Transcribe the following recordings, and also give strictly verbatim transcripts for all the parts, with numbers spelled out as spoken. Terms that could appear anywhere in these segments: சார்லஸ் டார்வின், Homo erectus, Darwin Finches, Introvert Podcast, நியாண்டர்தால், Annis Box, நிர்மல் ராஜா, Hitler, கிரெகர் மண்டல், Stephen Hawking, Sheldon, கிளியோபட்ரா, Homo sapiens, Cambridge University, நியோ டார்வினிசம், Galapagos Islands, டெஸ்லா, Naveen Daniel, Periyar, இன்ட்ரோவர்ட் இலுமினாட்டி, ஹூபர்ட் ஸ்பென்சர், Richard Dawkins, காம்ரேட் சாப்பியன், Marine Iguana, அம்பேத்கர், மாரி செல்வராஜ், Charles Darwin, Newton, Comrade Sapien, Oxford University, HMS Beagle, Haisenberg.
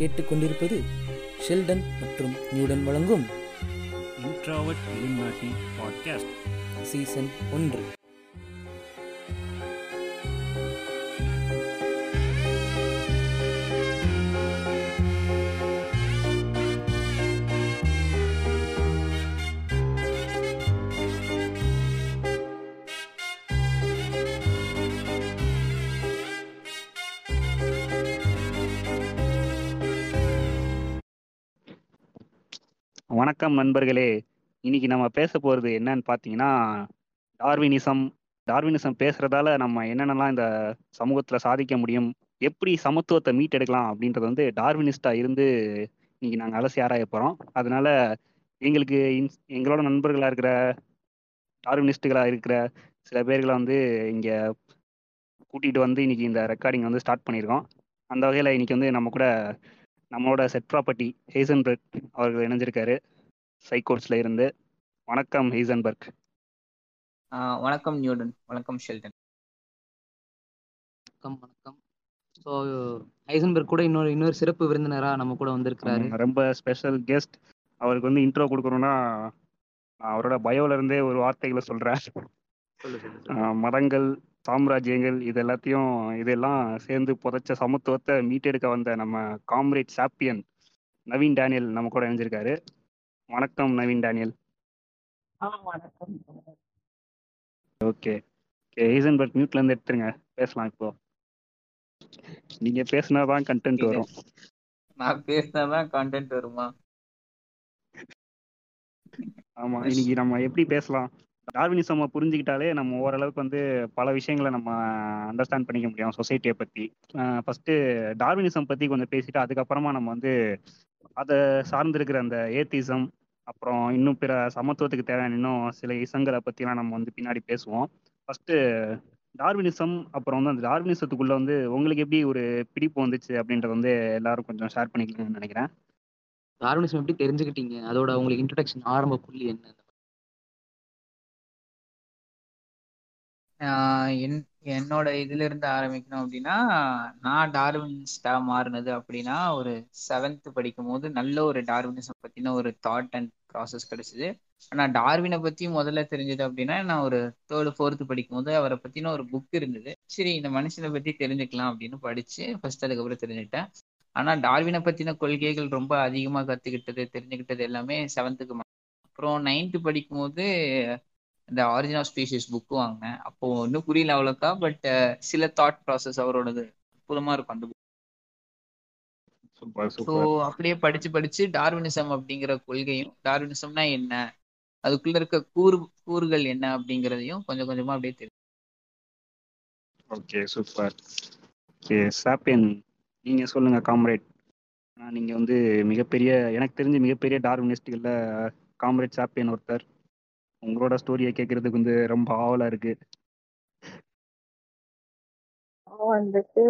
கேட்டுக்கொண்டிருப்பது ஷெல்டன் மற்றும் நியூடன் வழங்கும் இன்ட்ரோவர்ட் பாட்காஸ்ட் சீசன் ஒன்று. வணக்கம் நண்பர்களே. இன்னைக்கு நம்ம பேச போகிறது என்னன்னு பார்த்தீங்கன்னா டார்வினிசம் டார்வினிசம் பேசுகிறதால நம்ம என்னென்னலாம் இந்த சமூகத்தில் சாதிக்க முடியும், எப்படி சமத்துவத்தை மீட்டெடுக்கலாம் அப்படின்றது வந்து டார்வினிஸ்டாக இருந்து இன்னைக்கு நாங்கள் அலசி ஆராய போகிறோம். அதனால எங்களுக்கு இன்ஸ் எங்களோட நண்பர்களாக இருக்கிற டார்வினிஸ்டுகளாக இருக்கிற சில பேர்களை வந்து இங்கே கூட்டிகிட்டு வந்து இன்னைக்கு இந்த ரெக்கார்டிங் வந்து ஸ்டார்ட் பண்ணியிருக்கோம். அந்த வகையில் இன்னைக்கு வந்து நம்ம கூட நம்மளோட செட் ப்ராப்பர்ட்டி ஹைசன்பர்க் அவர்கள் இணைஞ்சிருக்காரு சைகோட்ஸ்ல இருந்து. வணக்கம் ஹைசன்பர்க். வணக்கம் நியூடன். வணக்கம் ஷெல்டன். வணக்கம் வணக்கம். ஸோ ஹைசன்பர்க் கூட இன்னொரு இன்னொரு சிறப்பு விருந்தினராக நம்ம கூட வந்திருக்கிறாரு. ரொம்ப ஸ்பெஷல் கெஸ்ட். அவருக்கு வந்து இன்ட்ரோ கொடுக்கணும்னா அவரோட பயோல இருந்தே ஒரு வார்த்தைகளை சொல்றேன். மதங்கள், சாம்ராஜ்யங்கள், இது எல்லாத்தையும் இதெல்லாம் சேர்ந்து புதைச்ச சமத்துவத்தை மீட்டெடுக்க வந்த நம்ம காம்ரேட் சாப்பியன் நவீன் டேனியல் நம்ம கூட இணைஞ்சிருக்காரு. வணக்கம் Naveen Daniel. Okay okay Heisenberg மியூட்ல இருந்து எடுத்துருங்க, பேசலாம். இப்போ நீங்க பேசினாதான் கண்டென்ட் வரும். நான் பேசினாதான் கண்டென்ட் வருமா? ஆமா. இன்னைக்கு நம்ம எப்படி பேசலாம்? டார்வினிசம் புரிஞ்சுக்கிட்டாலே நம்ம ஓரளவுக்கு வந்து பல விஷயங்களை நம்ம அண்டர்ஸ்டாண்ட் பண்ணிக்க முடியும் சொசைட்டியை பற்றி. ஃபஸ்ட்டு டார்வினிசம் பற்றி கொஞ்சம் பேசிவிட்டு அதுக்கப்புறமா நம்ம வந்து அதை சார்ந்திருக்கிற அந்த ஏத்திசம், அப்புறம் இன்னும் பிற சமத்துவத்துக்கு தேவையான இன்னும் சில இசங்களை பற்றிலாம் நம்ம வந்து பின்னாடி பேசுவோம். ஃபஸ்ட்டு டார்வினிசம், அப்புறம் வந்து அந்த டார்வினிசத்துக்குள்ளே வந்து உங்களுக்கு எப்படி ஒரு பிடிப்பு வந்துச்சு அப்படின்றத வந்து எல்லோரும் கொஞ்சம் ஷேர் பண்ணிக்கலாம்னு நினைக்கிறேன். டார்வினிசம் எப்படி தெரிஞ்சுக்கிட்டீங்க? அதோட உங்களுக்கு இன்ட்ரடக்ஷன் ஆரம்ப புள்ளி என்ன? என் என்னோட இதுல இருந்து ஆரம்பிக்கணும் அப்படின்னா, நான் டார்வினிஸ்டா மாறினது அப்படின்னா ஒரு செவன்த் படிக்கும் போது நல்ல ஒரு டார்வினிசம் பத்தின ஒரு தாட் அண்ட் ப்ராசஸ் கிடைச்சிது. ஆனால் டார்வினை பத்தி முதல்ல தெரிஞ்சது அப்படின்னா நான் ஒரு தேர்டு ஃபோர்த்து படிக்கும் போது அவரை பத்தின ஒரு புக் இருந்தது. சரி, இந்த மனுஷனை பத்தி தெரிஞ்சுக்கலாம் அப்படின்னு படிச்சு ஃபர்ஸ்ட் அதுக்கப்புறம் தெரிஞ்சுக்கிட்டேன். ஆனா டார்வினை பத்தின கொள்கைகள் ரொம்ப அதிகமா கத்துக்கிட்டது தெரிஞ்சுக்கிட்டது எல்லாமே செவன்த்துக்கு. அப்புறம் நைன்த்து படிக்கும் போது இந்த ஆரிஜின் ஆஃப் ஸ்பீஷிஸ் புக்கு வாங்கினேன். அப்போ ஒன்றும் புரியல அவ்வளோக்கா, பட் சில தாட் ப்ராசஸ் அவரோடது அற்புதமாக இருக்கும் அந்த புக். ஸோ அப்படியே படிச்சு படிச்சு டார்வினிசம் அப்படிங்கிற கொள்கையும், டார்வினிசம்னா என்ன, அதுக்குள்ள இருக்க கூறு கூறுகள் என்ன அப்படிங்கிறதையும் கொஞ்சம் கொஞ்சமா அப்படியே தெரியும். Okay super. ஓகே சாப்பியன், நீங்க சொல்லுங்க காம்ரேட். நீங்க வந்து மிகப்பெரிய, எனக்கு தெரிஞ்சு மிகப்பெரிய டார்வினிஸ்ட்ல காம்ரேட் சாப்பியன் ஒருத்தர். உங்களோட ஸ்டோரியை கேட்கறதுக்கு வந்து ரொம்ப ஆவலா இருக்கு. நான் வந்துட்டு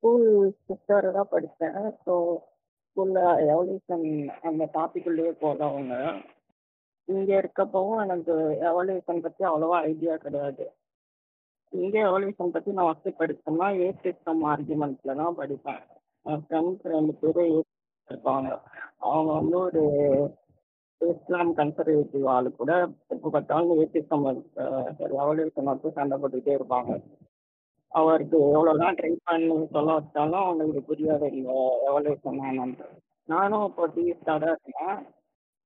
ஸ்கூல் சிக்ஸ்டர் தான் படித்தேன். ஸோ ஸ்கூல்ல எவல்யூஷன் அந்த டாபிக் உள்ளே போனவங்க இங்கே இருக்கப்பவும் எனக்கு எவல்யூஷன் பற்றி அவ்வளோவா ஐடியா கிடையாது. இங்கே எவல்யூஷன் பற்றி நான் வந்து படித்தோம்னா ஏத்திசம் ஆர்குமெண்ட்ல தான் படிப்பேன். ஃப்ரெண்ட்ஸ் ரெண்டு பேரும் இருப்பாங்க. அவங்க வந்து ஒரு இஸ்லாம் கன்சர்வேட்டிவ் ஆளு கூட இப்போ பார்த்தாலும் ஏத்திசம் எவல்யூஷன் வந்து சண்டை போட்டுக்கிட்டே இருப்பாங்க. அவருக்கு எவ்வளோதான் ட்ரை பண்ணி சொல்ல வச்சாலும் அவங்களுக்கு புரியாத இல்லை எவல்யூஷன் ஆனது. நானும் இப்போ டீஸ்டாக தான் இருக்கேன்.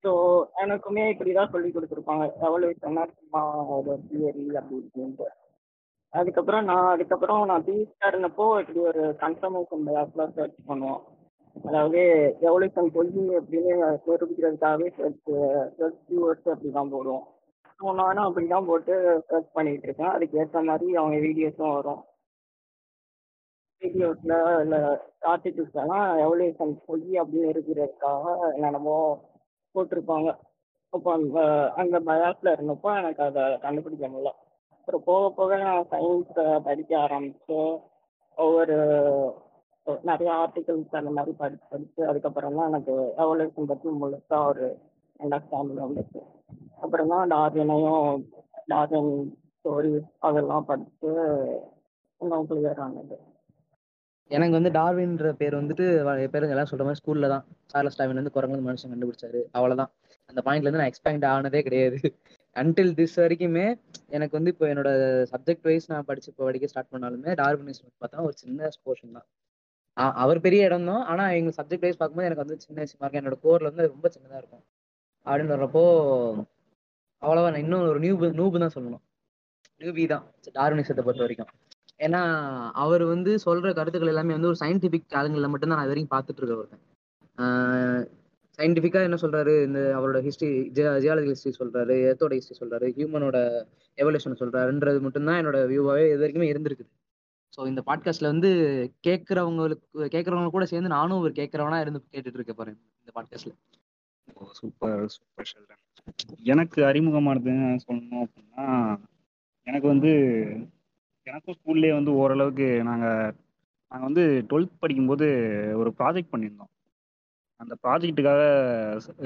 ஸோ எனக்குமே இப்படிதான் சொல்லி கொடுத்துருப்பாங்க, எவல்யூஷன்னா சும்மா ஒரு தியரி அப்படின்ட்டு. அதுக்கப்புறம் நான் அதுக்கப்புறம் நான் டீஸ்டாக இருந்தப்போ இப்படி ஒரு கன்ஃபர்மேஷன் பேஸ்லாம் சர்ச் பண்ணுவோம். அதாவது எவல்யூஷன் கொள்கை அப்படின்னு தெரிஞ்சுக்கிறதுக்காகவே சர்ச் அப்படிதான் போடுவோம். ஸோ நானும் அப்படிதான் போட்டு சர்ச் பண்ணிட்டு இருக்கேன். அதுக்கு ஏற்ற மாதிரி அவங்க வீடியோஸும் வரும். வீடியோஸ்ல இல்லை ஆர்டிகிள்ஸ்லாம் எவல்யூஷன் கொள்கை அப்படின்னு இருக்கிறதுக்காக என்னென்னமோ போட்டிருப்பாங்க. அப்போ அந்த அந்த பயாஸ்ல இருந்தப்போ எனக்கு அதை கண்டுபிடிக்க முடியல. அப்புறம் போக போக நான் சயின்ஸை படிக்க ஆரம்பிச்சு ஒவ்வொரு நிறைய ஆர்டிகல்ஸ் அந்த மாதிரி படிச்சு படிச்சு அதுக்கப்புறமா எனக்கு எவல்யூஷன் பற்றி முழுசா ஒரு அண்டர்ஸ்டாண்டிங் வந்துச்சு. அப்புறமா டார்வினையும் டார்வின் ஸ்டோரி அதெல்லாம் படிச்சு இன்னும் கிளியர் ஆனது. எனக்கு வந்து டார்வின்ற பேர் வந்துட்டு பேர் எல்லாம் சொல்ற மாதிரி ஸ்கூல்ல தான் சார்லஸ் டார்வின் வந்து குரங்கு மனுஷன் கண்டுபிடிச்சாரு, அவ்வளவுதான். அந்த பாயிண்ட்ல இருந்து நான் எக்ஸ்பேண்ட் ஆனதே கிடையாது. அன்டில் திஸ் வரைக்குமே எனக்கு வந்து இப்போ என்னோட சப்ஜெக்ட் வைஸ் நான் படிச்சு இப்போ படிக்க ஸ்டார்ட் பண்ணாலுமே டார்வினிஸ் பார்த்தா ஒரு சின்ன போர்ஷன் தான். அவர் பெரிய இடம் தான், ஆனா எங்க சப்ஜெக்ட் வைஸ் பார்க்கும்போது எனக்கு வந்து சின்ன விஷயமா இருக்கும். என்னோட கோர்ல வந்து ரொம்ப சின்னதா இருக்கும் அப்படின்னு வர்றப்போ அவ்வளவா நான் இன்னும் ஒரு நியூபு நியூபு தான் சொல்லணும். நியூபி தான் டார்வினிசத்தை பொறுத்த வரைக்கும். ஏன்னா அவர் வந்து சொல்ற கருத்துக்கள் எல்லாமே வந்து ஒரு சயின்டிபிக் ஆளுங்களில் மட்டும்தான் நான் வரைக்கும் பார்த்துட்டு இருக்க ஒருத்தன். சயின்டிஃபிக்காக என்ன சொல்றாரு, இந்த அவரோட ஹிஸ்ட்ரி, ஜியாலஜி ஹிஸ்ட்ரி சொல்றாரு, எர்த்தோட ஹிஸ்ட்ரி சொல்றாரு, ஹியூமனோட எவல்யூஷன் சொல்றாருன்றது மட்டும்தான் என்னோட வியூவாகவே இது வரைக்குமே இருந்திருக்குது. ஸோ இந்த பாட்காஸ்ட்ல வந்து கேட்கறவங்களுக்கு கேட்கறவங்க கூட சேர்ந்து நானும் ஒரு கேட்கறவனா இருந்து கேட்டுட்டு இருக்க பாரு இந்த பாட்காஸ்ட்ல. Super super Sheldon. எனக்கு அறிமுகமானதுன்னு சொல்லணும் அப்படின்னா, எனக்கு வந்து எனக்கும் ஸ்கூல்லேயே வந்து ஓரளவுக்கு நாங்கள் நாங்கள் வந்து டுவெல்த் படிக்கும்போது ஒரு ப்ராஜெக்ட் பண்ணியிருந்தோம். அந்த ப்ராஜெக்டுக்காக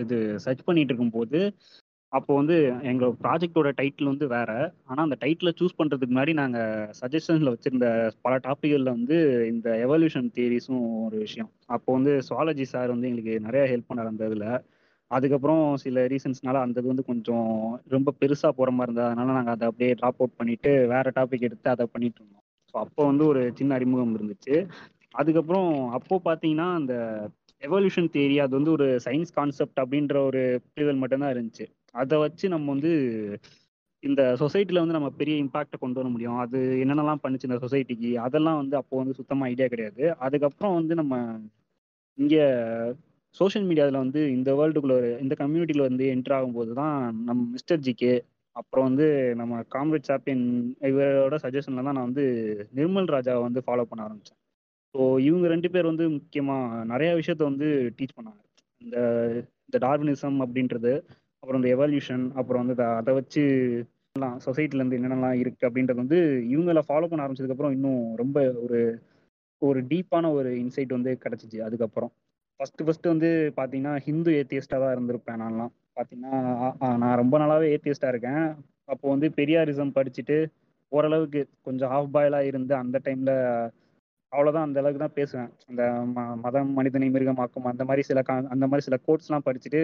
இது சர்ச் பண்ணிகிட்டு இருக்கும்போது அப்போது வந்து எங்கள் ப்ராஜெக்டோட டைட்டில் வந்து வேறு. ஆனால் அந்த டைட்டிலை சூஸ் பண்ணுறதுக்கு முன்னாடி நாங்கள் சஜஷன்ஸில் வச்சுருந்த பல டாப்பிக்களில் வந்து இந்த எவல்யூஷன் தியரிஸும் ஒரு விஷயம். அப்போது வந்து சுவாலஜி சார் வந்து எங்களுக்கு நிறையா ஹெல்ப் பண்ணார் அந்த இதில். அதுக்கப்புறம் சில ரீசன்ஸ்னால அந்த இது வந்து கொஞ்சம் ரொம்ப பெருசாக போகிற மாதிரி இருந்தது. அதனால நாங்கள் அதை அப்படியே ட்ராப் அவுட் பண்ணிவிட்டு வேறு டாபிக் எடுத்து அதை பண்ணிட்டு இருந்தோம். ஸோ அப்போ வந்து ஒரு சின்ன அறிமுகம் இருந்துச்சு. அதுக்கப்புறம் அப்போது பார்த்தீங்கன்னா அந்த எவல்யூஷன் தியரி அது வந்து ஒரு சயின்ஸ் கான்செப்ட் அப்படின்ற ஒரு புரிதல் மட்டும்தான் இருந்துச்சு. அதை வச்சு நம்ம வந்து இந்த சொசைட்டியில் வந்து நம்ம பெரிய இம்பாக்டை கொண்டு வர முடியும், அது என்னென்னலாம் பண்ணுச்சு இந்த சொசைட்டிக்கு, அதெல்லாம் வந்து அப்போது வந்து சுத்தமாக ஐடியா கிடையாது. அதுக்கப்புறம் வந்து நம்ம இங்கே சோஷியல் மீடியாவில் வந்து இந்த வேர்ல்டுக்குள்ள ஒரு இந்த கம்யூனிட்டியில் வந்து என்டர் ஆகும்போது தான் நம்ம மிஸ்டர் ஜிகே, அப்புறம் வந்து நம்ம காம்ரேட் சாப்பியன், இவரோட சஜஷனில் தான் நான் வந்து நிர்மல் ராஜாவை வந்து ஃபாலோ பண்ண ஆரம்பித்தேன். ஸோ இவங்க ரெண்டு பேர் வந்து முக்கியமாக நிறையா விஷயத்த வந்து டீச் பண்ணாங்க. இந்த இந்த டார்வினிசம் அப்படின்றது, அப்புறம் இந்த எவல்யூஷன், அப்புறம் வந்து அதை வச்சு எல்லாம் சொசைட்டிலேருந்து என்னென்னலாம் இருக்குது அப்படின்றது வந்து இவங்களை ஃபாலோ பண்ண ஆரம்பிச்சதுக்கப்புறம் இன்னும் ரொம்ப ஒரு ஒரு டீப்பான ஒரு இன்சைட் வந்து கிடச்சிச்சு. அதுக்கப்புறம் ஃபஸ்ட்டு ஃபஸ்ட்டு வந்து பார்த்தீங்கன்னா ஹிந்து ஏத்தியஸ்டாக தான் இருந்திருப்பேன் நான்லாம். பார்த்தீங்கன்னா நான் ரொம்ப நாளாகவே ஏத்தியஸ்டாக இருக்கேன். அப்போது வந்து பெரியாரிசம் படிச்சுட்டு ஓரளவுக்கு கொஞ்சம் ஹாஃப் பாயிலாக இருந்து அந்த டைமில் அவ்வளோதான் அந்த அளவுக்கு தான் பேசுவேன். அந்த ம மதம் மனிதனை மிருகமாக்கும் அந்த மாதிரி சில கா அந்த மாதிரி சில கோட்ஸ்லாம் படிச்சுட்டு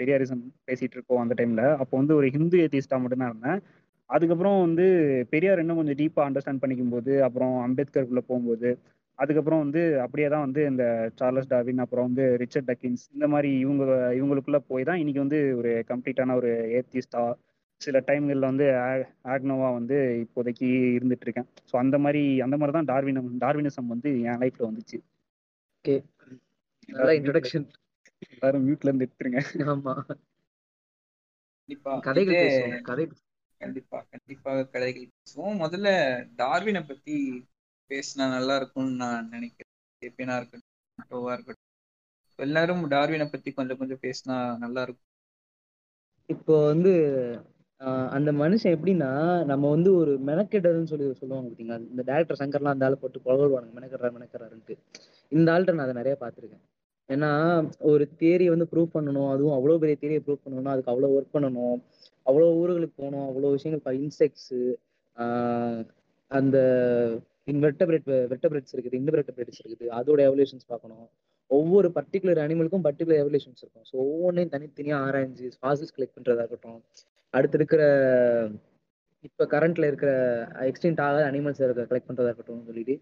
பெரியாரிசம் பேசிகிட்டு இருக்கோம் அந்த டைமில். அப்போ வந்து ஒரு ஹிந்து ஏத்தியஸ்டாக மட்டும்தான் இருந்தேன். அதுக்கப்புறம் வந்து பெரியார் இன்னும் கொஞ்சம் டீப்பாக அண்டர்ஸ்டாண்ட் பண்ணிக்கும்போது, அப்புறம் அம்பேத்கருக்குள்ளே போகும்போது, அதுக்கப்புறம் வந்து அப்படியே தான் வந்து இந்த சார்லஸ் டார்வின், அப்புறம் வந்து ரிச்சர்ட் டக்கின்ஸ், இந்த மாதிரி இவங்க இவங்களுக்குள்ளே போய் தான் இன்றைக்கி வந்து ஒரு கம்ப்ளீட்டான ஒரு ஏத்திஸ்டா, சில டைம்களில் வந்து ஆக்னோவா வந்து இப்போதைக்கு இருந்துட்டு இருக்கேன். ஸோ அந்த மாதிரி அந்த மாதிரி தான் டார்வினம் டார்வினிசம் வந்து என் லைஃப்ல வந்துச்சு. ஓகே, அதான் இன்ட்ரோடக்ஷன். எல்லாரும் மியூட்ல இருந்து எடுத்துருங்க. ஆமா, கண்டிப்பா கதைகள் பேசுவோம். கதை கண்டிப்பா கண்டிப்பாக கதைகள் பேசுவோம். முதல்ல டார்வினை பத்தி பேசினா நல்லா இருக்கும்னு நான் நினைக்கிறேன். சேப்பியனா இருக்கட்டும், இருக்கட்டும், எல்லாரும் டார்வினை பத்தி கொஞ்சம் கொஞ்சம் பேசினா நல்லா இருக்கும். இப்போ வந்து அந்த மனுஷன் எப்படின்னா, நம்ம வந்து ஒரு மெனக்கெட்டதுன்னு சொல்லி சொல்லுவாங்க பார்த்தீங்களா. இந்த டேரக்டர் சங்கர்லாம் அந்த ஆள் போட்டு புகழ்வாங்க, மெனக்கெடுறாரு மெனக்கெடுறாருன்ட்டு. இந்த ஆள்கிட்ட நான் அதை நிறைய பார்த்துருக்கேன். ஏன்னா ஒரு தியரியை வந்து ப்ரூவ் பண்ணணும், அதுவும் அவ்வளோ பெரிய தியரியை ப்ரூவ் பண்ணணும்னா அதுக்கு அவ்வளோ ஒர்க் பண்ணணும், அவ்வளோ ஊர்களுக்கு போகணும், அவ்வளோ விஷயங்கள். இன்செக்ட்ஸு, அந்த இன்வெர்டபிரேட் வெர்டபிரேட்ஸ் இருக்குது, இன்வெர்டபிரேட்ஸ் இருக்குது, அதோட எவல்யூஷன்ஸ் பார்க்கணும். ஒவ்வொரு பர்டிகுலர் அனிமலுக்கும் பர்டிகுலர் எவல்யூஷன்ஸ் இருக்கும். ஸோ ஒவ்வொன்றையும் தனித்தனியாக ஆராய்ஞ்சு ஃபாசில்ஸ் கலெக்ட் பண்ணுறதா இருக்கட்டும், அடுத்து இருக்கிற இப்போ கரண்ட்ல இருக்கிற எக்ஸ்டிங்க்ட் ஆகாத அனிமல்ஸ் இருக்க கலெக்ட் பண்ணுறதா இருக்கட்டும் சொல்லிட்டு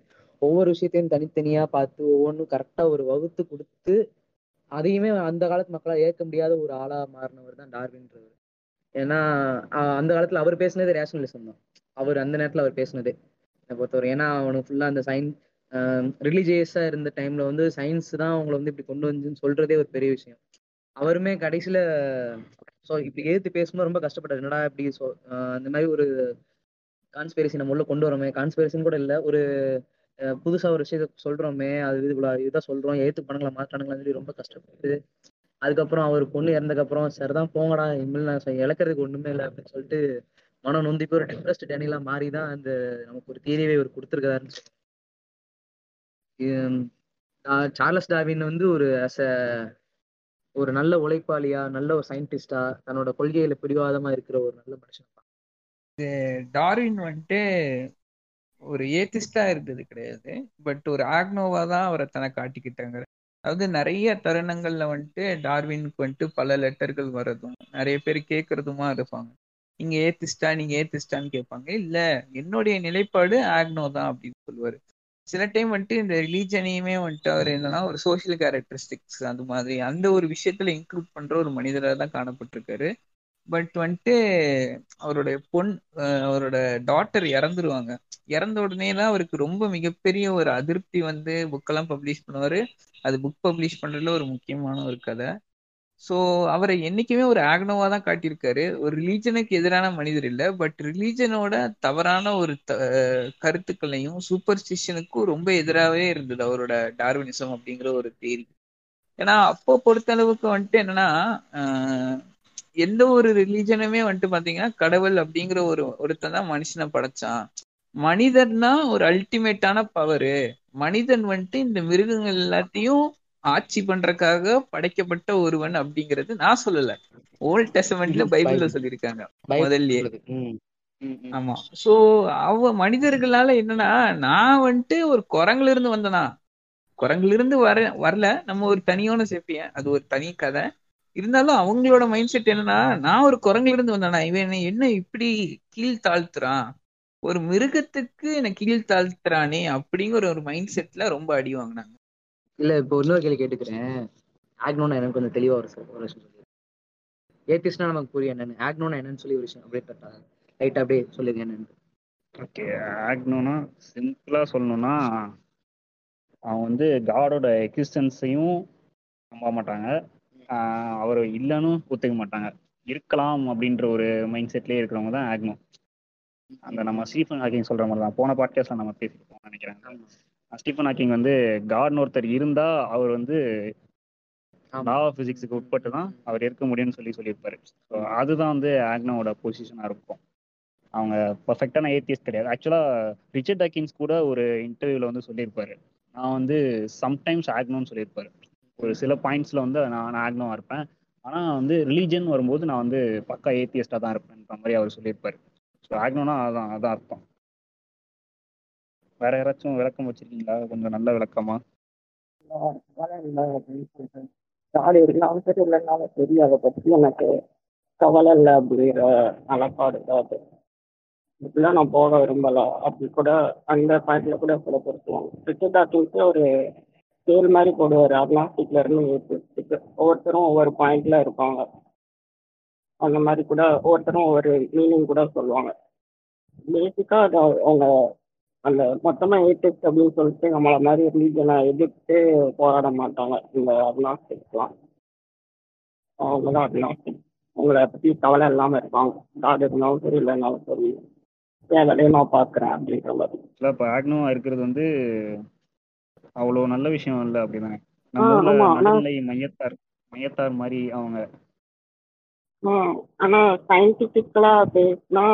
ஒவ்வொரு விஷயத்தையும் தனித்தனியாக பார்த்து ஒவ்வொன்றும் கரெக்டாக ஒரு வகுத்து கொடுத்து அதையுமே அந்த காலத்து மக்களால் ஏற்க முடியாத ஒரு ஆளாக மாறினவர் தான் டார்வின்றவர். ஏன்னா அந்த காலத்தில் அவர் பேசினது ரேஷனலிசம் தான். அவர் அந்த நேரத்தில் அவர் பேசினதே பொறுத்தவரை, ஏன்னா அவனுக்கு ஃபுல்லாக அந்த சயின்ஸ் ரிலீஜியஸாக இருந்த டைமில் வந்து சயின்ஸ் தான் அவங்களை வந்து இப்படி கொண்டு வந்துன்னு சொல்கிறதே ஒரு பெரிய விஷயம். அவருமே கடைசியில் ஸோ இப்படி எதிர்த்து பேசும்போது ரொம்ப கஷ்டப்பட்டார். என்னடா இப்படி ஸோ இந்த மாதிரி ஒரு கான்ஸ்பிரசி நம்ம உள்ள கொண்டு வரோமே, கான்ஸ்பிரசின்னு கூட இல்லை, ஒரு புதுசாக ஒரு விஷயத்த சொல்கிறோமே, அது இது இவ்வளோ இதுதான் சொல்கிறோம், எதிர்த்து பணங்களா மாற்றானுங்களான்னு சொல்லி ரொம்ப கஷ்டப்பட்டு. அதுக்கப்புறம் அவர் பொண்ணு இறந்தக்கப்புறம் சரி தான் போங்கடா இனிமேல் நான் இழக்கிறதுக்கு ஒன்றுமே இல்லை அப்படின்னு சொல்லிட்டு மனம் நொந்தி போய் ஒரு டிப்ரெஸ்ட் டேனிலாம் மாறி தான் அந்த நமக்கு ஒரு தியரியவே இவர் கொடுத்துருக்காருன்னு சொல்லுவாங்க. சார்லஸ் டார்வின் வந்து ஒரு ஆஸ் அ ஒரு நல்ல உழைப்பாளியா, நல்ல ஒரு சயின்டிஸ்டா, தன்னோட கொள்கையில பிடிவாதமா இருக்கிற ஒரு நல்ல மனுஷன். டார்வின் வந்துட்டு ஒரு ஏத்திஸ்டா இருந்தது கிடையாது, பட் ஒரு ஆக்னோவா தான் அவரை தன்னை காட்டிக்கிட்டாங்க. அதாவது நிறைய தருணங்கள்ல வந்துட்டு டார்வினுக்கு வந்துட்டு பல லெட்டர்கள் வர்றதும் நிறைய பேர் கேட்கறதுமா இருப்பாங்க. நீங்க ஏத்திஸ்டா நீங்க ஏத்திஸ்டான்னு கேட்பாங்க. இல்ல என்னுடைய நிலைப்பாடு ஆக்னோ தான் அப்படின்னு சொல்லுவாரு. சில டைம் வந்துட்டு இந்த ரிலீஜனையுமே வந்துட்டு அவர் என்னன்னா ஒரு சோசியல் கேரக்டரிஸ்டிக்ஸ் அந்த மாதிரி அந்த ஒரு விஷயத்துல இன்க்ளூட் பண்ற ஒரு மனிதராக தான் காணப்பட்டிருக்காரு. பட் வந்துட்டு அவருடைய பொன் அவரோட டாட்டர் இறந்துருவாங்க. இறந்த உடனேலாம் அவருக்கு ரொம்ப மிகப்பெரிய ஒரு அதிருப்தி வந்து புக்கெல்லாம் பப்ளிஷ் பண்ணுவார். அது புக் பப்ளிஷ் பண்ணுறதுல ஒரு முக்கியமான ஒரு கதை. ஸோ அவரை என்றைக்குமே ஒரு ஆக்னோவாக தான் காட்டியிருக்காரு. ஒரு ரிலீஜனுக்கு எதிரான மனிதர் இல்லை, பட் ரிலீஜனோட தவறான ஒரு த கருத்துக்களையும் சூப்பர்ஸ்டிஷனுக்கும் ரொம்ப எதிராகவே இருந்தது அவரோட டார்வினிசம் அப்படிங்கிற ஒரு தியரி. ஏன்னா அப்போ பொறுத்தளவுக்கு வந்துட்டு என்னன்னா எந்த ஒரு ரிலீஜனுமே வந்துட்டு பார்த்தீங்கன்னா கடவுள் அப்படிங்கிற ஒரு ஒருத்தன் தான் மனுஷனை படைச்சான், மனிதன்னா ஒரு அல்டிமேட்டான பவரு, மனிதன் வந்துட்டு இந்த மிருகங்கள் எல்லாத்தையும் ஆட்சி பண்றதுக்காக படைக்கப்பட்ட ஒருவன் அப்படிங்கிறது நான் சொல்லலை, ஓல்ட் டெஸ்டமெண்ட்ல பைபிள்ல சொல்லியிருக்காங்க முதல்லயே. ஆமா. சோ அவ மனிதர்களால என்னன்னா நான் வந்துட்டு ஒரு குரங்குல இருந்து வந்தனா, குரங்குல இருந்து வர வரல நம்ம ஒரு தனியான சேப்பியன், அது ஒரு தனி கதை. இருந்தாலும் அவங்களோட மைண்ட் செட் என்னன்னா நான் ஒரு குரங்குல இருந்து வந்தேனா, இவன் என்ன இப்படி கீழ் தாழ்த்துறான், ஒரு மிருகத்துக்கு என்ன கீழ் தாழ்த்துறானே அப்படிங்கிற ஒரு மைண்ட் செட்ல ரொம்ப அடி வாங்கினாங்க. இல்ல இப்போ இன்னொரு கேள்வி கேட்டுக்கிறேன். ஆக்னோனா எனக்கு கொஞ்சம் தெளிவா ஒரு ஒரு ஏத்திஸ்ட்னா நமக்கு புரியும் என்னன்னு, ஆக்னோனா என்னன்னு சொல்லி ஒரு விஷயம் அப்படியே லைட்டா அப்படியே சொல்லுங்க என்னன்னு. ஓகே, ஆக்னோனா சிம்பிளா சொல்லணும்னா அவன் வந்து காடோட எக்ஸிஸ்டன்ஸையும் நம்ப மாட்டாங்க, அவர் இல்லைன்னு ஒத்துக்க மாட்டாங்க, இருக்கலாம் அப்படின்ற ஒரு மைண்ட் செட்லேயே இருக்கிறவங்க தான் ஆக்னோ. அந்த நம்ம ஸ்டீஃபன் ஹாக்கிங் சொல்கிற மாதிரி தான் போன பாட்காஸ்ட்ல நம்ம பேசியிருப்போம் நினைக்கிறேன். ஸ்டீஃபன் ஹாக்கிங் வந்து காட்னு ஒருத்தர் இருந்தால் அவர் வந்து லா ஆஃப் ஃபிசிக்ஸுக்கு உட்பட்டு தான் அவர் இருக்க முடியும்னு சொல்லி சொல்லியிருப்பாரு. ஸோ அதுதான் வந்து ஆக்னோவோட பொசிஷனாக இருக்கும். அவங்க பர்ஃபெக்டான ஏத்தியஸ்ட் கிடையாது. ஆக்சுவலாக ரிச்சர்ட் டாக்கின்ஸ் கூட ஒரு இன்டர்வியூவில் வந்து சொல்லியிருப்பாரு, நான் வந்து சம்டைம்ஸ் ஆக்னோன்னு சொல்லியிருப்பாரு. ஒரு சில பாயிண்ட்ஸில் வந்து நான் நான் ஆக்னோவாக இருப்பேன், ஆனால் வந்து ரிலீஜன் வரும்போது நான் வந்து பக்கா ஏத்தியஸ்டாக தான் இருப்பேன்ற மாதிரி அவர் சொல்லியிருப்பார். ஸோ ஆக்னோனா அதான் அதான் அர்த்தம். வேற யாராச்சும் விளக்கம் வச்சுருக்கீங்களா கொஞ்சம் நல்ல விளக்கமா? சாரி, நாலு இல்லைனால சரி, அதை பற்றி எனக்கு கவலை இல்லை அப்படிங்கிற நிலப்பாடு தான். அது இப்படிலாம் நான் போக விரும்பலை அப்படி கூட அந்த பாயிண்ட்ல கூட புலப்படுத்துவோம். ரிச்சர்ட் டாக்கின்ஸ் ஒரு ஸ்கேல் மாதிரி போடுவார், அட்லாஸ்டிக்ல இருந்து ஏத்திஸ்டிக்கு, ஒவ்வொருத்தரும் ஒவ்வொரு பாயிண்ட்ல இருப்பாங்க. அந்த மாதிரி கூட ஒவ்வொருத்தரும் ஒவ்வொரு மீனிங் கூட சொல்லுவாங்க. பேசிக்காக அது அவங்க அந்த மொத்தமாக ஏத்திஸ்ட் அப்படின்னு சொல்லிட்டு நம்மளை மாதிரி ரிலீஜனை எதிர்த்து போராட மாட்டாங்க. இந்த அட்லாஸ்டிக்லாம் அவங்க தான் அட்லாஸ்டிக், உங்களை பற்றி கவலை இல்லாமல் இருப்பாங்க, காடு இருந்தாலும் சரி இல்லைனாலும் சரி என் வேலையை நான் பார்க்குறேன் அப்படின்ற மாதிரி. இப்போ ஆக்னோவாக இருக்கிறது வந்து அவ்வளோ நல்ல விஷயம் இல்லை அப்படிதானே, மையத்தார் மையத்தார் மாதிரி அவங்க. ஆனா சயின்டிபிக்கலா பேசினா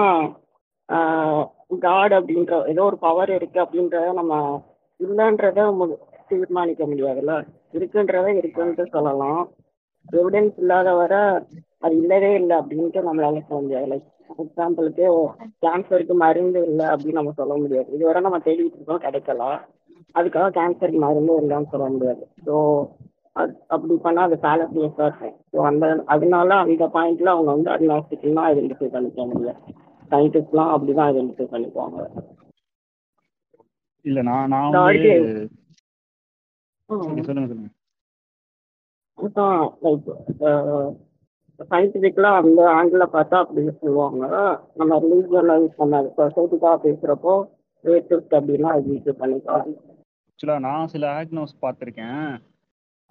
காட் அப்படின்ற ஏதோ ஒரு பவர் இருக்கு அப்படின்றத நம்ம இல்லைன்றத தீர்மானிக்க முடியாதுல்ல, இருக்குன்றத இருக்குன்ட்டு சொல்லலாம். எவிடன்ஸ் இல்லாத வர அது இல்லவே இல்லை அப்படின்ட்டு நம்மளால சொல்ல முடியாது. லைக் எக்ஸாம்பிளுக்கு கேன்சருக்கு மருந்து இல்லை அப்படின்னு நம்ம சொல்ல முடியாது. இதுவரை நம்ம தேடிட்டு இருக்கோம் கிடைக்கலாம், அதுக்காக கேன்சருக்கு மருந்து இல்லைன்னு சொல்ல முடியாது. ஸோ அது அப்படி பண்ணால் அது ஃபேலசியஸாக இருக்கும். ஸோ அந்த அதனால அந்த பாயிண்ட்ல அவங்க வந்து அக்னாஸ்டிக்லாம் ஐடென்டிஃபை பண்ணிக்க முடியாது, சயின்டிஸ்ட்லாம் அப்படி தான் ஐடென்டிஃபை பண்ணிக்குவாங்க. இல்லை நான் நான் அதான் லைக் சயின்டிஃபிக்லாம் அந்த ஆங்கிளில் பார்த்தா அப்படி சொல்லுவாங்க. நம்ம ரிலீஜியன் யூஸ் பண்ணாது, சொசைட்டிக்காக பேசுகிறப்போ ஏத்திஸ்ட் அப்படின்னா அது பண்ணிக்கலாம். ஆக்சுவலாக நான் சில ஆக்னோஸ் பார்த்துருக்கேன்.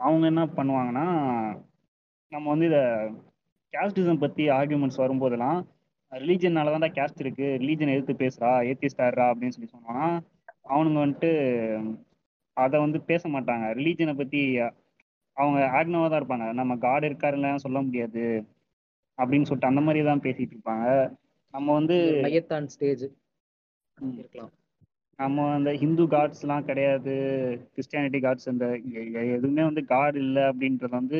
அவங்க என்ன பண்ணுவாங்கன்னா நம்ம வந்து இதை கேஸ்டிசம் பற்றி ஆர்கியூமெண்ட்ஸ் வரும்போதெல்லாம் ரிலீஜன்னால தான்டா கேஸ்ட் இருக்குது, ரிலீஜன் எதிர்த்து பேசுகிறா ஏத்திஸ்டாடுறா அப்படின்னு சொல்லி சொன்னாங்கன்னா அவனுங்க வந்துட்டு அதை வந்து பேச மாட்டாங்க. ரிலீஜனை பற்றி அவங்க ஆக்னோவாக தான் இருப்பாங்க, நம்ம காட் இருக்காரு இல்லைன்னு சொல்ல முடியாது அப்படின்னு சொல்லிட்டு அந்த மாதிரி தான் பேசிகிட்டு இருப்பாங்க. நம்ம வந்து மையத்தான் ஸ்டேஜ் இருக்கலாம், நம்ம அந்த ஹிந்து காட்ஸ்லாம் கிடையாது, கிறிஸ்டியானிட்டி காட்ஸ் இந்த எதுவுமே வந்து காட் இல்லை அப்படின்றத வந்து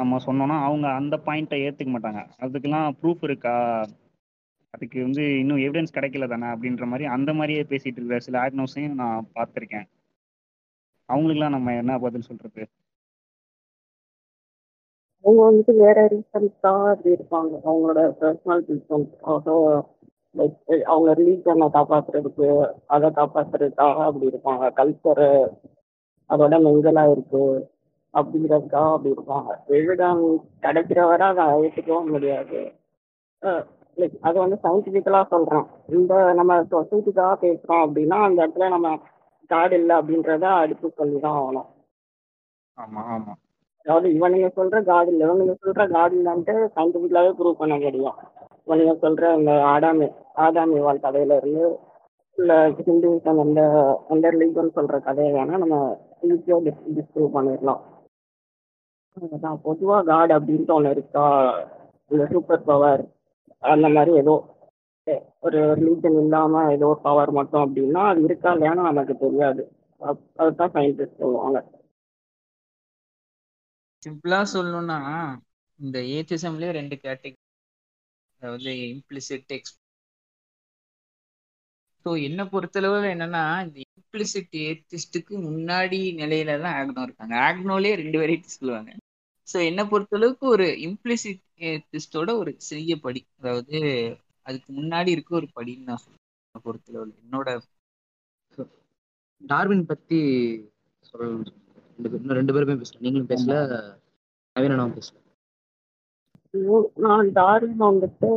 நம்ம சொன்னோன்னா அவங்க அந்த பாயிண்ட்டை ஏற்றுக்க மாட்டாங்க. அதுக்கெல்லாம் ப்ரூஃப் இருக்கா அதுக்கு வந்து இன்னும் எவிடன்ஸ் கிடைக்கல தானே அப்படின்ற மாதிரி அந்த மாதிரியே பேசிகிட்டு இருக்கிற சில ஆக்னோஸையும் நான் பார்த்துருக்கேன். அவங்களுக்குலாம் நம்ம என்ன பதில் சொல்கிறது? அவங்க வந்துட்டு வேற ரீசன்ஸாக அப்படி இருப்பாங்க, அவங்களோட பர்சனல் ரீசன்ஸ். ஸோ லைக் அவங்க ரிலீஜனை காப்பாற்றுறதுக்கு அதை காப்பாற்றுறதுக்காக அப்படி இருப்பாங்க, கல்ச்சரு அதோட மெங்கலாக இருக்குது அப்படிங்கிறதுக்காக அப்படி இருப்பாங்க. எவிடன் கிடைக்கிற வரை அதை ஏற்றுக்கவும் முடியாது. லைக் அது வந்து சயின்டிஃபிக்கலாக சொல்கிறோம். இந்த நம்ம சொசைட்டிக்காக பேசுகிறோம் அப்படின்னா அந்த இடத்துல நம்ம காடு இல்லை அப்படின்றத அடுத்து சொல்லி தான் ஆகணும். ஆமாம் ஆமாம், அதாவது இவனுங்க சொல்கிற காடு இல்லை, இவனுங்க சொல்கிற காடு இல்லைன்ட்டு சயின்டிஃபிக்கலாகவே ப்ரூவ் பண்ண முடியும். இவனுங்க சொல்கிற இந்த ஆடாமி ஆடாமிவால் கதையிலேருந்து இல்லை ஹிந்துவிசம் அந்த அந்த ரிலீஜன் சொல்கிற கதையை வேணால் நம்ம ஈஸியாக டிஸ் டிஸ்ப்ரூவ் பண்ணிடலாம். அதுதான் பொதுவாக காடு அப்படின்ட்டு ஒன்று இருக்கா, இந்த சூப்பர் பவர் அந்த மாதிரி ஏதோ ஒரு ரிலீஜன் இல்லாமல் ஏதோ ஒரு பவர் மட்டும் அப்படின்னா அது இருக்கா இல்லையானா நமக்கு தெரியாது. அதுதான் சயின்டிஸ்ட் சொல்லுவாங்க. சிம்பிளாக சொல்லணும்னா இந்த ஏத்திசம்லேயே ரெண்டு கேட்டகரி, அதாவது இம்ப்ளிசிட் எக்ஸ்பிளிசிட். ஸோ என்னை பொறுத்தளவு என்னன்னா இந்த இம்ப்ளிசிட் ஏத்திஸ்டுக்கு முன்னாடி நிலையில தான் ஆக்னோ இருக்காங்க. ஆக்னோலேயே ரெண்டு வெரைட்டி சொல்லுவாங்க. ஸோ என்னை பொறுத்தளவுக்கு ஒரு இம்ப்ளிசிட் ஏத்திஸ்டோட ஒரு சிறிய படி, அதாவது அதுக்கு முன்னாடி இருக்க ஒரு படின்னு நான் சொல்லுவேன் பொறுத்தளவு. என்னோட டார்வின் பற்றி சொல்லணும். இன்னும் ரெண்டு பேருமே பேசலாம், நீங்களும் பேசல நவீனனும் பேசல. நான் டார்வின் வந்துட்டு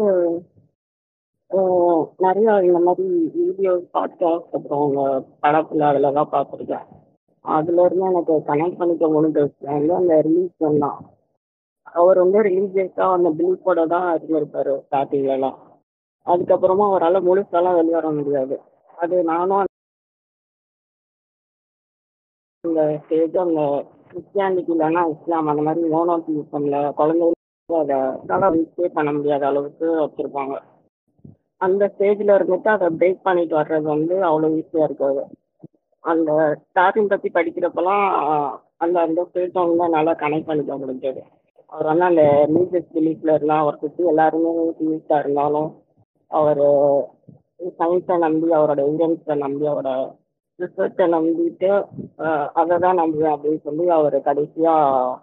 நிறையா இந்த மாதிரி வீடியோ பாட்காஸ்ட் அப்புறம் அவங்க படத்தில் அதில் தான் பார்த்துருக்கேன். அதுலேருந்து எனக்கு கனெக்ட் பண்ணிக்க முடிஞ்ச விஷயம் வந்து அந்த ரிலீஜன் தான். அவர் வந்து ரிலீஜியஸாக அந்த பிலீஃபோட தான் இருந்திருப்பார் ஸ்டார்டிங்லலாம். அதுக்கப்புறமா அவரால் முழுசாலாம் வெளிவர முடியாது. அது நானும் இந்த ஸ்டேஜ் அந்த கிறிஸ்டியானிட்டி இல்லைன்னா இஸ்லாம் அந்த மாதிரி மோனோத்திசம்ல குழந்தைகளுக்கு அதை நல்லா ரீச்சே பண்ண முடியாத அளவுக்கு வச்சுருப்பாங்க. அந்த ஸ்டேஜில் இருந்துட்டு அதை பிரேக் பண்ணிட்டு வர்றது வந்து அவ்வளோ ஈஸியாக இருக்காது. அந்த ஸ்டார்டிங் பற்றி படிக்கிறப்பெல்லாம் அந்த அந்த ஸ்டேஜ் வந்து நல்லா கனெக்ட் பண்ணிக்க முடிஞ்சது. அவர் வந்து அந்த ரிலீஜியஸ் பிலீஃப்ல இருந்தால் அவரை சுற்றி எல்லாருமே யூஸாக இருந்தாலும் அவர் சயின்ஸை நம்பி அவரோட எவிடன்ஸை நம்பி அவரோட ரிசர்ச்சை நம்பிட்டு அதை தான் நம்புவேன் அப்படின்னு சொல்லி அவர் கடைசியாக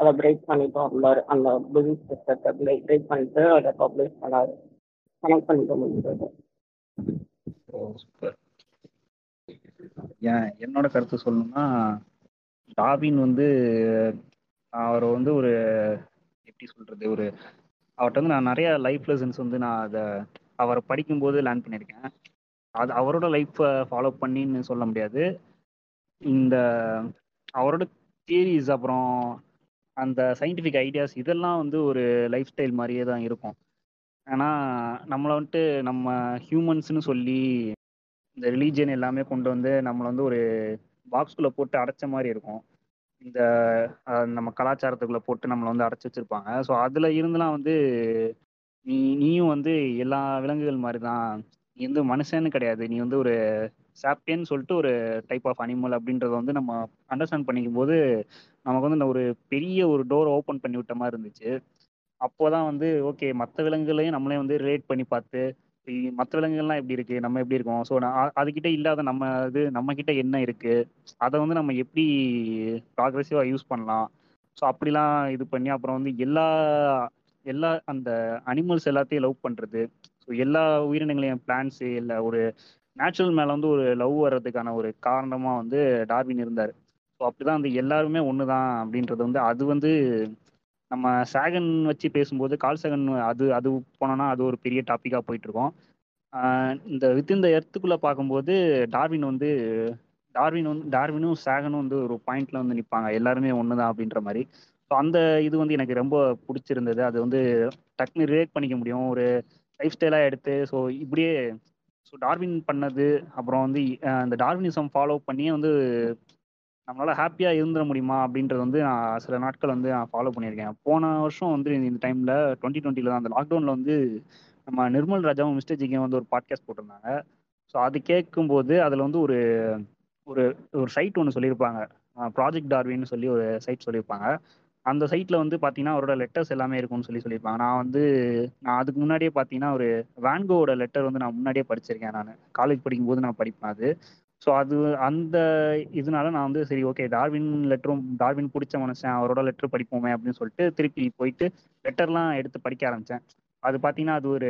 அதை பிரேக் பண்ணிட்டு வந்தார். அந்த பிலிஃப் சிஸ்டத்தை பிரேக் பிரேக் பண்ணிட்டு அதை பப்ளிஷ் பண்ணார். கனெக்ட் பண்ணிக்க முடிஞ்சது. என்னோட கருத்து சொல்லணும்னா டார்வின் வந்து அவரை வந்து ஒரு எப்படி சொல்கிறது, ஒரு அவர்கிட்ட வந்து நான் நிறைய லைஃப் லெசன்ஸ் வந்து நான் அதை அவரை படிக்கும்போது லேர்ன் பண்ணியிருக்கேன். அது அவரோட லைஃப்பை ஃபாலோ பண்ணின்னு சொல்ல முடியாது. இந்த அவரோட தியரிஸ் அப்புறம் அந்த சயின்டிஃபிக் ஐடியாஸ் இதெல்லாம் வந்து ஒரு லைஃப் ஸ்டைல் மாதிரியே தான் இருக்கும். ஆனால் நம்மளை வந்துட்டு நம்ம ஹியூமன்ஸ்னு சொல்லி இந்த ரிலீஜியன் எல்லாமே கொண்டு வந்து நம்மளை வந்து ஒரு பாக்ஸ்குள்ளே போட்டு அடைச்ச மாதிரி இருக்கும். இந்த நம்ம கலாச்சாரத்துக்குள்ளே போட்டு நம்மளை வந்து அடைச்சி வச்சுருப்பாங்க. ஸோ அதில் இருந்தெலாம் வந்து நீ நீயும் வந்து எல்லா விலங்குகள் மாதிரி தான், நீ வந்து மனுஷன்னு கிடையாது, நீ வந்து ஒரு சாப்பியன்னு சொல்லிட்டு ஒரு டைப் ஆஃப் அனிமல் அப்படின்றத வந்து நம்ம அண்டர்ஸ்டாண்ட் பண்ணிக்கும் போது நமக்கு வந்து இந்த ஒரு பெரிய ஒரு டோரை ஓப்பன் பண்ணி விட்ட மாதிரி இருந்துச்சு. அப்போதான் வந்து ஓகே, மற்ற விலங்குகளையும் நம்மளே வந்து ரிலேட் பண்ணி பார்த்து மற்ற விலங்குகள்லாம் எப்படி இருக்குது, நம்ம எப்படி இருக்கோம், ஸோ நான் அதுக்கிட்ட இல்லாத நம்ம இது நம்மக்கிட்ட என்ன இருக்குது, அதை வந்து நம்ம எப்படி ப்ராக்ரெசிவாக யூஸ் பண்ணலாம். ஸோ அப்படிலாம் இது பண்ணி அப்புறம் வந்து எல்லா எல்லா அந்த அனிமல்ஸ் எல்லாத்தையும் லவ் பண்ணுறது. ஸோ எல்லா உயிரினங்களையும் பிளான்ஸு இல்லை ஒரு நேச்சுரல் மேலே வந்து ஒரு லவ் வர்றதுக்கான ஒரு காரணமாக வந்து டார்வின் இருந்தார். ஸோ அப்படி தான் வந்து எல்லாருமே ஒன்று தான் அப்படின்றது வந்து அது வந்து நம்ம சேகன் வச்சு பேசும்போது கால் சேகன் அது அது போனோன்னா அது ஒரு பெரிய டாப்பிக்காக போயிட்டுருக்கோம். இந்த வித்தின் த எர்த்துக்குள்ளே பார்க்கும்போது டார்வின் வந்து டார்வின் வந்து டார்வினும் சேகனும் வந்து ஒரு பாயிண்டில் வந்து நிற்பாங்க, எல்லாருமே ஒன்று தான் அப்படின்ற மாதிரி. ஸோ அந்த இது வந்து எனக்கு ரொம்ப பிடிச்சிருந்தது. அது வந்து டக்குன்னு ரிலேட் பண்ணிக்க முடியும் ஒரு லைஃப் ஸ்டைலாக எடுத்து. ஸோ இப்படியே ஸோ டார்வின் பண்ணது அப்புறம் வந்து அந்த டார்வினிசம் ஃபாலோ பண்ணியே வந்து நம்மளால் ஹாப்பியாக இருந்துட முடியுமா அப்படின்றது வந்து நான் சில நாட்கள் வந்து நான் ஃபாலோ பண்ணியிருக்கேன். போன வருஷம் வந்து இந்த டைமில் டுவெண்ட்டி டுவெண்ட்டியில் தான் அந்த லாக்டவுனில் வந்து நம்ம நிர்மல் ராஜாவும் மிஸ்டர் ஜிகேயும் வந்து ஒரு பாட்காஸ்ட் போட்டிருந்தாங்க. ஸோ அது கேட்கும்போது அதில் வந்து ஒரு ஒரு ஒரு சைட் ஒன்று சொல்லியிருப்பாங்க, ப்ராஜெக்ட் டார்வின்னு சொல்லி ஒரு சைட் சொல்லியிருப்பாங்க. அந்த சைட்டில் வந்து பார்த்தீங்கன்னா அவரோட லெட்டர்ஸ் எல்லாமே இருக்கும்னு சொல்லி சொல்லியிருப்பாங்க. நான் வந்து நான் அதுக்கு முன்னாடியே பார்த்தீங்கன்னா ஒரு வான்கோவோட லெட்டர் வந்து நான் முன்னாடியே படிச்சிருக்கேன், நான் காலேஜ் படிக்கும்போது நான் படிப்பேன் அது. ஸோ அது அந்த இதனால நான் வந்து சரி ஓகே டார்வின் லெட்டரும் டார்வின் பிடிச்ச மனுஷன் அவரோட லெட்டர் படிப்போமே அப்படின்னு சொல்லிட்டு திருப்பி போயிட்டு லெட்டர்லாம் எடுத்து படிக்க ஆரம்பித்தேன். அது பார்த்தீங்கன்னா அது ஒரு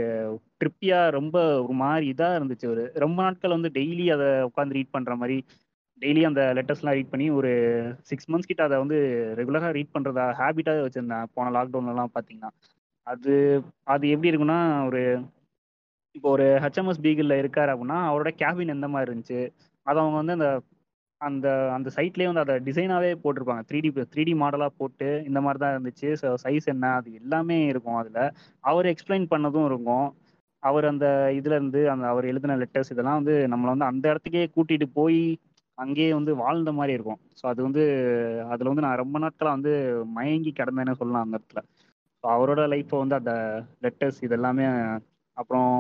ட்ரிப்பியாக ரொம்ப ஒரு மாதிரி இதாக இருந்துச்சு. ஒரு ரொம்ப நாட்கள் வந்து டெய்லி அதை உட்காந்து ரீட் பண்ணுற மாதிரி டெய்லி அந்த லெட்டர்ஸ்லாம் ரீட் பண்ணி ஒரு சிக்ஸ் மந்த்ஸ் கிட்ட அதை வந்து ரெகுலராக ரீட் பண்ணுறதா ஹேபிட்டாக வச்சுருந்தேன் போன லாக்டவுன்லலாம் பார்த்தீங்கன்னா. அது அது எப்படி இருக்குன்னா ஒரு இப்போ ஒரு ஹெச்எம்எஸ் பீகிளில் இருக்கார் அப்படின்னா அவரோட கேபின் எந்த மாதிரி இருந்துச்சு அதை அவங்க வந்து அந்த அந்த அந்த சைட்லேயே வந்து அதை டிசைனாகவே போட்டிருப்பாங்க, த்ரீ டி த்ரீ டி மாடலாக போட்டு இந்த மாதிரி தான் இருந்துச்சு. ஸோ சைஸ் என்ன அது எல்லாமே இருக்கும் அதில், அவர் எக்ஸ்பிளைன் பண்ணதும் இருக்கும். அவர் அந்த இதுலேருந்து அந்த அவர் எழுதின லெட்டர்ஸ் இதெல்லாம் வந்து நம்மளை வந்து அந்த இடத்துக்கே கூட்டிகிட்டு போய் அங்கேயே வந்து வாழ்ந்த மாதிரி இருக்கும். ஸோ அது வந்து அதில் வந்து நான் ரொம்ப நாட்களாக வந்து மயங்கி கிடந்தேன்னு சொல்லலாம் அந்த இடத்துல. ஸோ அவரோட லைஃப்பை வந்து அந்த லெட்டர்ஸ் இதெல்லாமே அப்புறம்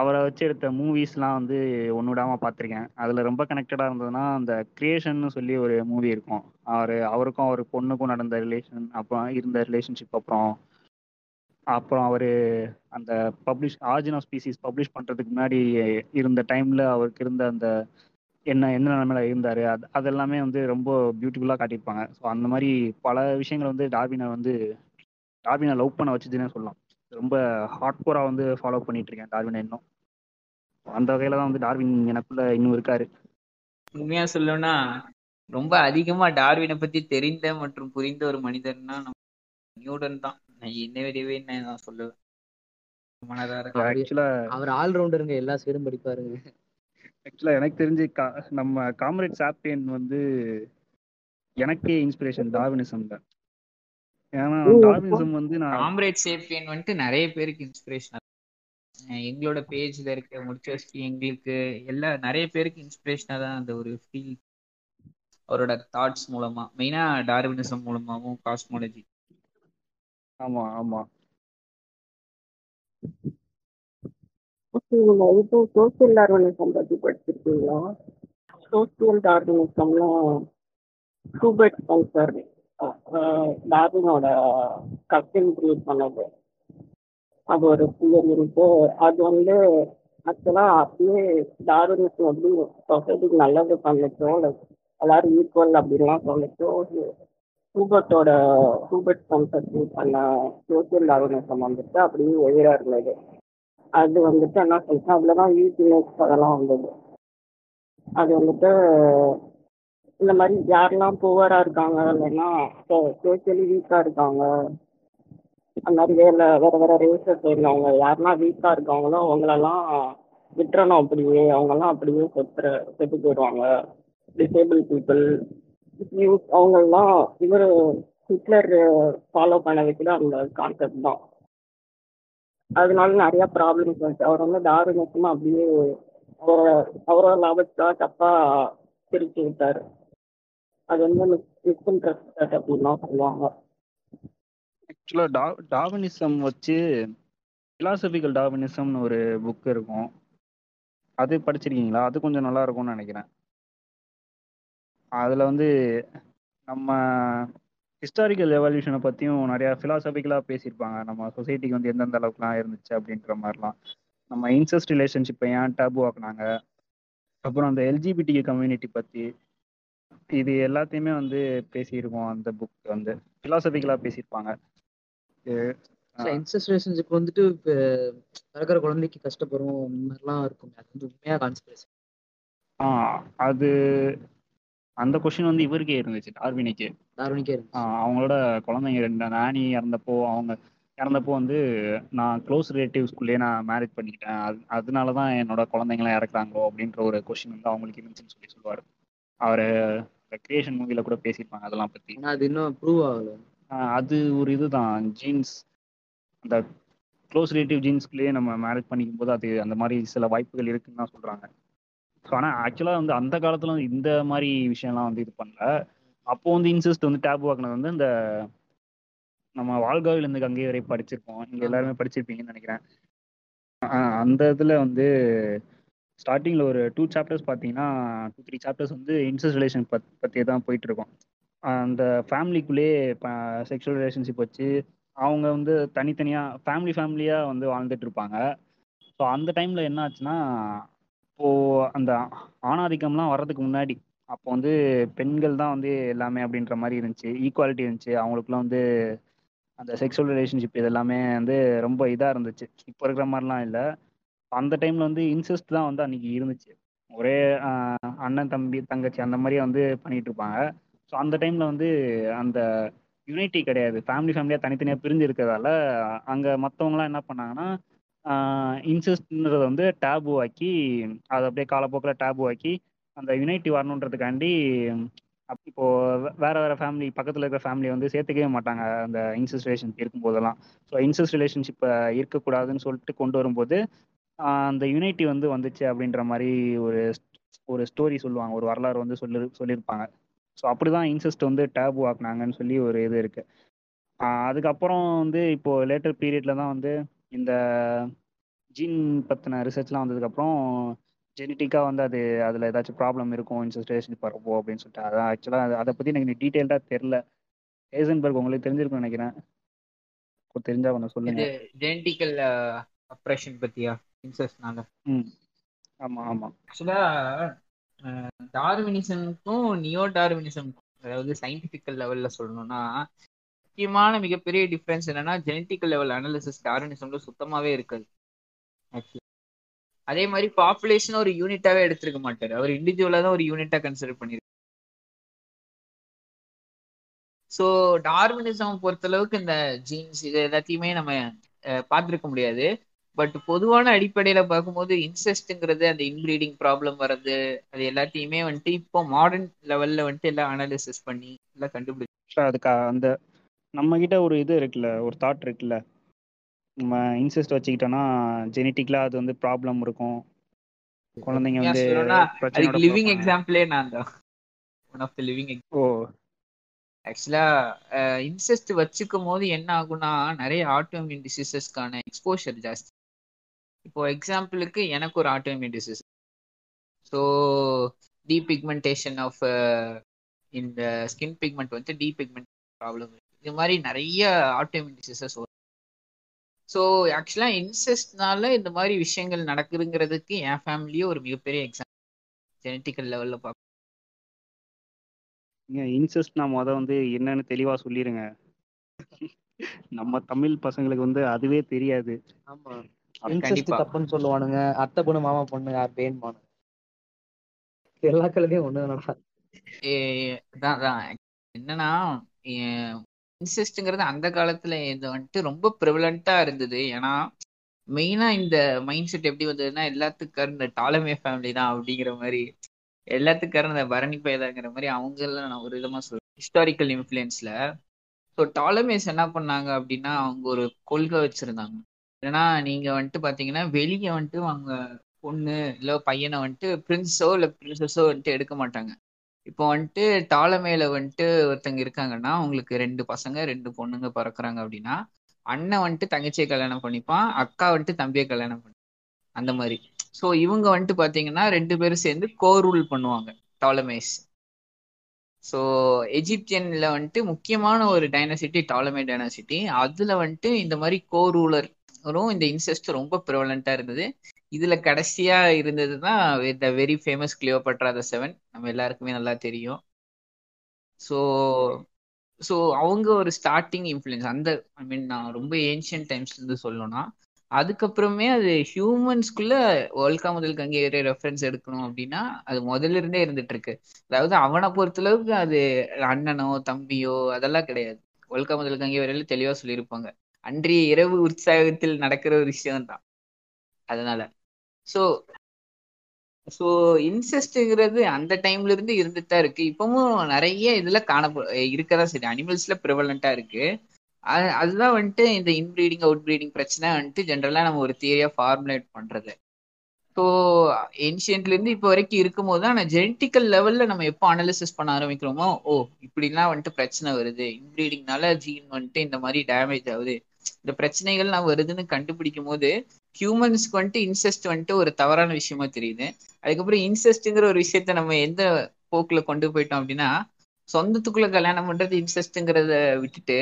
அவரை வச்சு எடுத்த மூவிஸ்லாம் வந்து ஒன்று விடாமல் பார்த்துருக்கேன். அதில் ரொம்ப கனெக்டடாக இருந்ததுன்னா அந்த கிரியேஷன்னு சொல்லி ஒரு மூவி இருக்கும், அவர் அவருக்கும் அவர் பொண்ணுக்கும் நடந்த ரிலேஷன் அப்புறம் இருந்த ரிலேஷன்ஷிப் அப்புறம் அப்புறம் அவர் அந்த publish origin of species publish பண்ணுறதுக்கு முன்னாடி இருந்த டைமில் அவருக்கு இருந்த அந்த என்ன என்ன நிலைமையில இருந்தார் அது அதெல்லாமே வந்து ரொம்ப பியூட்டிஃபுல்லாக காட்டியிருப்பாங்க. ஸோ அந்த மாதிரி பல விஷயங்கள் வந்து டார்வினை வந்து டார்வினை லவ் பண்ண வச்சுதுன்னே சொல்லலாம். ரொம்ப ஹார்ட்கோராக வந்து ஃபாலோ பண்ணிட்டு இருக்கேன் டார்வினை இன்னும். அந்த வகையில தான் வந்து டார்வின் எனக்குள்ள இன்னும் இருக்காரு. உண்மையா சொல்லணும்னா ரொம்ப அதிகமா டார்வினை பத்தி தெரிந்த மற்றும் புரிந்த ஒரு மனிதர்னா நம்ம நியூடன் தான். நான் என்ன விடவே நான் சொல்லுவேன் அவர் ஆல்ரவுண்டருங்க, எல்லா சீரும் படிப்பாருங்க. ஆக்சுவலா எனக்கு தெரிஞ்சு கா நம்ம காம்ரேட் சாப்பியன் வந்து எனக்கே இன்ஸ்பிரேஷன் டார்வினிசம் தான். ஏன்னா டார்வினிசம் வந்து நான் காம்ரேட் சேப்பியன் வந்து நிறைய பேருக்கு இன்ஸ்பிரேஷன். எங்களோட பேஜ்ல இருக்க முடிச்சு எங்களுக்கு எல்லா நிறைய பேருக்கு இன்ஸ்பிரேஷனா தான் அந்த ஒரு ஃபீல்ட் அவரோட தாட்ஸ் மூலமா, மெயினா டார்வினிசம் மூலமாவும் காஸ்மாலஜி. ஆமா ஆமா இப்போ சோசியல் டார்வினிசம் பத்தி படிச்சிருக்கீங்களா? சோசியல் டார்வினிசம்னா ஹூபர்ட் ஸ்பென்சர் டார்வினோட கசின் கிரியேட் பண்ணது. அது ஒரு தியரி இருக்கு. அது வந்து ஆக்சுவலா அப்படியே டார்வினிசம் எப்படி சொசைட்டிக்கு நல்லது பண்ணிச்சோ எல்லாரும் ஈக்குவல் அப்படின்லாம் சொல்லிச்சோ ஹூபர்ட்டோட ஹூபர்ட் ஸ்பென்சர் கிரியேட் பண்ண சோசியல் டார்வினிசம் வந்துட்டு அப்படியே உயிரா இருந்தது. அது வந்துட்டு என்ன சொல்லிச்சா அதுலதான் யூடினஸ் அதெல்லாம் வந்தது. அது வந்துட்டு இந்த மாதிரி யாரெல்லாம் புவராக இருக்காங்க இல்லைன்னா சோசியலி வீக்காக இருக்காங்க அந்த மாதிரி வேலை வேறு வேறு ரேஸை சேர்ந்தவங்க யாரெல்லாம் வீக்காக இருக்காங்களோ அவங்களெல்லாம் விட்டுறணும் அப்படியே, அவங்கெல்லாம் அப்படியே செத்துற செத்து போயிடுவாங்க. டிசேபிள் பீப்புள் யூத் அவங்களெலாம் இவர் ஹிட்லர் ஃபாலோ பண்ண வைக்கிற அந்த கான்செப்ட் தான். அதனால நிறையா ப்ராப்ளம்ஸ் வந்துச்சு. அவர் வந்து டார்வினிசமா அப்படியே அவரோட அவரோட லாபத்தா தப்பாக பிரிச்சு விட்டார். அது வந்து சொல்லுவாங்க ஆக்சுவலாக டா டார்வினிசம் வச்சு ஃபிலாசபிக்கல் டார்வினிசம்னு ஒரு புக் இருக்கும், அது படிச்சிருக்கீங்களா? அது கொஞ்சம் நல்லா இருக்கும்னு நினைக்கிறேன். அதில் வந்து நம்ம ஹிஸ்டாரிக்கல் எவல்யூஷனை பற்றியும் நிறையா ஃபிலாசபிக்கலாக பேசியிருப்பாங்க. நம்ம சொசைட்டிக்கு வந்து எந்தெந்த அளவுக்குலாம் இருந்துச்சு அப்படின்ற மாதிரிலாம், நம்ம இன்சஸ்ட் ரிலேஷன்ஷிப்பை ஏன் டேபு ஆக்குனாங்க, அப்புறம் அந்த எல்ஜிபிடி கம்யூனிட்டி பற்றி இது எல்லாத்தையுமே வந்து பேசியிருக்கோம். அந்த புக் வந்து ஃபிலாசபிக்கலாக பேசியிருப்பாங்க. இன்சஸ்ட் ரிலேஷன்ஷிப் வந்துட்டு இப்போ பிறக்கிற குழந்தைக்கு கஷ்டப்படும் இந்த மாதிரிலாம் இருக்கும். அது வந்து உண்மையாக கான்ஸ்பிரசி. ஆ அது அந்த கொஸ்டின் வந்து இவருக்கே இருந்துச்சு டார்வினுக்கே டார்வினுக்கே ஆ அவங்களோட குழந்தைங்க ரெண்டு நானி இறந்தப்போ அவங்க இறந்தப்போ வந்து நான் க்ளோஸ் ரிலேட்டிவ்ஸ்குள்ளேயே நான் மேரேஜ் பண்ணிக்கிட்டேன், அது அதனால தான் என்னோட குழந்தைங்களாம் இறக்குறாங்களோ அப்படின்ற ஒரு கொஸ்டின் வந்து அவங்களுக்கு இருந்துச்சுன்னு சொல்லி சொல்லுவார். அவர் கிரியேஷன் மூவியில் கூட பேசியிருப்பாங்க அதெல்லாம் பற்றி. அது இன்னும் ப்ரூவ் ஆகலை. அது ஒரு இதுதான் ஜீன்ஸ், அந்த க்ளோஸ் ரிலேட்டிவ் ஜீன்ஸ்குள்ளேயே நம்ம மேரேஜ் பண்ணிக்கும் போது அது அந்த மாதிரி சில வாய்ப்புகள் இருக்குன்னு தான் சொல்கிறாங்க. ஸோ ஆனால் ஆக்சுவலாக வந்து அந்த காலத்தில் இந்த மாதிரி விஷயம்லாம் வந்து இது பண்ணல. அப்போது வந்து இன்சஸ்ட் வந்து டேபு ஆக்குனது வந்து இந்த நம்ம வால்காவிலேருந்து அங்கேயே வரை படிச்சிருப்போம், இங்கே எல்லாருமே படிச்சிருப்பீங்கன்னு நினைக்கிறேன். அந்த இதில் வந்து ஸ்டார்டிங்கில் ஒரு டூ சாப்டர்ஸ் பார்த்தீங்கன்னா டூ த்ரீ சாப்டர்ஸ் வந்து இன்சஸ்ட் ரிலேஷன் பத் பற்றியே தான் போயிட்டுருக்கோம். அந்த ஃபேமிலிக்குள்ளேயே செக்ஷுவல் ரிலேஷன்ஷிப் வச்சு அவங்க வந்து தனித்தனியாக ஃபேமிலி ஃபேமிலியாக வந்து வாழ்ந்துட்டு இருப்பாங்க. ஸோ அந்த டைமில் என்ன ஆச்சுன்னா, இப்போது அந்த ஆணாதிக்கம்லாம் வர்றதுக்கு முன்னாடி அப்போ வந்து பெண்கள் தான் வந்து எல்லாமே அப்படின்ற மாதிரி இருந்துச்சு, ஈக்குவாலிட்டி இருந்துச்சு, அவங்களுக்குலாம் வந்து அந்த செக்ஷுவல் ரிலேஷன்ஷிப் இதெல்லாமே வந்து ரொம்ப இதாக இருந்துச்சு. இப்போ இருக்கிற மாதிரிலாம் இல்லை. அந்த டைமில் வந்து இன்செஸ்ட் தான் வந்து அன்றைக்கி இருந்துச்சு, ஒரே அண்ணன் தம்பி தங்கச்சி அந்த மாதிரியே வந்து பண்ணிகிட்ருப்பாங்க. ஸோ அந்த டைமில் வந்து அந்த யூனிட்டி கிடையாது, ஃபேமிலி ஃபேமிலியாக தனித்தனியாக பிரிஞ்சு இருக்கிறதால அங்கே மற்றவங்களாம் என்ன பண்ணாங்கன்னா, இன்செஸ்ட்ன்றதை வந்து டேபு ஆக்கி, அதை அப்படியே காலப்போக்கில் டேபு ஆக்கி அந்த யூனிட்டி வரணுன்றதுக்காண்டி அப்படி இப்போது வேறு வேறு ஃபேமிலி பக்கத்தில் இருக்கிற ஃபேமிலியை வந்து சேர்த்துக்கவே மாட்டாங்க அந்த இன்செஸ்ட் ரிலேஷன்ஷிப் இருக்கும்போதெல்லாம். ஸோ இன்செஸ்ட் ரிலேஷன்ஷிப்பை இருக்கக்கூடாதுன்னு சொல்லிட்டு கொண்டு வரும்போது அந்த யூனிட்டி வந்து வந்துச்சு அப்படின்ற மாதிரி ஒரு ஒரு ஸ்டோரி சொல்லுவாங்க, ஒரு வரலாறு வந்து சொல்லி சொல்லியிருப்பாங்க. ஸோ அப்படி தான் இன்செஸ்ட் வந்து டேபு ஆக்குனாங்கன்னு சொல்லி ஒரு இது இருக்குது. அதுக்கப்புறம் வந்து இப்போது லேட்டர் பீரியடில் தான் வந்து இந்த ஜீன் பற்றின ரிசர்ச்லாம் வந்ததுக்கப்புறம் ஜெனட்டிக்காக வந்து அது அதில் ஏதாச்சும் ப்ராப்ளம் இருக்கும் இன்செஸ்ட் ரிலேஷன்ஷிப் வரப்போ அப்படின்னு சொல்லிட்டு, அதான் ஆக்சுவலாக அதை பற்றி எனக்கு டீட்டெயில்டாக தெரில. ஹைசன்பர்க் உங்களுக்கு தெரிஞ்சிருக்குன்னு நினைக்கிறேன், தெரிஞ்சா கொஞ்சம் சொல்லுங்க. ஜெனட்டிக்கல் அப்ரேஷன் பற்றியா இன்செஸ்ட்னால? ம் ஆமாம் ஆமாம் ஆக்சுவலாக டார்வினிசம்க்கும் நியோ டார்வினிசம்க்கும், அதாவது சயின்டிஃபிக்கல் லெவலில் சொல்லணும்னா முக்கியமான மிகப்பெரிய டிஃப்ரென்ஸ் என்னன்னா, ஜெனட்டிக்கல் லெவல் அனாலிசிஸ் டார்வினிசம்ல சுத்தமாகவே இருக்காது. அதே மாதிரி பாப்புலேஷன் ஒரு யூனிட்டாகவே எடுத்துருக்க மாட்டார், அவர் இண்டிவிஜுவலாக தான் ஒரு யூனிட்டாக கன்சிடர் பண்ணியிருக்காரு. ஸோ டார்வினிசம் பொறுத்தளவுக்கு இந்த ஜீன்ஸ் இது எல்லாத்தையுமே நம்ம பார்த்துருக்க முடியாது. பட் பொதுவான அடிப்படையில் பார்க்கும்போது இன்செஸ்ட்டுங்கிறது, அந்த இன்பிரீடிங் ப்ராப்ளம் வர்றது, அது எல்லாத்தையுமே வந்துட்டு இப்போ மாடர்ன் லெவலில் வந்துட்டு எல்லாம் அனாலிசிஸ் பண்ணி எல்லாம் கண்டுபிடிச்சு. அதுக்கு அந்த நம்மக்கிட்ட ஒரு இது இருக்குல்ல, ஒரு தாட் இருக்குல்ல, நம்ம இன்செஸ்ட் வச்சுக்கிட்டோன்னா ஜெனட்டிக்கலாக அது வந்து ப்ராப்ளம் இருக்கும் குழந்தைங்க வந்து. அதுக்கு லிவிங் எக்ஸாம்பிளே நான் தான், one of the living example. ஓ ஆக்சுவலாக இன்செஸ்ட் வச்சுக்கும் போது என்ன ஆகுனா, நிறைய ஆட்டோமியூன் டிசீசஸ்க்கான எக்ஸ்போஷர் ஜாஸ்தி. இப்போ எக்ஸாம்பிளுக்கு எனக்கு ஒரு autoimmune disease, so depigmentation of இந்த ஸ்கின் பிக்மெண்ட் வந்து டீபிக்மெண்ட் ப்ராப்ளம் இருக்குது. இது மாதிரி நிறைய ஆட்டோமியூன் டிசீசஸ் வரும். ஸோ ஆக்சுவலாக இன்செஸ்ட்னால இந்த மாதிரி விஷயங்கள் நடக்குதுங்கிறதுக்கு என் ஃபேமிலியே ஒரு மிகப்பெரிய எக்ஸாம்பிள் ஜெனட்டிக்கல் லெவலில் பார்க்கணும். இன்செஸ்ட் நான் மொதல் வந்து என்னன்னு தெளிவாக சொல்லிடுங்க, நம்ம தமிழ் பசங்களுக்கு வந்து அதுவே தெரியாது. ஆமாம், இன்செஸ்ட் தப்புன்னு சொல்லுவானுங்க, அத்தை பொண்ணு மாமா பொண்ணு யார் பேன் பானு எல்லா கலதையும் ஒன்று தானடா. அதான் அதான் என்னன்னா, இன்செஸ்ட்ங்கிறது அந்த காலத்தில் இது வந்துட்டு ரொம்ப ப்ரிவலண்ட்டாக இருந்தது. ஏன்னா மெயினாக இந்த மைண்ட் செட் எப்படி வந்ததுன்னா, எல்லாத்துக்காரும் இந்த டாலமே ஃபேமிலி தான் அப்படிங்கிற மாதிரி, எல்லாத்துக்காரும் இந்த பரணி பயதாங்கிற மாதிரி அவங்கெல்லாம் நான் ஒரு விதமாக சொல்லுவேன் ஹிஸ்டாரிக்கல் இன்ஃப்ளூயன்ஸில். ஸோ டாலமேஸ் என்ன பண்ணாங்க அப்படின்னா, அவங்க ஒரு கொள்கை வச்சுருந்தாங்க. ஏன்னா நீங்கள் வந்துட்டு பார்த்தீங்கன்னா வெளியே வந்துட்டு அவங்க பொண்ணு இல்லை பையனை வந்துட்டு பிரின்ஸோ இல்லை பிரின்சஸோ வந்துட்டு எடுக்க மாட்டாங்க. இப்போ வந்துட்டு டாலமேல வந்துட்டு ஒருத்தங்க இருக்காங்கன்னா, அவங்களுக்கு ரெண்டு பசங்க ரெண்டு பொண்ணுங்க பிறக்கிறாங்க அப்படின்னா, அண்ணன் வந்துட்டு தங்கச்சியை கல்யாணம் பண்ணிப்பான், அக்கா வந்துட்டு தம்பியை கல்யாணம் பண்ணி அந்த மாதிரி. ஸோ இவங்க வந்துட்டு பார்த்தீங்கன்னா ரெண்டு பேரும் சேர்ந்து கோ ரூல் பண்ணுவாங்க டாலமேஸ். ஸோ எஜிப்தியனில் வந்துட்டு முக்கியமான ஒரு டைனசிட்டி டாலமே டைனசிட்டி, அதில் வந்துட்டு இந்த மாதிரி கோ ரூலர் வரும். இந்த இன்செஸ்ட் ரொம்ப ப்ரிவலண்ட்டாக இருந்தது. இதில் கடைசியாக இருந்தது தான் the very famous கிளியோபட்ரா the seven, நம்ம எல்லாருக்குமே நல்லா தெரியும். ஸோ ஸோ அவங்க ஒரு ஸ்டார்டிங் இன்ஃப்ளூயன்ஸ் அந்த, ஐ மீன் நான் ரொம்ப ஏன்ஷியன்ட் டைம்ஸ்லேருந்து சொல்லணும்னா. அதுக்கப்புறமே அது ஹியூமன்ஸ்குள்ளே வேர்ல்ட்கா முதலுக்கு அங்கே ஒரு ரெஃபரன்ஸ் எடுக்கணும் அப்படின்னா அது முதல்ல இருந்தே இருந்துட்டு இருக்கு. அதாவது அவனை பொறுத்தளவுக்கு அது அண்ணனோ தம்பியோ அதெல்லாம் கிடையாது, வேர்ல்ட்கா முதலுக்கு அங்கே வரையில தெளிவாக சொல்லியிருப்பாங்க. அன்றைய இரவு உற்சாகத்தில் நடக்கிற ஒரு விஷயம்தான். அதனால ஸோ ஸோ இன்செஸ்ட்டுங்கிறது அந்த டைம்ல இருந்து இருந்துட்டு தான் இருக்கு. இப்பவும் நிறைய இதுல காணப்ப இருக்கதான் சரி, அனிமல்ஸ்ல ப்ரிவலண்டா இருக்கு. அது அதுதான் வந்துட்டு இந்த இன்ப்ரீடிங் அவுட் ப்ரீடிங் பிரச்சனை வந்துட்டு ஜென்ரலாக நம்ம ஒரு தியரியாக ஃபார்முலேட் பண்ணுறது. ஸோ ஏன்ஷியன்ட்லேருந்து இப்போ வரைக்கும் இருக்கும் போது தான் நான் ஜெனட்டிக்கல் லெவலில் நம்ம எப்போ அனாலிசிஸ் பண்ண ஆரம்பிக்கிறோமோ, ஓ இப்படிலாம் வந்துட்டு பிரச்சனை வருது இன்ப்ரீடிங்னால, ஜீன் வந்துட்டு இந்த மாதிரி டேமேஜ் ஆகுது, இந்த பிரச்சனைகள்லாம் வருதுன்னு கண்டுபிடிக்கும் போது ஹியூமன்ஸ்க்கு வந்துட்டு இன்செஸ்ட் வந்துட்டு ஒரு தவறான விஷயமா தெரியுது. அதுக்கப்புறம் இன்செஸ்ட்டுங்கிற ஒரு விஷயத்த நம்ம எந்த போக்கில் கொண்டு போயிட்டோம் அப்படின்னா, சொந்தத்துக்குள்ள கல்யாணம் பண்றது இன்செஸ்ட்ங்கிறத விட்டுட்டு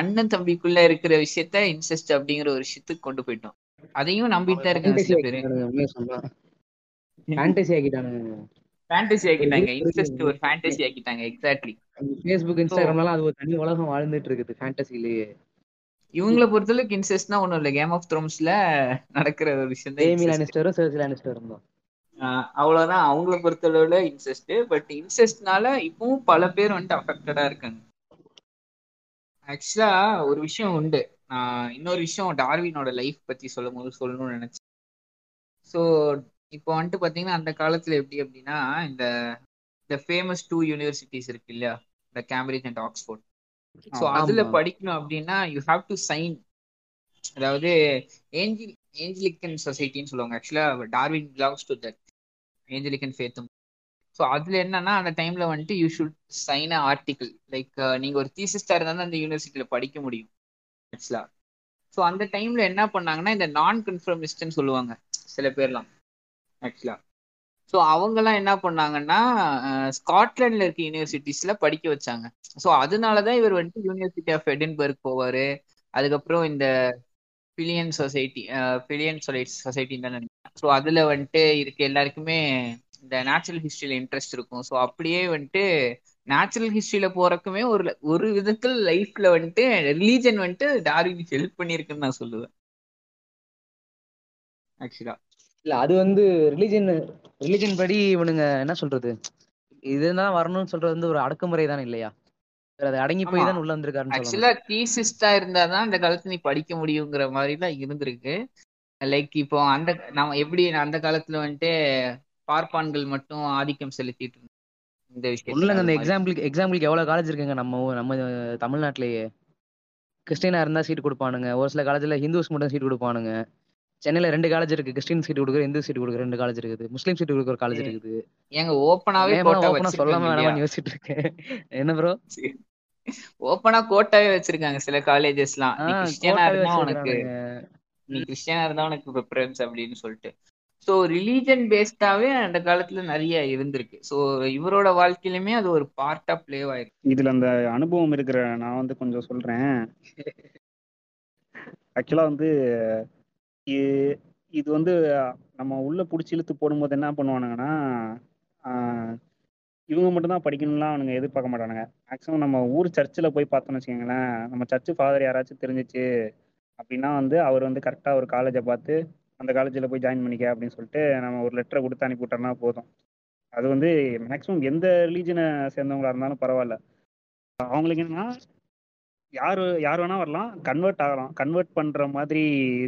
அண்ணன் தம்பிக்குள்ள இருக்கிற விஷயத்த இன்செஸ்ட் அப்படிங்கிற ஒரு விஷயத்துக்கு கொண்டு போயிட்டோம். அதையும் நம்பிட்டு தான் இருக்காங்க. இவங்களை பொறுத்தளவுக்கு இன்செஸ்ட்னா ஒண்ணும் இல்ல, கேம் ஆஃப் த்ரோன்ஸ்ல நடக்கிற ஒரு விஷயம் அவ்வளவுதான். அவங்கள பொறுத்தளவுல இன்செஸ்ட், பட் இன்செஸ்ட்னால இப்பவும் பல பேர் வந்துட்டு அஃபெக்டடா இருக்காங்க. ஆக்சுவலா ஒரு விஷயம் உண்டு, நான் இன்னொரு விஷயம் டார்வினோட லைஃப் பத்தி சொல்லும் போது சொல்லணும்னு நினைச்சேன். ஸோ இப்போ வந்துட்டு பார்த்தீங்கன்னா அந்த காலத்துல எப்படி அப்படின்னா, இந்த இந்த ஃபேமஸ் டூ யூனிவர்சிட்டிஸ் இருக்கு இல்லையா, இந்த கேம்பிரிட்ஜ் அண்ட் ஆக்ஸ்போர்ட். ஸோ அதுல படிக்கணும் அப்படின்னா யூ ஹாவ் டு சைன், அதாவது ஏஞ்சில் ஏஞ்சலிக்கன் சொசைட்டின்னு சொல்லுவாங்க. ஆக்சுவலாக Darwin belongs to that Anglican ஃபேத்தும். ஸோ அதில் என்னன்னா அந்த டைம்ல வந்துட்டு you should sign a article, like நீங்கள் ஒரு தீசிஸ்டாக இருந்தாலும் அந்த யூனிவர்சிட்டியில் படிக்க முடியும் ஆக்சுவலாக. ஸோ அந்த டைம்ல என்ன பண்ணாங்கன்னா இந்த நான் கன்ஃபர்மிஸ்ட்ன்னு சொல்லுவாங்க சில பேர்லாம் ஆக்சுவலாக. ஸோ அவங்கெல்லாம் என்ன பண்ணாங்கன்னா ஸ்காட்லாண்டில் இருக்க யூனிவர்சிட்டிஸில் படிக்க வச்சாங்க. ஸோ அதனால தான் இவர் வந்துட்டு யூனிவர்சிட்டி ஆஃப் எடின்பர்க் போவார். அதுக்கப்புறம் இந்த பிலியன் சொசைட்டி பிலியன் சொலை சொசைட்டின்னு தான் நினைக்கிறேன். ஸோ அதில் வந்துட்டு இருக்க எல்லாருக்குமே இந்த நேச்சுரல் ஹிஸ்ட்ரியில் இன்ட்ரெஸ்ட் இருக்கும். ஸோ அப்படியே வந்துட்டு நேச்சுரல் ஹிஸ்ட்ரியில் போகிறக்குமே ஒரு ஒரு விதத்தில் லைஃப்பில் வந்துட்டு ரிலீஜன் வந்துட்டு டார்வினுக்கு ஹெல்ப் பண்ணியிருக்குன்னு நான் சொல்லுவேன் ஆக்சுவலாக. இல்லை அது வந்து ரிலீஜன் ரிலீஜன் படி இவனுங்க என்ன சொல்கிறது, இதுதான் வரணும்னு சொல்கிறது வந்து ஒரு அடக்குமுறை தானே இல்லையா, அடங்கி போய் தான் உள்ள வந்திருக்காரு. இருந்தாதான் இந்த காலத்துல நீ படிக்க முடியுங்கிற மாதிரி தான் இருந்திருக்கு. லைக் இப்போ அந்த நம்ம எப்படி அந்த காலத்துல வந்துட்டு பார்ப்பான்கள் மட்டும் ஆதிக்கம் செலுத்திட்டு இருந்தோம் இந்த விஷயம். அந்த எக்ஸாம்பிளுக்கு எக்ஸாம்பிளுக்கு எவ்வளவு காலேஜ் இருக்குங்க நம்ம நம்ம தமிழ்நாட்டிலேயே. கிறிஸ்டினா இருந்தா சீட் கொடுப்பானுங்க, ஒரு சில காலேஜ்ல ஹிந்துஸ் மட்டும் சீட் கொடுப்பானுங்க. சென்னையில ரெண்டு காலேஜ் இருக்கு, கிறிஸ்டின் சீட் கொடுக்குற இந்து சீட் கொடுக்குற ரெண்டு காலேஜ் இருக்குது, முஸ்லீம் சீட் கொடுக்குற காலேஜ் இருக்குது. எங்க ஓப்பனாவே ஓப்பனா சொல்லாம வேணாம்னு யோசிச்சிட்டு இருக்கேன். என்ன ப்ரோ ஓப்பனா கோட்டாவே வச்சிருக்காங்க சில காலேஜஸ்லாம். நீ கிறிஸ்டியனா இருந்தா உனக்கு நீ கிறிஸ்டியனா இருந்தா உனக்கு ப்ரிஃபரன்ஸ் அப்படின்னு சொல்லிட்டு. ஸோ ரிலீஜன் பேஸ்டாவே அந்த காலத்துல நிறைய இருந்திருக்கு. ஸோ இவரோட வாழ்க்கையிலுமே அது ஒரு பார்ட்டா பிளே ஆயிருக்கு. இதுல அந்த அனுபவம் இருக்கிற நான் வந்து கொஞ்சம் சொல்றேன். ஆக்சுவலா வந்து இது வந்து நம்ம உள்ள புடிச்சு இழுத்து போடும்போது என்ன பண்ணுவானுங்கன்னா, இவங்க மட்டும்தான் படிக்கணும்லாம் அவனுங்க எதிர்பார்க்க மாட்டானுங்க. மேக்ஸிமம் நம்ம ஊர் சர்ச்சில் போய் பார்த்தோன்னு வச்சுக்கோங்களேன், நம்ம சர்ச்சு ஃபாதர் யாராச்சும் தெரிஞ்சிச்சு அப்படின்னா வந்து அவர் வந்து கரெக்டாக ஒரு காலேஜை பார்த்து அந்த காலேஜில் போய் ஜாயின் பண்ணிக்க அப்படின்னு சொல்லிட்டு நம்ம ஒரு லெட்டரை கொடுத்து அனுப்பிவிட்டோம்னா போதும். அது வந்து மேக்ஸிமம் எந்த ரிலீஜனை சேர்ந்தவங்களா இருந்தாலும் பரவாயில்ல. அவங்களுக்கு என்னன்னா யார் யார் வேணா வரலாம், கன்வெர்ட் ஆகலாம். கன்வெர்ட் பண்ணுற மாதிரி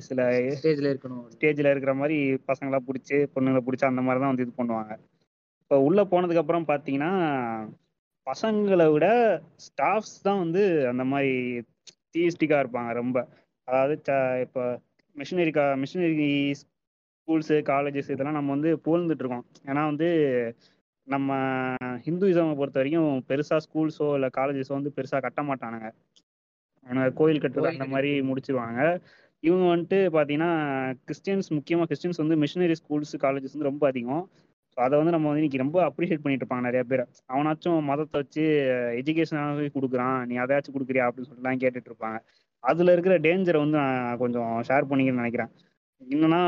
சில ஸ்டேஜில் இருக்கணும், ஸ்டேஜில் இருக்கிற மாதிரி பசங்களாக பிடிச்சி பொண்ணுங்களை பிடிச்சி அந்த மாதிரி தான் வந்து இது பண்ணுவாங்க. இப்போ உள்ளே போனதுக்கப்புறம் பார்த்தீங்கன்னா பசங்களை விட ஸ்டாஃப்ஸ் தான் வந்து அந்த மாதிரி தியிஸ்டிக்காக இருப்பாங்க ரொம்ப. அதாவது ச இப்போ மிஷினரி கா மிஷினரி ஸ்கூல்ஸு காலேஜஸ் இதெல்லாம் நம்ம வந்து புகழ்ந்துட்டுருக்கோம். ஏன்னா வந்து நம்ம ஹிந்துவிசமை பொறுத்த வரைக்கும் பெருசாக ஸ்கூல்ஸோ இல்லை காலேஜஸோ வந்து பெருசாக கட்ட மாட்டானுங்க, ஆனால் கோயில் கட்டுறது அந்த மாதிரி முடிச்சுருவாங்க. இவங்க வந்துட்டு பார்த்தீங்கன்னா கிறிஸ்டியன்ஸ், முக்கியமாக கிறிஸ்டியன்ஸ் வந்து மிஷினரி ஸ்கூல்ஸு காலேஜஸ் வந்து ரொம்ப அதிகம். ஸோ அதை வந்து நம்ம வந்து இன்னைக்கு ரொம்ப அப்ரிஷியேட் பண்ணிட்டு இருப்பாங்க நிறைய பேர். அவனாச்சும் மதத்தை வச்சு எஜுகேஷனாகவே கொடுக்குறான், நீ அதையாச்சும் கொடுக்குறியா அப்படின்னு சொல்லிலாம் கேட்டுட்டு இருப்பாங்க. அதில் இருக்கிற டேஞ்சரை வந்து நான் கொஞ்சம் ஷேர் பண்ணிக்கிறேன்னு நினைக்கிறேன். என்னன்னா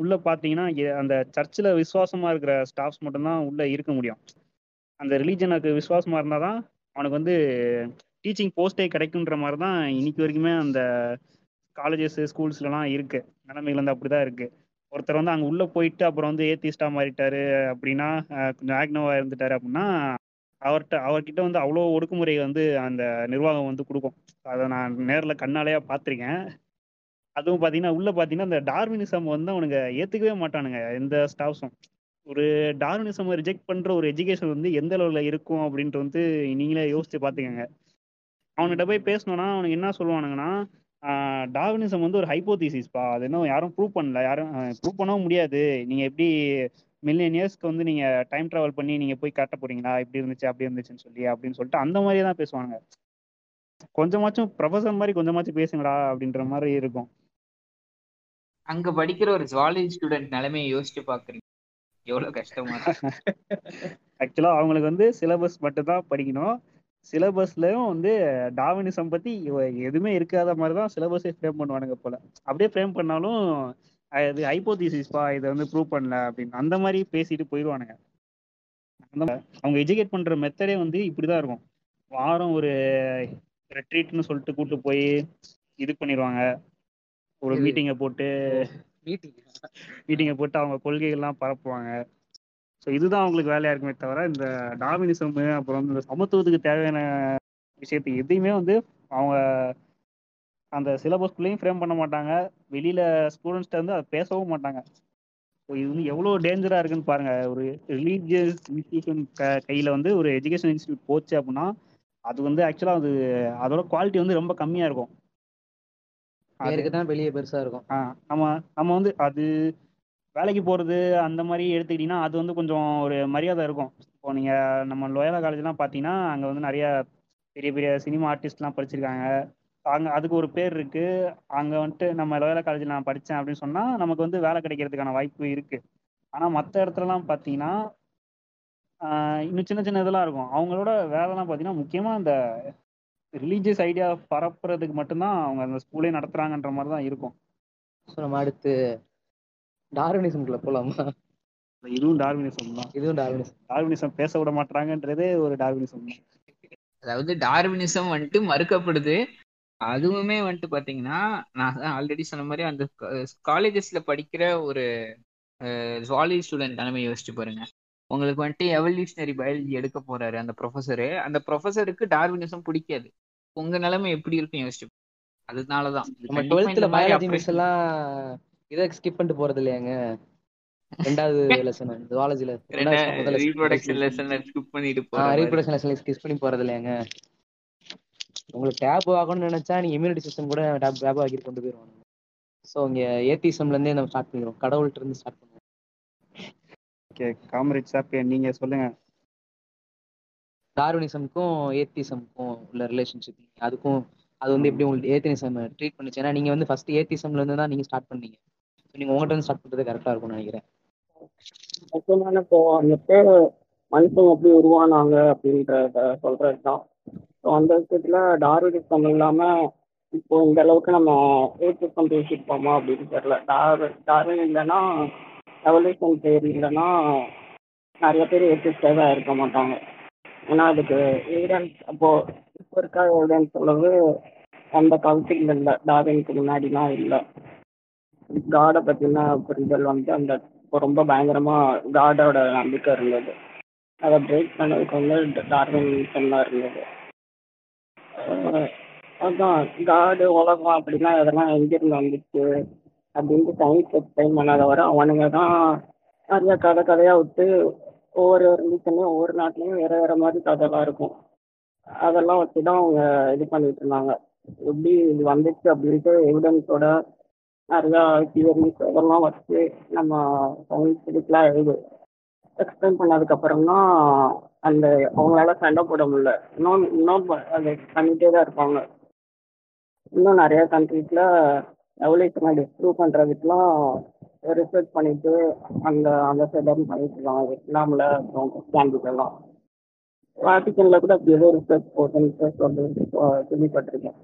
உள்ளே பார்த்தீங்கன்னா அந்த சர்ச்சில் விசுவாசமாக இருக்கிற ஸ்டாஃப்ஸ் மட்டும்தான் உள்ளே இருக்க முடியும். அந்த ரிலீஜனுக்கு விசுவாசமாக இருந்தால் தான் அவனுக்கு வந்து டீச்சிங் போஸ்ட்டே கிடைக்குன்ற மாதிரி தான் இன்னைக்கு வரைக்குமே அந்த காலேஜஸ்ஸு ஸ்கூல்ஸ்லாம் இருக்குது. நிலைமைகள் வந்து அப்படி தான் இருக்குது. ஒருத்தர் வந்து அங்கே உள்ளே போயிட்டு அப்புறம் வந்து ஏத்திஸ்டா மாறிட்டாரு அப்படின்னா, கொஞ்சம் ஆக்னோவாக இருந்துட்டாரு அப்படின்னா அவர்கிட்ட அவர்கிட்ட வந்து அவ்வளோ ஒடுக்குமுறை வந்து அந்த நிர்வாகம் வந்து கொடுக்கும். அதை நான் நேரில் கண்ணாலேயே பார்த்துருக்கேன். அதுவும் பார்த்தீங்கன்னா உள்ளே பார்த்தீங்கன்னா அந்த டார்வினிசம் வந்து அவனுங்க ஏற்றுக்கவே மாட்டானுங்க எந்த ஸ்டாஃப்ஸும். ஒரு டார்வினிசம் ரிஜெக்ட் பண்ணுற ஒரு எஜுகேஷன் வந்து எந்த அளவில் இருக்கும் அப்படின்ட்டு வந்து நீங்களே யோசித்து பார்த்துக்கங்க. அவன்கிட்ட போய் பேசணுன்னா அவனுக்கு என்ன சொல்லுவானுங்கன்னா, டார்வினிசம் வந்து ஒரு ஹைப்போதீசிஸ்ப்பா, அது இன்னும் யாரும் ப்ரூவ் பண்ணல, யாரும் ப்ரூவ் பண்ணவும் முடியாது. நீங்கள் எப்படி மில்லியன் இயர்ஸ்க்கு வந்து நீங்கள் டைம் ட்ராவல் பண்ணி நீங்கள் போய் காட்ட போறீங்களா, இப்படி இருந்துச்சு அப்படி இருந்துச்சுன்னு சொல்லி அப்படின்னு சொல்லிட்டு அந்த மாதிரியே தான் பேசுவாங்க. கொஞ்சமாச்சும் ப்ரொஃபஸர் மாதிரி கொஞ்சமாச்சும் பேசுங்களா அப்படின்ற மாதிரி இருக்கும். அங்கே படிக்கிற ஒரு ஜுவாலஜி ஸ்டூடெண்ட் நிலைமையை யோசிச்சு பார்க்குறீங்க எவ்வளோ கஷ்டமா. ஆக்சுவலாக அவங்களுக்கு வந்து சிலபஸ் மட்டும்தான் படிக்கணும். சிலபஸ்லையும் வந்து டார்வினிசம் பற்றி எதுவுமே இருக்காத மாதிரி தான் சிலபஸே ஃப்ரேம் பண்ணுவானுங்க போல். அப்படியே ஃப்ரேம் பண்ணாலும் இது ஹைப்போதீசிஸ்ப்பா, இதை வந்து ப்ரூவ் பண்ணல அப்படின்னு அந்த மாதிரி பேசிட்டு போயிடுவானுங்க. அந்த அவங்க எஜுகேட் பண்ணுற மெத்தடே வந்து இப்படி தான் இருக்கும். வாரம் ஒரு ரெட்ரீட்னு சொல்லிட்டு கூப்பிட்டு போய் இது பண்ணிடுவாங்க. ஒரு மீட்டிங்கை போட்டு மீட்டிங் மீட்டிங்கை போட்டு அவங்க கொள்கைகள்லாம் பரப்புவாங்க. ஸோ இதுதான் அவங்களுக்கு வேலையாக இருக்குமே தவிர இந்த டார்வினிசம் அப்புறம் இந்த சமத்துவத்துக்கு தேவையான விஷயத்தை எதையுமே வந்து அவங்க அந்த சிலபஸ்குள்ளேயும் ஃப்ரேம் பண்ண மாட்டாங்க. வெளியில் ஸ்டூடெண்ட்ஸ்கிட்ட வந்து அதை பேசவும் மாட்டாங்க. ஸோ இது வந்து எவ்வளோ டேஞ்சராக இருக்குன்னு பாருங்கள். ஒரு ரிலீஜியஸ் இன்ஸ்டிடியூஷன் க கையில் வந்து ஒரு எஜுகேஷன் இன்ஸ்டியூட் போச்சு அப்படின்னா அது வந்து ஆக்சுவலாக அது அதோட குவாலிட்டி வந்து ரொம்ப கம்மியாக இருக்கும். அதுக்கு தான் வெளியே பெருசாக இருக்கும். ஆ நம்ம நம்ம வந்து அது வேலைக்கு போகிறது அந்த மாதிரி எடுத்துக்கிட்டிங்கன்னா அது வந்து கொஞ்சம் ஒரு மரியாதை இருக்கும். இப்போ நீங்கள் நம்ம லோயலா காலேஜ்லாம் பார்த்தீங்கன்னா அங்கே வந்து நிறையா பெரிய பெரிய சினிமா ஆர்டிஸ்ட்லாம் படிச்சிருக்காங்க. அங்கே அதுக்கு ஒரு பேர் இருக்குது. அங்கே வந்துட்டு நம்ம லோயலா காலேஜில் நான் படித்தேன் அப்படின்னு சொன்னால் நமக்கு வந்து வேலை கிடைக்கிறதுக்கான வாய்ப்பு இருக்குது. ஆனால் மற்ற இடத்துலலாம் பார்த்தீங்கன்னா இன்னும் சின்ன சின்ன இதெல்லாம் இருக்கும். அவங்களோட வேலைலாம் பார்த்தீங்கன்னா முக்கியமாக இந்த ரிலீஜியஸ் ஐடியா பரப்புறதுக்கு மட்டும்தான் அவங்க அந்த ஸ்கூலே நடத்துகிறாங்கன்ற மாதிரி தான் இருக்கும். ஸோ நம்ம அடுத்து டார்வினிசம்ல போகலாமா? இதுவும் டார்வினிசம் தான். இதுவும் டார்வினிசம். டார்வினிசம் பேச விட மாட்டாங்கன்றதே ஒரு டார்வினிசம். அதாவது டார்வினிசம் வந்துட்டு மறுக்கப்படுது. அதுவுமே வந்துட்டு பார்த்தீங்கன்னா நான் ஆல்ரெடி சொன்ன மாதிரி அந்த காலேஜஸ்ல படிக்கிற ஒரு ஜுவாலஜி ஸ்டூடெண்ட் நிலைமை யோசிச்சு பாருங்க. உங்களுக்கு வந்துட்டு எவல்யூஷனரி பயாலஜி எடுக்க போறாரு அந்த ப்ரொஃபஸரு. அந்த ப்ரொஃபஸருக்கு டார்வினிசம் பிடிக்காது. உங்க நிலைமை எப்படி இருக்கும் யோசிச்சு. அதனாலதான் நம்ம டுவெல்த்ல பயாலஜி மிஸ் எல்லாம் இதை ஸ்கிப் பண்ணிட்டு போறது இல்லையாங்க. ரெண்டாவது லெசன் ஜுவாலஜில ரீப்ரொடக்ஷன் லெசன் ஸ்கிப் பண்ணிட்டு போறோம். ரீப்ரொடக்ஷன் லெசன் ஸ்கிப் பண்ணி போறது இல்லையாங்க. உங்களுக்கு டேப் ஆகணும்னு நினைச்சா நீ இம்யூனிட்டி சிஸ்டம் கூட டேப் டேப் ஆகிட்டு கொண்டு போயிடுவாங்க. ஸோ இங்கே ஏத்திசம்ல இருந்தே நம்ம ஸ்டார்ட் பண்ணிடுவோம். கடவுள்கிட்ட இருந்து ஸ்டார்ட் பண்ணுவோம். ஓகே காம்ரேட் சாப்பியன், நீங்க சொல்லுங்க டார்வினிசம்க்கும் ஏத்திசம்க்கும் உள்ள ரிலேஷன்ஷிப். அதுக்கும் அது வந்து எப்படி உங்களுக்கு ஏத்திசம் ட்ரீட் பண்ணிச்சு? ஏன்னா நீங்க வந்து ஃபர்ஸ்ட் ஏத்திசம்ல இருந்து தான் நீங்க ஸ்டார்ட் பண்ணீங்க. நீங்க உங்கள்கிட்ட ஸ்டார்ட் பண்றது கரெக்டா இருக்கும்னு நினைக்கிறேன். முக்கியமான இப்போ அந்த பேர் மனுஷன் எப்படி உருவானாங்க அப்படின்றத சொல்றதுதான். ஸோ அந்த விஷயத்துல டார்வினிசம் இல்லாம இப்போ இந்த அளவுக்கு நம்ம ஏத்திசம் பேசியிருப்போமா அப்படின்னு தெரியல. டார்வின் டார்வின் இல்லைன்னா எவல்யூஷன் தேரி இல்லைன்னா நிறைய பேர் ஏத்திஸ்டா தான் இருக்க மாட்டாங்க. ஏன்னா அதுக்கு எவிடன்ஸ் அப்போ இப்போ இருக்க எவிடன்ஸ் அளவு அந்த காலத்துக்கு இல்லை. டார்வினுக்கு முன்னாடிலாம் இல்லை. காடை பற்றின புரிதல் வந்து அந்த ரொம்ப பயங்கரமாக காடோட நம்பிக்கை இருந்தது. அதை பிரேக் பண்ணதுக்கு வந்து டார்வினிசம்லாம் இருந்தது. அதுதான் காடு உலகம் அப்படின்னா அதெல்லாம் எங்கிருந்து வந்துச்சு அப்படின்ட்டு சயின்ஸ் எக்ஸ்பிளைன் பண்ணாத வர அவனுங்க தான் நிறையா கதை கதையாக விட்டு ஒவ்வொரு ரிலீஜன்லையும் ஒவ்வொரு நாட்டிலையும் வேறு வேறு மாதிரி கதைலாம் இருக்கும். அதெல்லாம் வச்சு தான் அவங்க இது பண்ணிட்டு இருந்தாங்க. எப்படி இது வந்துச்சு அப்படின்ட்டு எவிடன்ஸோட நிறையா தியரிஸ் அதெல்லாம் வச்சு நம்ம சயின்ஸ் இதுக்கெலாம் எழுது எக்ஸ்பிளைன் பண்ணதுக்கப்புறம் தான் அந்த அவங்களால சண்டை போட முடியல. இன்னும் இன்னும் அதை பண்ணிகிட்டே தான் இருப்பாங்க. இன்னும் நிறையா கண்ட்ரீஸில் எவல்யூஷனை டிஸ்ப்ரூவ் பண்ணுறதுக்கெலாம் ரிசர்ச் பண்ணிட்டு அந்த அந்த சைடர்னு பண்ணிட்டு இருக்காங்க. வியட்நாமில் அப்புறம் கேண்டிடெல்லாம் வாட்டிக்கனில் கூட அப்படி ஏதோ ரிசர்ச் போட்டு ரிசர்ச் வந்து கேள்விப்பட்டிருக்கேன்.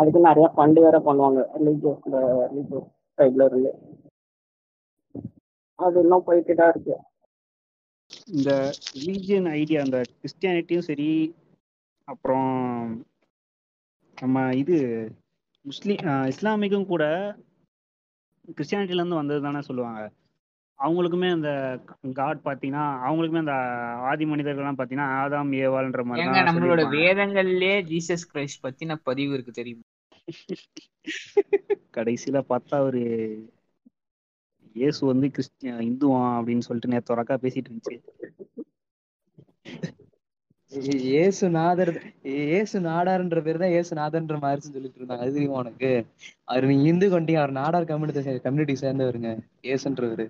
அதுக்கு நிறையா ஃபண்டு வேறு பண்ணுவாங்க ரிலீஜியஸில் ரிலீஜியஸ் சைடில் இருந்து. அது இன்னும் போயிட்டு தான் இருக்குது. இந்த ரிலீஜியன் ஐடியா அந்த கிறிஸ்டியானிட்டியும் சரி அப்புறம் நம்ம இது முஸ்லீம் இஸ்லாமிக்கும் கூட கிறிஸ்டியானிட்டிலேருந்து வந்தது தானே சொல்லுவாங்க. அவங்களுக்குமே அந்த காட் பார்த்தீங்கன்னா அவங்களுக்குமே அந்த ஆதி மனிதர்கள்லாம் பார்த்தீங்கன்னா ஆதாம் ஏவாள்ன்ற மாதிரி தான். நம்மளோட வேதங்கள்லயே ஜீசஸ் கிரைஸ்ட் பத்தின பதிவு இருக்கு தெரியுமா? கடைசியில பார்த்தா ஒரு இயேசு வந்து கிறிஸ்டியா இந்துவா அப்படின்னு சொல்லிட்டு நேற்று ஒருக்கா பேசிட்டு இருந்துச்சு. ஏசுநாதர் ஏசு நாடார்ன்ற பேர் தான் ஏசுநாதர்ன்ற மாதிரி சொல்லிட்டு இருந்தாங்க. அது தெரியுமா உனக்கு? அவர் நீ இந்து கொண்டீங்க. அவர் நாடார் கம்யூனிட்டி கம்யூனிட்டி சேர்ந்தவருங்க ஏசுன்றவரு.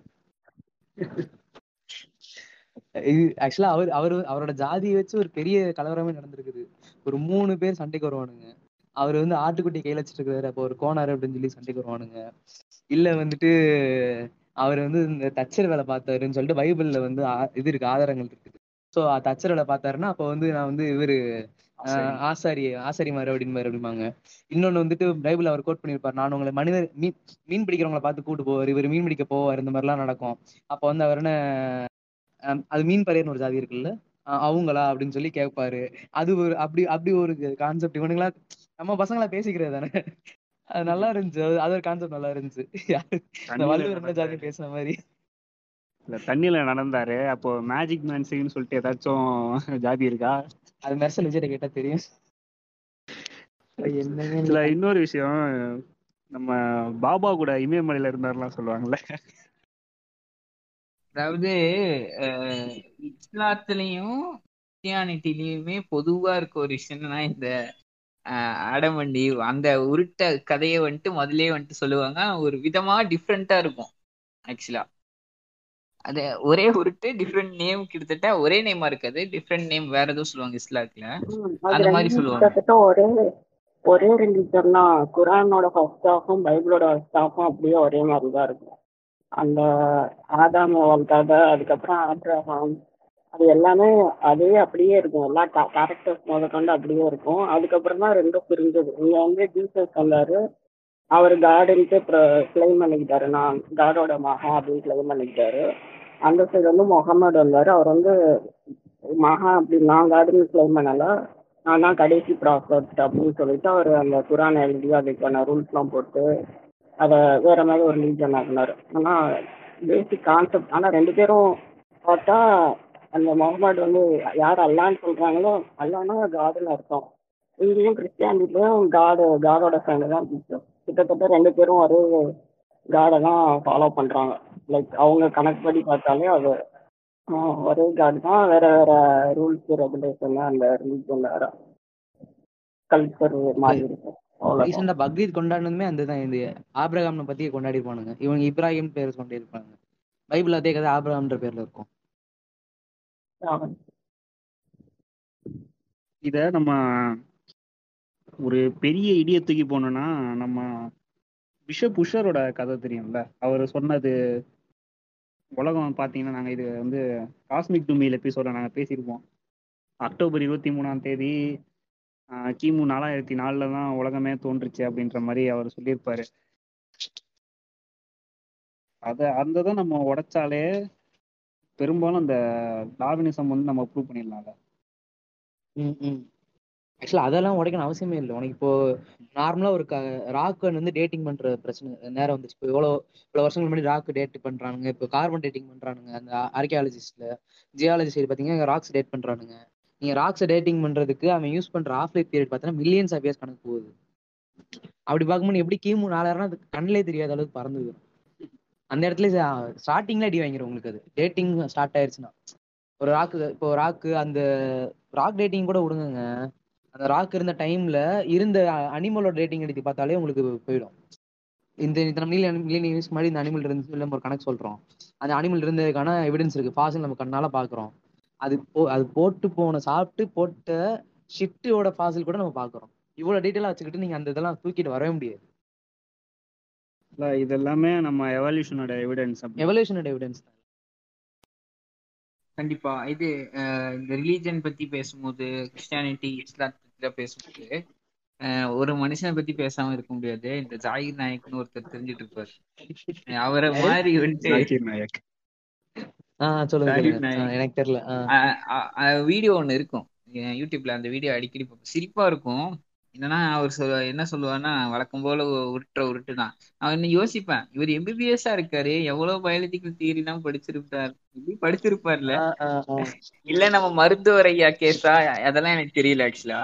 இது ஆக்சுவலா அவர் அவர் அவரோட ஜாதியை வச்சு ஒரு பெரிய கலவரமே நடந்திருக்குது. ஒரு மூணு பேர் சண்டைக்கு வருவானுங்க. அவர் வந்து ஆட்டுக்குட்டி கையில வச்சுட்டு இருக்கிறாரு, அப்போ ஒரு கோனாரு அப்படின்னு சொல்லி சண்டைக்கு வருவானுங்க. இல்ல வந்துட்டு அவர் வந்து இந்த தச்சர் வேலை பார்த்தாருன்னு சொல்லிட்டு பைபிள்ல வந்து இது இருக்கு, ஆதாரங்கள் இருக்குது. ஸோ தச்சரோட பார்த்தாருன்னா அப்போ வந்து நான் வந்து இவரு ஆசாரி ஆசாரிமாரு அப்படின்னு மாதிரி அப்படிம்பாங்க. இன்னொன்னு வந்துட்டு பைபிள் அவர் கோட் பண்ணியிருப்பாரு, நான் உங்களை மனிதர் மீன் மீன் பிடிக்கிறவங்களை பார்த்து கூட்டு போவார், இவர் மீன் பிடிக்க போவார், இந்த மாதிரிலாம் நடக்கும். அப்போ வந்து அவர் என்ன அது மீன் பறையர்னு ஒரு ஜாதி இருக்குல்ல அவங்களா அப்படின்னு சொல்லி கேட்பாரு. அது ஒரு அப்படி அப்படி ஒரு கான்செப்ட் இவனுங்களா நம்ம பசங்களா பேசிக்கிறது தானே, அது நல்லா இருந்துச்சு. அது ஒரு கான்செப்ட் நல்லா இருந்துச்சு, வள்ளுவர் என்ன ஜாதி பேசுற மாதிரி. இல்ல தண்ணியில நடந்தாரு அப்போ மேஜிக் மேன்சின்னு சொல்லிட்டு ஏதாச்சும் ஜாதி இருக்கா? அது மெர்சல் விஜய் கேட்டா தெரியும். இல்ல இன்னொரு விஷயம், நம்ம பாபா கூட இமயமலையில இருந்தாருலாம் சொல்லுவாங்கல்ல, அதாவது இஸ்லாத்துலயும் கிறிஸ்டியானிட்டிலயுமே பொதுவா இருக்க ஒரு விஷயம்னா இந்த அடமண்டி அந்த உருட்ட கதையை வந்துட்டு முதலே வந்துட்டு சொல்லுவாங்க. ஒரு விதமா டிஃப்ரெண்டா இருக்கும் ஆக்சுவலா, அது ஒரே உருட்டு டிஃப்ரெண்ட் நேம், கிட்டத்தட்ட ஒரே நேமா இருக்காது, டிஃப்ரெண்ட் நேம் வேற ஏதோ சொல்லுவாங்க இஸ்லாத்துல, அந்த மாதிரி சொல்லுவாங்க. ஒரே ஒரே ரிலீஜன்னா குரானோட ஃபர்ஸ்ட் ஹாஃபும் பைபிளோட ஃபர்ஸ்ட் ஹாஃபும் அப்படியே ஒரே மாதிரி தான் இருக்கும். அந்த ஆதாம் கதை அதுக்கப்புறம் ஆப்ரஹாம் அது எல்லாமே அதே அப்படியே இருக்கும், எல்லா கேரக்டர்ஸ் முதற்கொண்டு அப்படியே இருக்கும். அதுக்கப்புறம் தான் ரெண்டும் பிரிஞ்சது. இங்கே வந்து ஜீசஸ் வந்தாரு, அவர் காடுன்ட்டு கிளைம் பண்ணிக்கிட்டாரு, நான் காடோட மகா அப்படின்னு கிளைம் பண்ணிக்கிட்டாரு. அந்த சைடு வந்து முகமது வந்தாரு, அவர் வந்து மகா அப்படி நான் காடுன்னு கிளைம் பண்ணல, நான் தான் கடைசி ப்ராஃபட் அப்படின்னு சொல்லிட்டு அவர் அந்த குரான் எழுதி அதுக்கான ரூல்ஸ்லாம் போட்டு அதை வேற மாதிரி ஒரு ரிலீஜன் ஆகினார். ஆனால் பேசிக் கான்செப்ட். ஆனால் ரெண்டு பேரும் பார்த்தா அந்த முகமது வந்து யார் அல்லான்னு சொல்கிறாங்களோ அல்லான்னா காடுன்னு அர்த்தம். இங்கேயும் கிறிஸ்டியானிட்டிலையும் காடு காடோட ஃப்ரெண்டு தான் கிட்டத்தட்ட ரெண்டு பேரும் ஒரே காடை தான் ஃபாலோ பண்ணுறாங்க. லைக் அவங்க கணக்கு படி பார்த்தாலே அது ஒரே காடு தான், வேறு வேறு ரூல்ஸு ரெகுலேஷன் அந்த ரிலீஜன் வேறு கல்ச்சர் மாதிரி இருக்கும். ரீசெண்டா பக்ரீத் கொண்டாடுனதுமே அந்த தான், இந்த ஆபிரகாம் பத்தியே கொண்டாடி இருப்பானுங்க, இவங்க இப்ராஹிம் பேர் கொண்டே இருப்பாங்க. பைபிள் அதே கதை ஆபிரகாம்ன்ற பேர்ல இருக்கும். இத நம்ம ஒரு பெரிய இடிய தூக்கி போனோம்னா நம்ம பிஷப் உஷரோட கதை தெரியும்ல, அவர் சொன்னது உலகம் பாத்தீங்கன்னா, நாங்க இது வந்து காஸ்மிக் டூமியில் எபிசோட நாங்க பேசியிருப்போம். அக்டோபர் இருபத்தி மூணாம் தேதி கிமு நாலாயிரத்தி நாலுல தான் உலகமே தோன்றுச்சு அப்படின்ற மாதிரி அவர் சொல்லியிருப்பாரு. அதை அந்த தான் நம்ம உடைச்சாலே பெரும்பாலும் அந்த டார்வினிசம் வந்து நம்ம ப்ரூவ் பண்ணிடலாம்ல. ம் ம் ஆக்சுவலாக அதெல்லாம் உடைக்கணும் அவசியமே இல்லை. உனக்கு இப்போ நார்மலாக ஒரு க ராக்கன் வந்து டேட்டிங் பண்ணுற பிரச்சனை நேரம் வந்துச்சு. இப்போ எவ்வளோ இவ்வளோ வருஷங்கள் முன்னாடி ராக்கு டேட் பண்ணுறானுங்க, இப்போ கார்பன் டேட்டிங் பண்ணுறானுங்க. அந்த ஆர்கியாலஜிஸ்டில் ஜியாலஜி சைடு பார்த்தீங்கன்னா ராக்ஸ் டேட் பண்ணுறானுங்க. நீங்கள் ராக்ஸை டேட்டிங் பண்ணுறதுக்கு அவன் யூஸ் பண்ணுற ஆஃப் லைஃப் பீரியட் பார்த்தீங்கன்னா மில்லியன்ஸ் ஆஃப் இயர்ஸ் கணக்கு போகுது. அப்படி பார்க்கும்போது எப்படி கிமு நாலாயிரம்னா அது கண்ணிலே தெரியாத அளவுக்கு பறந்து போயிடும். அந்த இடத்துல ஸ்டார்டிங்கில் அடி வாங்கிடும் உங்களுக்கு. அது டேட்டிங் ஸ்டார்ட் ஆயிடுச்சுன்னா ஒரு ராக்கு, இப்போ ராக்கு அந்த ராக் டேட்டிங் கூட விடுங்க, அந்த ராக் இருந்த டைமில் இருந்த அனிமலோட டேட்டிங் எடுத்து பார்த்தாலே உங்களுக்கு போயிடும். இந்த இத்தனை மில்லியன் மில்லியன் இயர்ஸ் மாதிரி இந்த அனிமல் இருந்துச்சு, நம்ம ஒரு கணக்கு சொல்கிறோம், அந்த அனிமல் இருந்ததுக்கான எவிடன்ஸ் இருக்குது, ஃபாசில் நம்ம கண்ணால் பார்க்குறோம். அது போ அது போட்டு போன சாப்பிட்டு போட்ட ஷிஃப்டோட ஃபாசில் கூட நம்ம பார்க்குறோம். இவ்வளோ டீட்டெயிலாக வச்சுக்கிட்டு நீங்கள் அந்த இதெல்லாம் தூக்கிட்டு வரவே முடியாது. இல்லை இதெல்லாமே நம்ம எவல்யூஷனோட எவிடன்ஸ் எவல்யூஷனோட எவிடன்ஸ் தான். கண்டிப்பாக இது இந்த ரிலீஜன் பற்றி பேசும்போது, கிறிஸ்டியானிட்டி இஸ்லாத்தை பேசும்போது ஒரு மனுஷனை பற்றி பேசாமல் இருக்க முடியாது. இந்த ஜாகிர் நாயக்னு ஒருத்தர் தெரிஞ்சிட்டு இருப்பார், அவரை மாதிரி வந்துட்டு நாயக் எனக்கு தெரியல வீடியோ ஒண்ணு இருக்கும் யூடியூப்ல, அந்த வீடியோ அடிக்கடி சிரிப்பா இருக்கும். என்னன்னா அவர் சொல் என்ன சொல்லுவார்னா, வழக்கம் போல உருட்டுற உருட்டு தான். நான் இன்னும் யோசிப்பேன், இவர் எம்பிபிஎஸ்ஸா இருக்காரு, எவ்வளவு பயாலஜிக்கல் தியரி எல்லாம் படிச்சிருப்பார், இப்படி படிச்சிருப்பார்ல, இல்ல நம்ம மருத்துவரையா கேஸா, அதெல்லாம் எனக்கு தெரியல ஆக்சுவலா.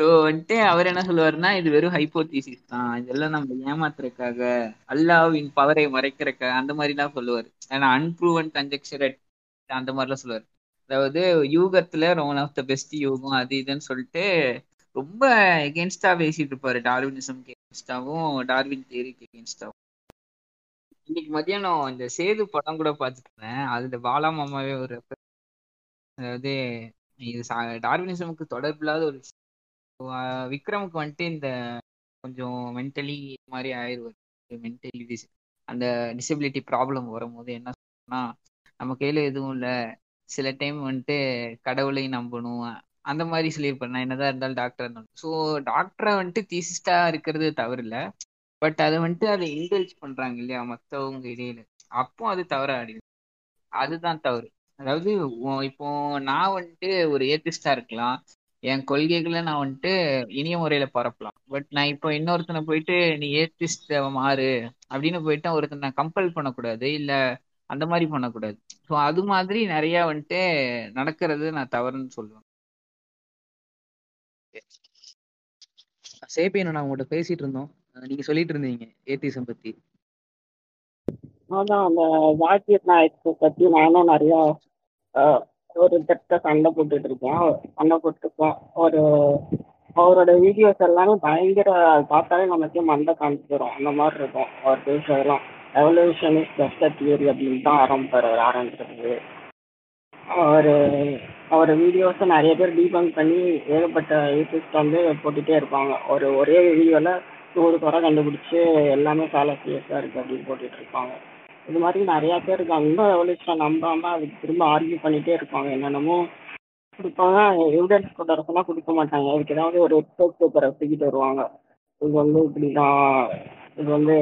ஸோ வந்துட்டு அவர் என்ன சொல்லுவாருன்னா, இது வெறும் ஹைப்போதீசிஸ் தான், இதெல்லாம் நம்ம ஏமாத்துறதுக்காக அல்லாஹ்வின் பவரை மறைக்கிறக்காக அந்த மாதிரிலாம் சொல்லுவார். ஏன்னா அன்ப்ரூவன் கன்ஜெக்சரட் அந்த மாதிரிலாம் சொல்லுவார். அதாவது யூகத்தில் ஒன் ஆஃப் த பெஸ்ட் யூகம் அது இதுன்னு சொல்லிட்டு ரொம்ப எகென்ஸ்டாக பேசிட்டு இருப்பாரு, டார்வினிசம்க்கு எகென்ஸ்டாகவும் டார்வின் தியரிக்கு எகென்ஸ்டாகவும். இன்னைக்கு மதியானம் இந்த சேது படம் கூட பார்த்துருந்தேன், அதில் பாலா மாமாவே ஒரு, அதாவது இது டார்வினிசமுக்கு தொடர்பில்லாத ஒரு விக்ரமுக்கு வந்துட்டு இந்த கொஞ்சம் மென்டலி மாதிரி ஆயிடுவார், மென்டலி அந்த டிசபிலிட்டி ப்ராப்ளம் வரும்போது என்ன சொன்னா, நம்ம கையில எதுவும் இல்லை, சில டைம் வந்துட்டு கடவுளையும் நம்பணும் அந்த மாதிரி சொல்லியிருப்பேன். நான் என்னதான் இருந்தாலும் டாக்டர், ஸோ டாக்டரை வந்துட்டு தீசிஸ்டா இருக்கிறது தவறு இல்லை, பட் அதை வந்துட்டு அதை என்கரேஜ் பண்றாங்க இல்லையா மற்றவங்க இடையில, அப்போ அது தவற ஆடிது, அதுதான் தவறு. அதாவது இப்போ நான் வந்துட்டு ஒரு ஏத்திஸ்டா இருக்கலாம், என் கொள்கைகளை நான் வந்துட்டு இனிய முறையில பரப்பலாம், பட் நான் இப்போ இன்னொருத்தனை போயிட்டு நீ ஏத்திஸ்ட் மாறு அப்படின்னு போயிட்டு ஒருத்தனை நான் கம்பல் பண்ணக்கூடாது, இல்லை அந்த மாதிரி பண்ணக்கூடாது. ஸோ அது மாதிரி நிறையா வந்துட்டு நடக்கிறது நான் தவறுன்னு சொல்லுவேன். சேப்பியன், நான் உங்கள்கிட்ட பேசிட்டு இருந்தோம், நீங்க சொல்லிட்டு இருந்தீங்க ஏத்திசம் பத்தி. அதான் அந்த வாக்கியம் பத்தி நானும் நிறையா ஒரு தட்ட சண்டை போட்டுட்டு இருக்கேன் சண்டை போட்டுருக்கோம். ஒரு அவரோட வீடியோஸ் எல்லாமே பயங்கர பார்த்தாலே நமக்கு மண்டை காமிச்சிடும் அந்த மாதிரி இருக்கும். அவர் பேசுறதெல்லாம் evolution is just a theory அப்படின்னு தான் ஆரம்பிப்பார் ஆரம்பிச்சிருக்கு. அவர் அவரோட வீடியோஸை நிறைய பேர் டீபங்க் பண்ணி ஏகப்பட்ட யூடியூப்ஸ் வந்து போட்டுகிட்டே இருப்பாங்க. ஒரு ஒரே வீடியோவில் நூறு குறை கண்டுபிடிச்சி எல்லாமே ஃபேலசியஸாக இருக்குது அப்படின்னு போட்டுட்டு இருப்பாங்க. இது மாதிரி நிறையா பேர் இருக்காங்க எவல்யூஷன் நம்பாமல் அதுக்கு திரும்ப ஆர்கியூ பண்ணிகிட்டே இருப்பாங்க. என்னென்னமோ கொடுப்பாங்க, எவிடன்ஸ் கொண்டு வர சொன்னால் கொடுக்க மாட்டாங்க. அதுக்கு ஏதாவது ஒரு எக்ஸ்பர்ட் பேப்பரை தூக்கிட்டு வருவாங்க. இது வந்து இப்படி தான், இது வந்து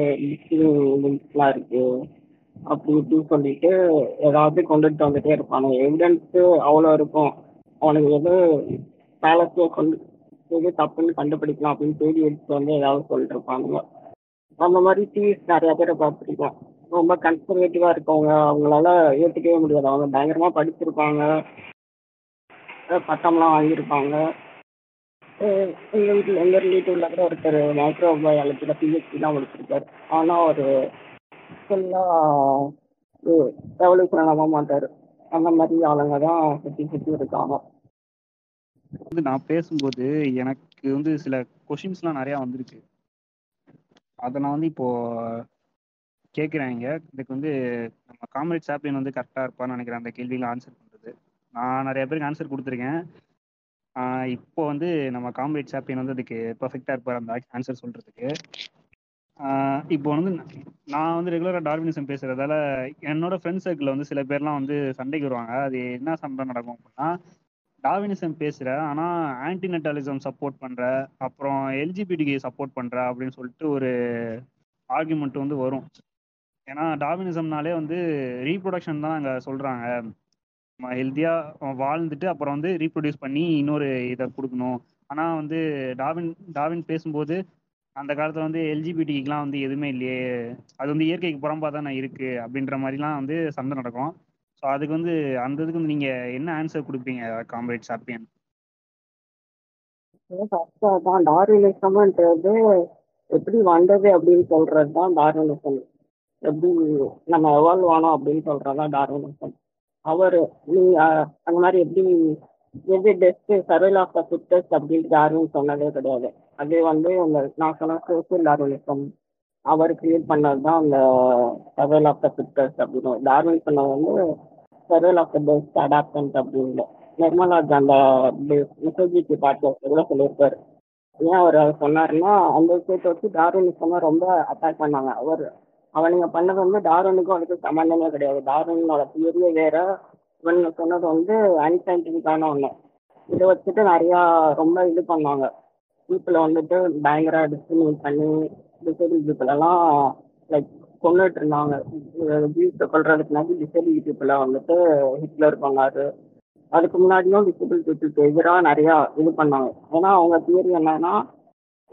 லிங்க்ஸ்லாம் இருக்குது அப்படி இப்படின்னு சொல்லிட்டு ஏதாவது கொண்டுட்டு வந்துகிட்டே இருப்பாங்க. எவிடன்ஸு அவ்வளோ இருக்கும், அவனுக்கு எது ஃபேலசியாக கொண்டு எது தப்புன்னு கண்டுபிடிக்கலாம் அப்படின்னு தேடி எடுத்து வந்து ஏதாவது சொல்லிட்டு இருப்பாங்க. அந்த மாதிரி தீஸ் நிறையா பேரை பார்த்துருக்கேன். ரொம்ப கன்சர்வேட்டிவாக இருக்கவங்க, அவங்களால ஏற்றுக்கவே முடியாது. அவங்க பயங்கரமாக படிச்சிருப்பாங்க, பட்டம்லாம் வாங்கியிருப்பாங்க. எங்கள் வீட்டில் எங்கள் ரிலேட்டிவில் கூட ஒருத்தர் மைக்ரோ பயாலஜியில் பிஹெச்டி தான் முடிச்சிருக்காரு. ஆனால் ஒரு ஃபுல்லாக எவல்யூஷனை நம்ப மாட்டார். அந்த மாதிரி ஆளுங்க தான் சுற்றி சுற்றி இருக்காங்க. வந்து நான் பேசும்போது எனக்கு வந்து சில கொஷின்ஸ்லாம் நிறையா வந்துருக்கு. அதை நான் வந்து இப்போது கேட்குறாங்க. இதுக்கு வந்து நம்ம காம்ரேட் சாப்பியன் வந்து கரெக்டாக இருப்பான்னு நினைக்கிறேன் அந்த கேள்வியில் ஆன்சர் பண்ணுறது. நான் நிறைய பேருக்கு ஆன்சர் கொடுத்துருக்கேன். இப்போ வந்து நம்ம காம்ரேட் சாப்பியன் வந்து அதுக்கு பர்ஃபெக்டாக இருப்பார் அந்த ஆன்சர் சொல்கிறதுக்கு. இப்போ வந்து நான் வந்து ரெகுலராக டார்வினிசம் பேசுகிறதால என்னோட ஃப்ரெண்ட் சர்க்கிளில் வந்து சில பேர்லாம் வந்து சண்டைக்கு வருவாங்க. அது என்ன சண்டை நடக்கும் அப்படின்னா, டார்வினிசம் பேசுகிற ஆனால் ஆன்டிநெட்டாலிசம் சப்போர்ட் பண்ணுற, அப்புறம் எல்ஜிபிடிக்கு சப்போர்ட் பண்ணுற அப்படின்னு சொல்லிட்டு ஒரு ஆர்குமெண்ட் வந்து வரும். ஏன்னா டார்வினிசம்னாலே வந்து ரீப்ரொடக்ஷன் தான் அங்கே சொல்கிறாங்க. நம்ம ஹெல்த்தியாக வாழ்ந்துட்டு அப்புறம் வந்து ரீப்ரொடியூஸ் பண்ணி இன்னொரு இதை கொடுக்கணும். ஆனால் வந்து டார்வின் டார்வின் பேசும்போது அந்த காலத்தில் வந்து எல்ஜிபிடிக்குலாம் வந்து எதுவுமே இல்லையே, அது வந்து இயற்கைக்கு புறம்பாக தானே இருக்குது அப்படின்ற மாதிரிலாம் வந்து சண்டை நடக்கும். ஸோ அதுக்கு வந்து அந்த இதுக்கு வந்து நீங்கள் என்ன ஆன்சர் கொடுப்பீங்க காம்ரேட் சாப்பியன்? அதான் டார்வினிசம்ன்றது எப்படி வந்தது அப்படின்னு சொல்கிறது தான் டார்வினிசம். எப்படி நம்ம எவால்வ் ஆனோம் அப்படின்னு சொல்கிறதா டார்வினிசம். அவர் நீ அந்த மாதிரி எப்படி எது best survival of the fittest அப்படின்ட்டு டார்வின் சொன்னதே கிடையாது. அதே வந்து அந்த நான் சொன்ன சோசியல் டார்வினிசம் அவர் கிரியேட் பண்ணது தான் அந்த சர்வைல் ஆஃப் த ஃபிட்டஸ்ட் அப்படின்னு. டார்வின் சொன்னது வந்து சர்வைல் ஆஃப் த பெஸ்ட் அடாப்டன்ட் அப்படின்னு நிர்மலாஜ் அந்த மிஸ்டர் ஜிகே பாட்காஸ்ட் கூட சொல்லியிருப்பார். ஏன் அவர் அதை சொன்னார்னா, அந்த விஷயத்தை வச்சு டார்வினிசம் ரொம்ப அட்டாக் பண்ணாங்க. அவர் அவனுங்க பண்ணது வந்து டார்வினுக்கும் அதுக்கு சம்மந்தமே கிடையாது. டார்வினோட தியரியே வேற, இவனுங்க சொன்னது வந்து அன்சைன்டிஃபிக்கான ஒன்று. இதை வச்சுட்டு நிறையா ரொம்ப இது பண்ணாங்க. பீப்புளை வந்துட்டு பயங்கர டிஸ்கிரிமினேட் பண்ணி டிசேபிள் பீப்புளெல்லாம் லைக் கொண்டுட்டு இருந்தாங்க. ஜீவித்தை கொள்றதுக்குனாக்கி டிசேபிள் பீப்புளை வந்துட்டு ஹிட்லர் பண்ணாரு. அதுக்கு முன்னாடியும் டிசேபிள் பீப்புளுக்கு எதிராக நிறையா இது பண்ணாங்க. ஏன்னா அவங்க தியரி என்னன்னா,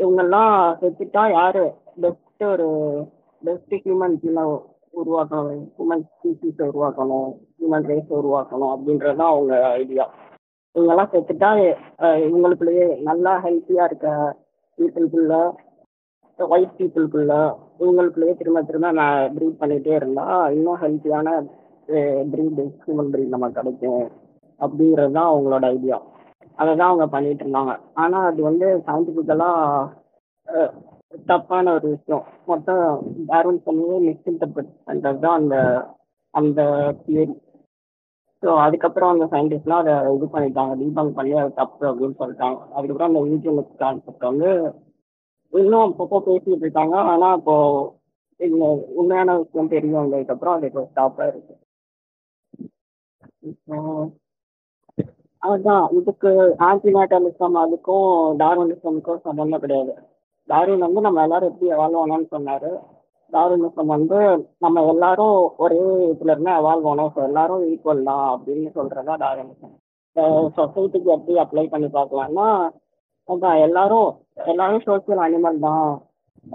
இவங்கெல்லாம் செத்துட்டா யார் பெஸ்ட்டு ஒரு பெஸ்ட்டு ஹியூமன் ஜீனை உருவாக்கணும், ஹியூமன் ஸ்பீசிஸை உருவாக்கணும், ஹியூமன் ரேஸை உருவாக்கணும் அப்படின்றது தான் அவங்க ஐடியா. இவங்கெல்லாம் செத்துட்டா இவங்களுக்குள்ளேயே நல்லா ஹெல்த்தியாக இருக்க பீப்புளுக்குள்ளே, ஒயிட் பீப்புளுக்குள்ளே இவங்களுக்குள்ளேயே திரும்ப திரும்ப நான் ப்ரீட் பண்ணிகிட்டே இருந்தால் இன்னும் ஹெல்த்தியான ப்ரீட் ஹியூமன் ப்ரீட் நமக்கு கிடைக்கும் அப்படிங்கிறது தான் அவங்களோட ஐடியா. அதை தான் அவங்க பண்ணிகிட்டு இருந்தாங்க. ஆனால் அது வந்து சயின்டிஃபிக்கலாக தப்பான ஒரு விஷயம். மொத்தம் டார்வின் சொன்னது மிஸ்இன்டர்பிரட் தான் அந்த அந்த தியரி. ஸோ அதுக்கப்புறம் அந்த சயின்டிஸ்ட்லாம் அதை இது பண்ணிட்டாங்க, டீபங்க் பண்ணி அது தப்பு அப்படின்னு சொல்லிட்டாங்க. அதுக்கப்புறம் அந்த ஈஜிஎம்எஸ் கான்செப்ட் வந்து இன்னும் அப்பப்போ பேசிகிட்டு இருக்காங்க. ஆனால் இப்போது உண்மையான விஷயம் தெரியும், அதுக்கப்புறம் அது இப்போ ஸ்டாப்பாக இருக்குது. அதுதான். இதுக்கு ஆன்டிநாட்டலிசம் அதுக்கும் டார்வினிசமுக்கும் சம்பந்தம் கிடையாது. டார்வின் வந்து நம்ம எல்லாரும் எப்படி எவால்வ் ஆனோம்னு சொன்னாரு. டார்வினிசம் வந்து நம்ம எல்லாரும் ஒரே இதுல இருந்து எவால்வ் ஆனோம், ஸோ எல்லாரும் ஈக்குவல் தான் அப்படின்னு சொல்றதா டார்வினிசம். சொசைட்டிக்கு எப்படி அப்ளை பண்ணி பார்க்கலாம்னா, அதான் எல்லாரும் எல்லாரும் சோசியல் அனிமல் தான்,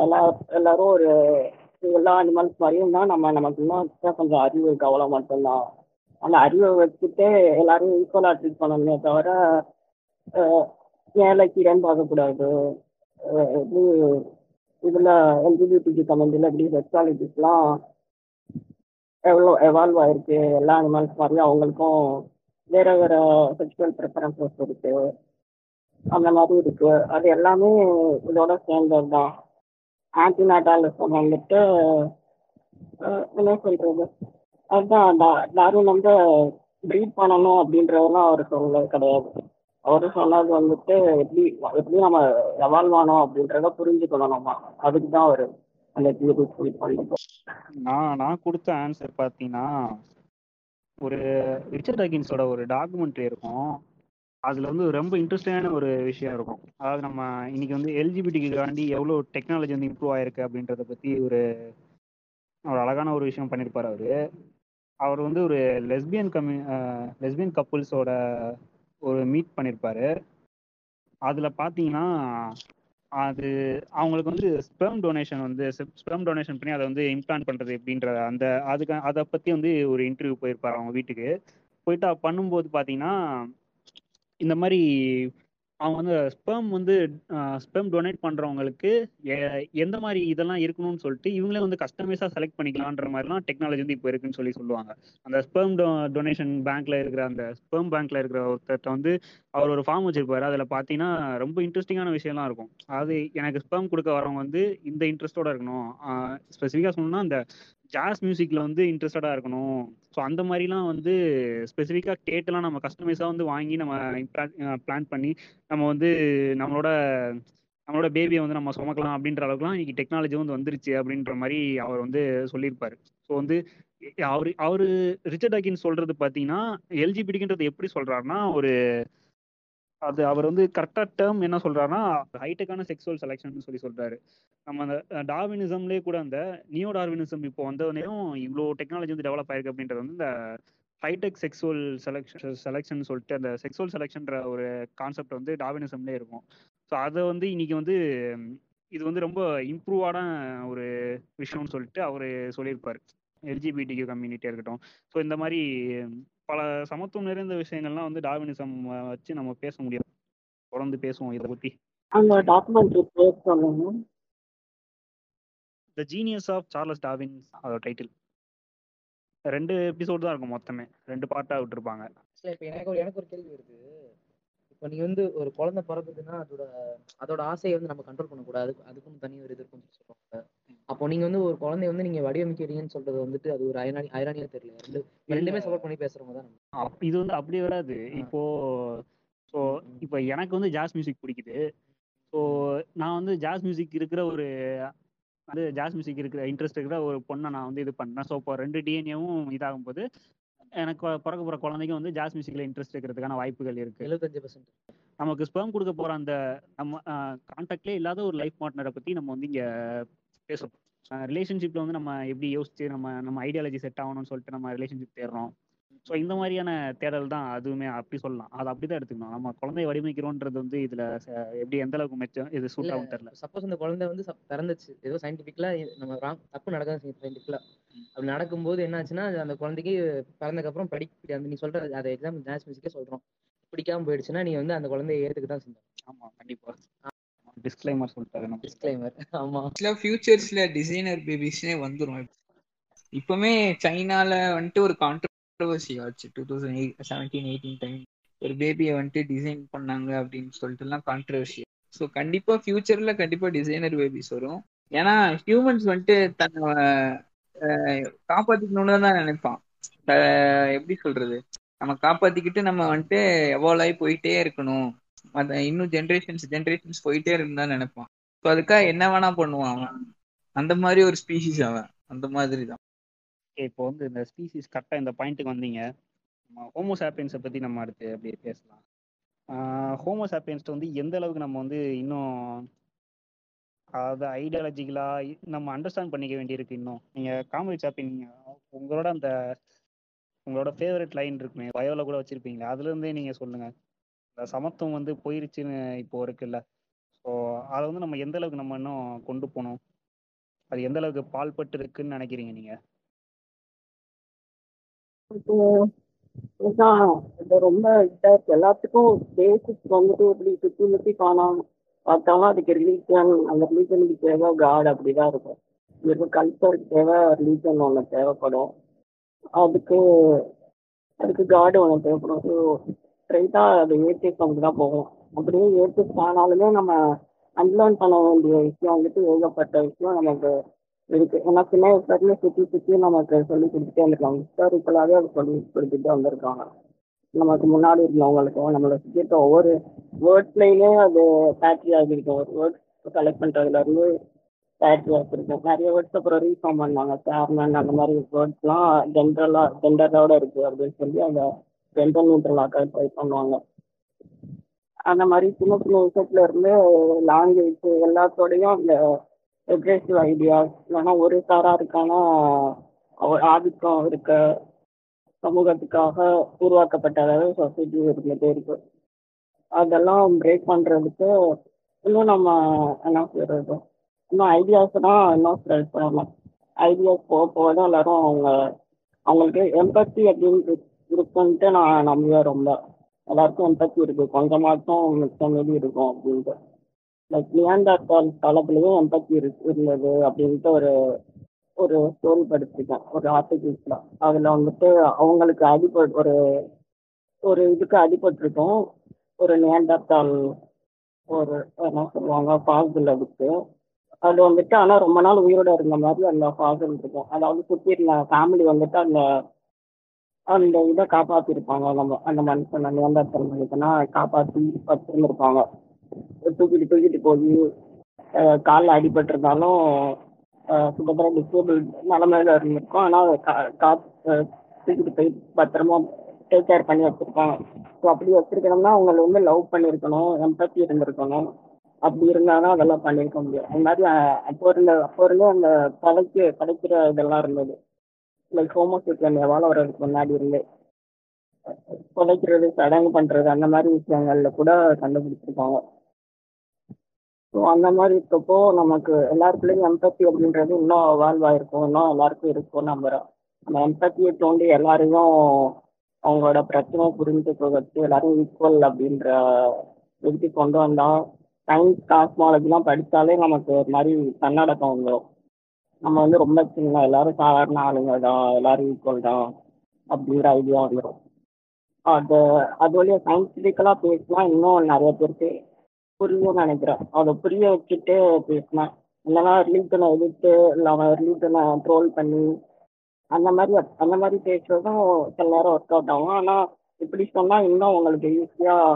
எல்லா எல்லாரும் ஒரு எல்லா அனிமல்ஸ் மாதிரியும் தான். நம்ம நமக்கு இன்னும் கொஞ்சம் அறிவு இருக்கு, அவ்வளோ மட்டும்தான். அந்த அறிவை வச்சுட்டு எல்லாரும் ஈக்குவலாக ட்ரீட் பண்ணணுமே தவிர ஏழை கீழன்னு பார்க்கக்கூடாது. எப்படி இதில் எல்ஜிபிடி கம்யூனிட்டியில் எப்படி செக்ஸுவாலிட்டிஸ்லாம் எவ்வளோ எவால்வ் ஆகிருக்கு, எல்லா அனிமல்ஸ் மாதிரியும் அவங்களுக்கும் வேற வேற செக்ஷுவல் ப்ரிஃபரன்சஸ் இருக்கு, அந்த மாதிரி இருக்கு. அது எல்லாமே இதோட சேர்ந்தது தான். ஆன்டிநாட்டாலிசம் வந்துட்டு என்ன சொல்றது, அதுதான் டார்வின் வந்து ப்ரீட் பண்ணணும் அப்படின்றதெல்லாம் அவர் சொல்ல கிடையாது. அவரு சொன்னது வந்துட்டு எப்படி எப்படி நம்ம எவால்வ் ஆனோம் அப்படின்றத புரிஞ்சுக்கணும் நம்ம, அதுக்கு தான் அவர் அந்த நான் நான் கொடுத்த ஆன்சர் பார்த்தீங்கன்னா, ஒரு ரிச்சர்ட் டாக்கின்ஸோட ஒரு டாக்குமெண்ட்ரி இருக்கும். அதில் வந்து ரொம்ப இன்ட்ரெஸ்டிங்கான ஒரு விஷயம் இருக்கும். அதாவது நம்ம இன்னைக்கு வந்து எல்ஜிபிடிக்கு தாண்டி எவ்வளோ டெக்னாலஜி வந்து இம்ப்ரூவ் ஆகிருக்கு அப்படின்றத பற்றி ஒரு ஒரு அழகான ஒரு விஷயம் பண்ணியிருப்பார் அவர். அவர் வந்து ஒரு லெஸ்பியன் கம்யூ லெஸ்பியன் கப்புள்ஸோட ஒரு மீட் பண்ணியிருப்பார். அதில் பார்த்தீங்கன்னா அது அவங்களுக்கு வந்து ஸ்பெர்ம் டொனேஷன் வந்து ஸ்பெர்ம் டொனேஷன் பண்ணி அதை வந்து இம்ப்ளான்ட் பண்ணுறது எப்படின்றத அந்த அதுக்கு அதை பற்றி வந்து ஒரு இன்டர்வியூ போயிருப்பார் அவங்க வீட்டுக்கு. போயிட்டு பண்ணும்போது பார்த்தீங்கன்னா இந்த மாதிரி அவங்க வந்து ஸ்பெர்ம் வந்து ஸ்பெர்ம் டொனேட் பண்ணுறவங்களுக்கு எந்த மாதிரி இதெல்லாம் இருக்கணும்னு சொல்லிட்டு இவங்களே வந்து கஸ்டமைஸாக செலக்ட் பண்ணிக்கலான்ற மாதிரிலாம் டெக்னாலஜி வந்து இப்போ இருக்குன்னு சொல்லி சொல்லுவாங்க. அந்த ஸ்பெர்ம் டொ டொனேஷன் பேங்க்கில் இருக்கிற அந்த ஸ்பெர்ம் பேங்க்கில் இருக்கிற ஒருத்தர்கிட்ட வந்து அவர் ஒரு ஃபார்ம் வச்சுருப்பார். அதில் பார்த்தீங்கன்னா ரொம்ப இன்ட்ரெஸ்டிங்கான விஷயம்லாம் இருக்கும். அது எனக்கு ஸ்பெர்ம் கொடுக்க வரவங்க வந்து இந்த இன்ட்ரெஸ்ட்டோடு இருக்கணும், ஸ்பெசிஃபிக்காக சொல்லணும்னா அந்த ஜாஸ் மியூசிக்கில் வந்து இன்ட்ரெஸ்டடாக இருக்கணும். ஸோ அந்த மாதிரிலாம் வந்து ஸ்பெசிஃபிக்காக கேட்டெலாம் நம்ம கஸ்டமைஸாக வந்து வாங்கி நம்ம பிளான் பண்ணி நம்ம வந்து நம்மளோட நம்மளோட பேபியை வந்து நம்ம சுமக்கலாம் அப்படின்ற அளவுக்குலாம் இன்னைக்கு டெக்னாலஜி வந்து வந்துருச்சு அப்படின்ற மாதிரி அவர் வந்து சொல்லியிருப்பார். ஸோ வந்து அவர் அவர் ரிச்சர்ட் டாக்கின்ஸ் சொல்கிறது பார்த்தீங்கன்னா எல்ஜிபிடிக்குன்றது எப்படி சொல்கிறாருன்னா, ஒரு அது அவர் வந்து கரெக்டாக டேர்ம் என்ன சொல்கிறாருன்னா ஹைடெக்கான செக்ஸுவல் செலெக்ஷன் சொல்லி சொல்கிறாரு. நம்ம அந்த டார்வினிசம்லேயே கூட அந்த நியோ டார்வினிசம் இப்போ வந்தவொடனேயும் இவ்வளோ டெக்னாலஜி வந்து டெவலப் ஆயிருக்கு அப்படின்றது வந்து இந்த ஹைடெக் செக்ஸுவல் செலெக்ஷன் செலெக்ஷன் சொல்லிட்டு அந்த செக்ஸுவல் செலெக்ஷன்ற ஒரு கான்செப்ட் வந்து டார்வினிசம்லேயே இருக்கும். ஸோ அதை வந்து இன்னைக்கு வந்து இது வந்து ரொம்ப இம்ப்ரூவான ஒரு விஷயம்னு சொல்லிட்டு அவர் சொல்லியிருப்பார். எல்ஜிபிடிக்கு கம்யூனிட்டியாக இருக்கட்டும், ஸோ இந்த மாதிரி பல சமத்துவம் நிறைந்த விஷயங்கள்லாம் வந்து டார்வினிசம் வச்சு நம்ம பேச முடியும். தொடர்ந்து பேசுவோம் இதை பற்றி. The genius of சார்லஸ் டார்வின் அதோட டைட்டில். ரெண்டு எபிசோடு தான் இருக்கும், மொத்தமே ரெண்டு பார்ட்டாக விட்டுருப்பாங்க. இல்லை இப்போ எனக்கு ஒரு எனக்கு ஒரு கேள்வி வருது. இப்போ நீங்கள் வந்து ஒரு குழந்தை பிறகுதுன்னா அதோட அதோட ஆசையை வந்து நம்ம கண்ட்ரோல் பண்ணக்கூடாது, அதுக்குன்னு தனி ஒரு இது இருக்குன்னு சொல்லுவாங்க. அப்போ நீங்கள் வந்து ஒரு குழந்தைய வந்து நீங்கள் வடிவமைக்கிறீங்கன்னு சொல்றது வந்துட்டு அது ஒரு ஐரானி ஐரானியா தெரியல. ரெண்டு ரெண்டுமே சப்போர்ட் பண்ணி பேசுகிறவங்க தான் நம்ம. இது வந்து அப்படியே வராது. இப்போ ஸோ இப்போ எனக்கு வந்து ஜாஸ் மியூசிக் பிடிக்குது. ஸோ நான் வந்து ஜாஸ் மியூசிக் இருக்கிற ஒரு அது ஜாஸ் மியூசிக் இருக்கிற இன்ட்ரெஸ்ட் இருக்கிற ஒரு பொண்ணை நான் வந்து இது பண்ணேன். ஸோ இப்போ ரெண்டு டிஎன்ஏவும் இதாகும் போது எனக்கு பிறக்க போகிற குழந்தைங்க வந்து ஜாஸ் மியூசிக்கில் இன்ட்ரெஸ்ட் இருக்கிறதுக்கான வாய்ப்புகள் இருக்குது. எழுபத்தஞ்சு பர்சன்ட் நமக்கு ஸ்பெர்ம் கொடுக்க போகிற அந்த நம்ம கான்டாக்ட்லேயே இல்லாத ஒரு லைஃப் பார்ட்னரை பற்றி நம்ம வந்து இங்கே பேசுவோம். ரிலேஷன்ஷிப்பில் வந்து நம்ம எப்படி யோசிச்சு நம்ம நம்ம ஐடியாலஜி செட் ஆகணும்னு சொல்லிட்டு நம்ம ரிலேஷன்ஷிப் தேடுறோம். ஸோ இந்த மாதிரியான தேடல் தான் அதுவுமே, அப்படி சொல்லலாம். அது அப்படி தான் எடுத்துக்கணும். நம்ம குழந்தைய வடிவமைக்கிறோன்றது வந்து இதில் எப்படி எந்த அளவுக்கு மெச்சம் இது சூட் ஆகும் தெரியல. சப்போஸ் இந்த குழந்தை வந்து பிறந்துச்சு, ஏதோ சயின்டிஃபிக்கலாக நம்ம ராங் தப்பு நடக்காது. சயின்டிஃபிக்கலாக அப்படி நடக்கும்போது என்னாச்சுன்னா அந்த குழந்தைக்கு பிறந்தக்கப்புறம் படிக்க அந்த நீ சொல்கிற அதை எக்ஸாம்பிள் டான்ஸ் மியூசிக்கே சொல்கிறோம் பிடிக்காமல் போயிடுச்சுன்னா நீ வந்து அந்த குழந்தைய ஏற்றுக்க தான் செஞ்சோம். ஆமாம், கண்டிப்பாக. டிஸ்க்ளைமர் சொல்லிட்டாங்க. டிஸ்க்ளைமர். ஆமாம், சில ஃபியூச்சர்ஸில் டிசைனர் பேபிஸ்னே வந்துடும். இப்போவுமே சைனாவில் வந்துட்டு ஒரு கான்ட்ரா ஒரு பேபியை வந்துட்டு டிசைன் பண்ணாங்க அப்படின்னு சொல்லிட்டுலாம் கான்ட்ரவர்சி. ஸோ கண்டிப்பா ஃபியூச்சர்ல கண்டிப்பா டிசைனர் பேபிஸ் வரும். ஏன்னா ஹியூமன்ஸ் வந்துட்டு தன்னை காப்பாத்திக்கணும்னு தான் நினைப்பான். எப்படி சொல்றது, நம்ம காப்பாத்திக்கிட்டு நம்ம வந்துட்டு எவால்வ் ஆகி போயிட்டே இருக்கணும், அதை இன்னும் ஜென்ரேஷன்ஸ் ஜென்ரேஷன்ஸ் போயிட்டே இருக்குன்னு தான் நினைப்பான். ஸோ அதுக்காக என்ன வேணா பண்ணுவான் அவன். அந்த மாதிரி ஒரு ஸ்பீசிஸ் அவன். அந்த மாதிரி தான் இப்போ வந்து இந்த ஸ்பீசிஸ் கரெக்டாக இந்த பாயிண்ட்டுக்கு வந்தீங்க. ஹோமோ சாப்பியன்ஸை பற்றி நம்ம அடுத்து அப்படியே பேசலாம். ஹோமோ சாப்பியன்ஸ்ட்டு வந்து எந்த அளவுக்கு நம்ம வந்து இன்னும் அதை ஐடியாலஜிக்கலாக நம்ம அண்டர்ஸ்டாண்ட் பண்ணிக்க வேண்டியிருக்கு இன்னும். நீங்கள் காம்ரேட் சாப்பியன் உங்களோட அந்த உங்களோட ஃபேவரட் லைன் இருக்குமே, பயோவில் கூட வச்சுருப்பீங்களா, அதுலேருந்தே நீங்கள் சொல்லுங்கள். இந்த சமத்துவம் வந்து போயிருச்சுன்னு இப்போது இருக்குல்ல, ஸோ அதை வந்து நம்ம எந்த அளவுக்கு நம்ம இன்னும் கொண்டு போகணும், அது எந்த அளவுக்கு பால்பட்டு இருக்குன்னு நினைக்கிறீங்க நீங்கள்? ரொம்ப இதாக இருக்கு. எல்லாத்துக்கும் பேசிக்ஸ் வந்துட்டு இப்படி சுற்றி முற்றி காணாமல் பார்த்தாலும் அதுக்கு ரிலீஜன், அந்த ரிலீஜனுக்கு தேவை காட், அப்படிதான் இருக்கும். இப்போ கல்ச்சருக்கு தேவை ரிலீஜன் ஒன்று தேவைப்படும், அதுக்கு அதுக்கு காடு ஒன்று தேவைப்படும். ஸோ ஸ்ட்ரைட்டாக அது ஏர்டேஸ் நமக்கு தான் போகும். அப்படியே ஏர்டேஸ் ஆனாலுமே நம்ம அன்லேர்ன் பண்ண வேண்டிய விஷயம் வந்துட்டு ஏகப்பட்ட விஷயம் நமக்கு இருக்கு. ஏன்னா சின்ன வயசுலேருந்து சுற்றி சுற்றி நமக்கு சொல்லி கொடுத்துட்டே இருக்கலாம். ஹிஸ்டாரிக்கலாகவே அதை சொல்லி கொடுத்துட்டு வந்திருக்காங்க நமக்கு முன்னாடி இருந்தவங்களுக்கும். நம்மளை சுற்றிட்ட ஒவ்வொரு வேர்ட் பிளேலேயே அது பேட்ரி ஆகிருக்கும். ஒரு வேர்ட்ஸ் கலெக்ட் பண்ணுறதுலேருந்து பேட்ரி ஆகிருக்கும். நிறைய வேர்ட்ஸ் அப்புறம் ரீஃபார்ம் பண்ணாங்க, சேர்மன் அந்த மாதிரி வேர்ட்ஸ்லாம் ஜென்ரலாக ஜென்டரோட இருக்குது அப்படின்னு சொல்லி அந்த ஜென்டர் நியூட்ரலாக ட்ரை பண்ணுவாங்க. அந்த மாதிரி சின்ன சின்ன விஷயத்துல இருந்து லாங்குவேஜ் எல்லாத்தோடையும் அந்த எக்ரெசிவ் ஐடியாஸ், இல்லைன்னா ஒரு சாராருக்கான ஆதிக்கம் இருக்க சமூகத்துக்காக உருவாக்கப்பட்ட அளவு சொசைட்டி இருந்துகிட்டே இருக்கு. அதெல்லாம் பிரேக் பண்ணுறதுக்கு இன்னும் நம்ம என்ன சொல்கிறது, இன்னும் ஐடியாஸ் தான் இன்னும் ஸ்ப்ரெட் பண்ணணும். ஐடியாஸ் போக போக தான் எல்லோரும் அவங்க அவங்களுக்கு எம்பத்தி அப்படின்னு இருக்குன்ட்டு நான் நம்புவேன். ரொம்ப எல்லாருக்கும் எம்பத்தி இருக்குது, கொஞ்சமாச்சும் மிச்சம் மீது இருக்கும் அப்படின்ட்டு. லைக் நியாண்டர்தால் காலத்துலேயும் எம்பத்தி இரு இருந்தது அப்படின்ட்டு ஒரு ஒரு ஸ்டோரி படிச்சுருக்கேன், ஒரு ஆர்டிகிள்ஸில். அதில் வந்துட்டு அவங்களுக்கு அடிபட் ஒரு ஒரு இதுக்கு அடிபட்டிருக்கும் ஒரு நியாண்டர்தால் ஒரு என்ன சொல்லுவாங்க ஃபாசில் அதுக்கு. அது வந்துட்டு ஆனால் ரொம்ப நாள் உயிரோடு இருந்த மாதிரி அந்த ஃபாசில் இருக்கும். அதாவது சுற்றி இருந்த ஃபேமிலி வந்துட்டு அந்த அந்த இதை காப்பாற்றிருப்பாங்க. நம்ம அந்த மனுஷன் நியாண்டர்தால் மனுஷனா காப்பாற்றி வச்சுருந்துருப்பாங்க. தூக்கிட்டு தூக்கிட்டு போய் காலில் அடிபட்டிருந்தாலும் சுபத்திர டிசேபிள் நிலமையில இருந்திருக்கும். ஆனால் தூக்கிட்டு போய் பத்திரமா டேக் கேர் பண்ணி வச்சுருக்காங்க. ஸோ அப்படி வச்சுருக்கணும்னா அவங்களை வந்து லவ் பண்ணியிருக்கணும், எம்பத்தி இருந்திருக்கணும். அப்படி இருந்தால் தான் அதெல்லாம் பண்ணியிருக்க முடியும். அது மாதிரி அப்போ இருந்த அப்போ இருந்தே அந்த கலைக்கு கலைக்கிற இதெல்லாம் இருந்தது. லைக் ஹோமோ சேப்பியன் வளர்றதுக்கு முன்னாடி இருந்தே குலைக்கிறது, சடங்கு பண்ணுறது, அந்த மாதிரி விஷயங்களில் கூட கண்டுபிடிச்சிருக்காங்க. ஸோ அந்த மாதிரி இருக்கப்போ நமக்கு எல்லாருக்குள்ளேயும் எம்பத்தி அப்படின்றது இன்னும் வால்வ் ஆகிருக்கும், இன்னும் எல்லாருக்கும் இருக்கும் நம்புகிறோம். நம்ம எம்பத்தியை தோண்டி எல்லாரையும் அவங்களோட பிரச்சனை புரிஞ்சுக்க வச்சு எல்லாரும் ஈக்குவல் அப்படின்ற எடுத்து கொண்டு வந்தால் சயின்ஸ் காஸ்மாலஜிலாம் படித்தாலே நமக்கு ஒரு மாதிரி தன்னடக்கம் வந்துடும். நம்ம வந்து ரொம்ப சின்ன எல்லாரும் சாதாரண ஆளுங்க தான், எல்லாரும் ஈக்குவல் தான் அப்படிங்கிற ஐடியா வந்துடும். அது அது வழியாக சயின்டிஃபிக்கலாக பேசினா இன்னும் நிறைய பேருக்கு புரியும்னு நினைக்கிறேன். அதை புரிய வச்சுட்டு பேசினேன். இல்லைன்னா ரிலீஜனை எதிர்த்து இல்லாம ரிலீஜனை ட்ரோல் பண்ணி அந்த மாதிரி அந்த மாதிரி பேசுறதும் சில நேரம் ஒர்க் அவுட் ஆகும். ஆனால் இப்படி சொன்னால் இன்னும் உங்களுக்கு ஈஸியாக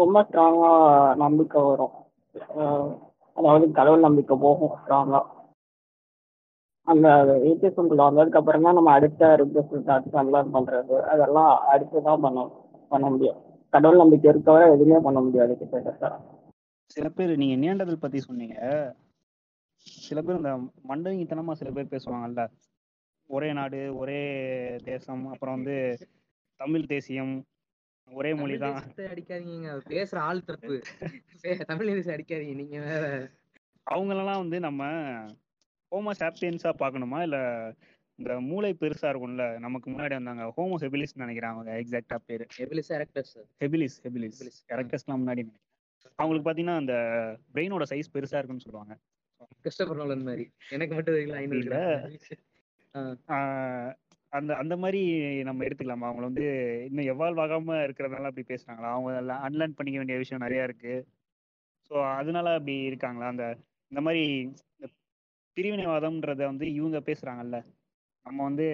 ரொம்ப ஸ்ட்ராங்காக நம்பிக்கை வரும். அதாவது கடவுள் நம்பிக்கை போகும் ஸ்ட்ராங்காக. அந்த ஏஜிஎஸ்க்குள்ளே வந்ததுக்கப்புறம் தான் நம்ம அடுத்த ரிப்ரெசன்ட் அன்லான் பண்ணுறது அதெல்லாம் அடுத்து தான் பண்ண பண்ண முடியும். கடவுள் நம்பிக்கை இருக்கவரை எதுவுமே பண்ண முடியாது கிட்டத்தட்ட. சில பேர் நீங்கள் நியாண்டர்தால் பற்றி சொன்னீங்க. சில பேர் இந்த மண்டங்கித்தனமாக சில பேர் பேசுவாங்கல்ல, ஒரே நாடு ஒரே தேசம், அப்புறம் வந்து தமிழ் தேசியம் ஒரே மொழி தான். அடிக்காதீங்க, பேசுகிற ஆள் தப்பு. தமிழ் தேசியம் அடிக்காதீங்க நீங்கள் வேற. அவங்களெல்லாம் வந்து நம்ம ஹோமோ சாப்பியன்ஸாக பார்க்கணுமா, இல்லை இந்த மூளை பெருசாக இருக்கும்ல நமக்கு முன்னாடி வந்தாங்க ஹோமோ ஹெபிலிஸ் நினைக்கிறேன் அவங்க எக்ஸாக்டாக பேர். ஹெபிலிஸ் எரெக்டஸ் ஹெபிலிஸ் ஹெபிலிஸ் எரெக்டஸ்லாம் முன்னாடி நினைக்கிறேன். அவங்களுக்கு பார்த்தீங்கன்னா அந்த பிரெயினோட சைஸ் பெருசாக இருக்குன்னு சொல்லுவாங்க. கிறிஸ்டோபர் நோலன் மாதிரி. எனக்கு மட்டும் இல்லை. அந்த அந்த மாதிரி நம்ம எடுத்துக்கலாமா? அவங்கள வந்து இன்னும் எவால்வ் ஆகாமல் இருக்கிறதுனால அப்படி பேசுகிறாங்களா? அவங்க அன்லேர்ன் பண்ணிக்க வேண்டிய விஷயம் நிறையா இருக்குது. ஸோ அதனால அப்படி இருக்காங்களா? அந்த இந்த மாதிரி பிரிவினைவாதம்ன்றத வந்து இவங்க பேசுகிறாங்கல்ல, நம்ம வந்து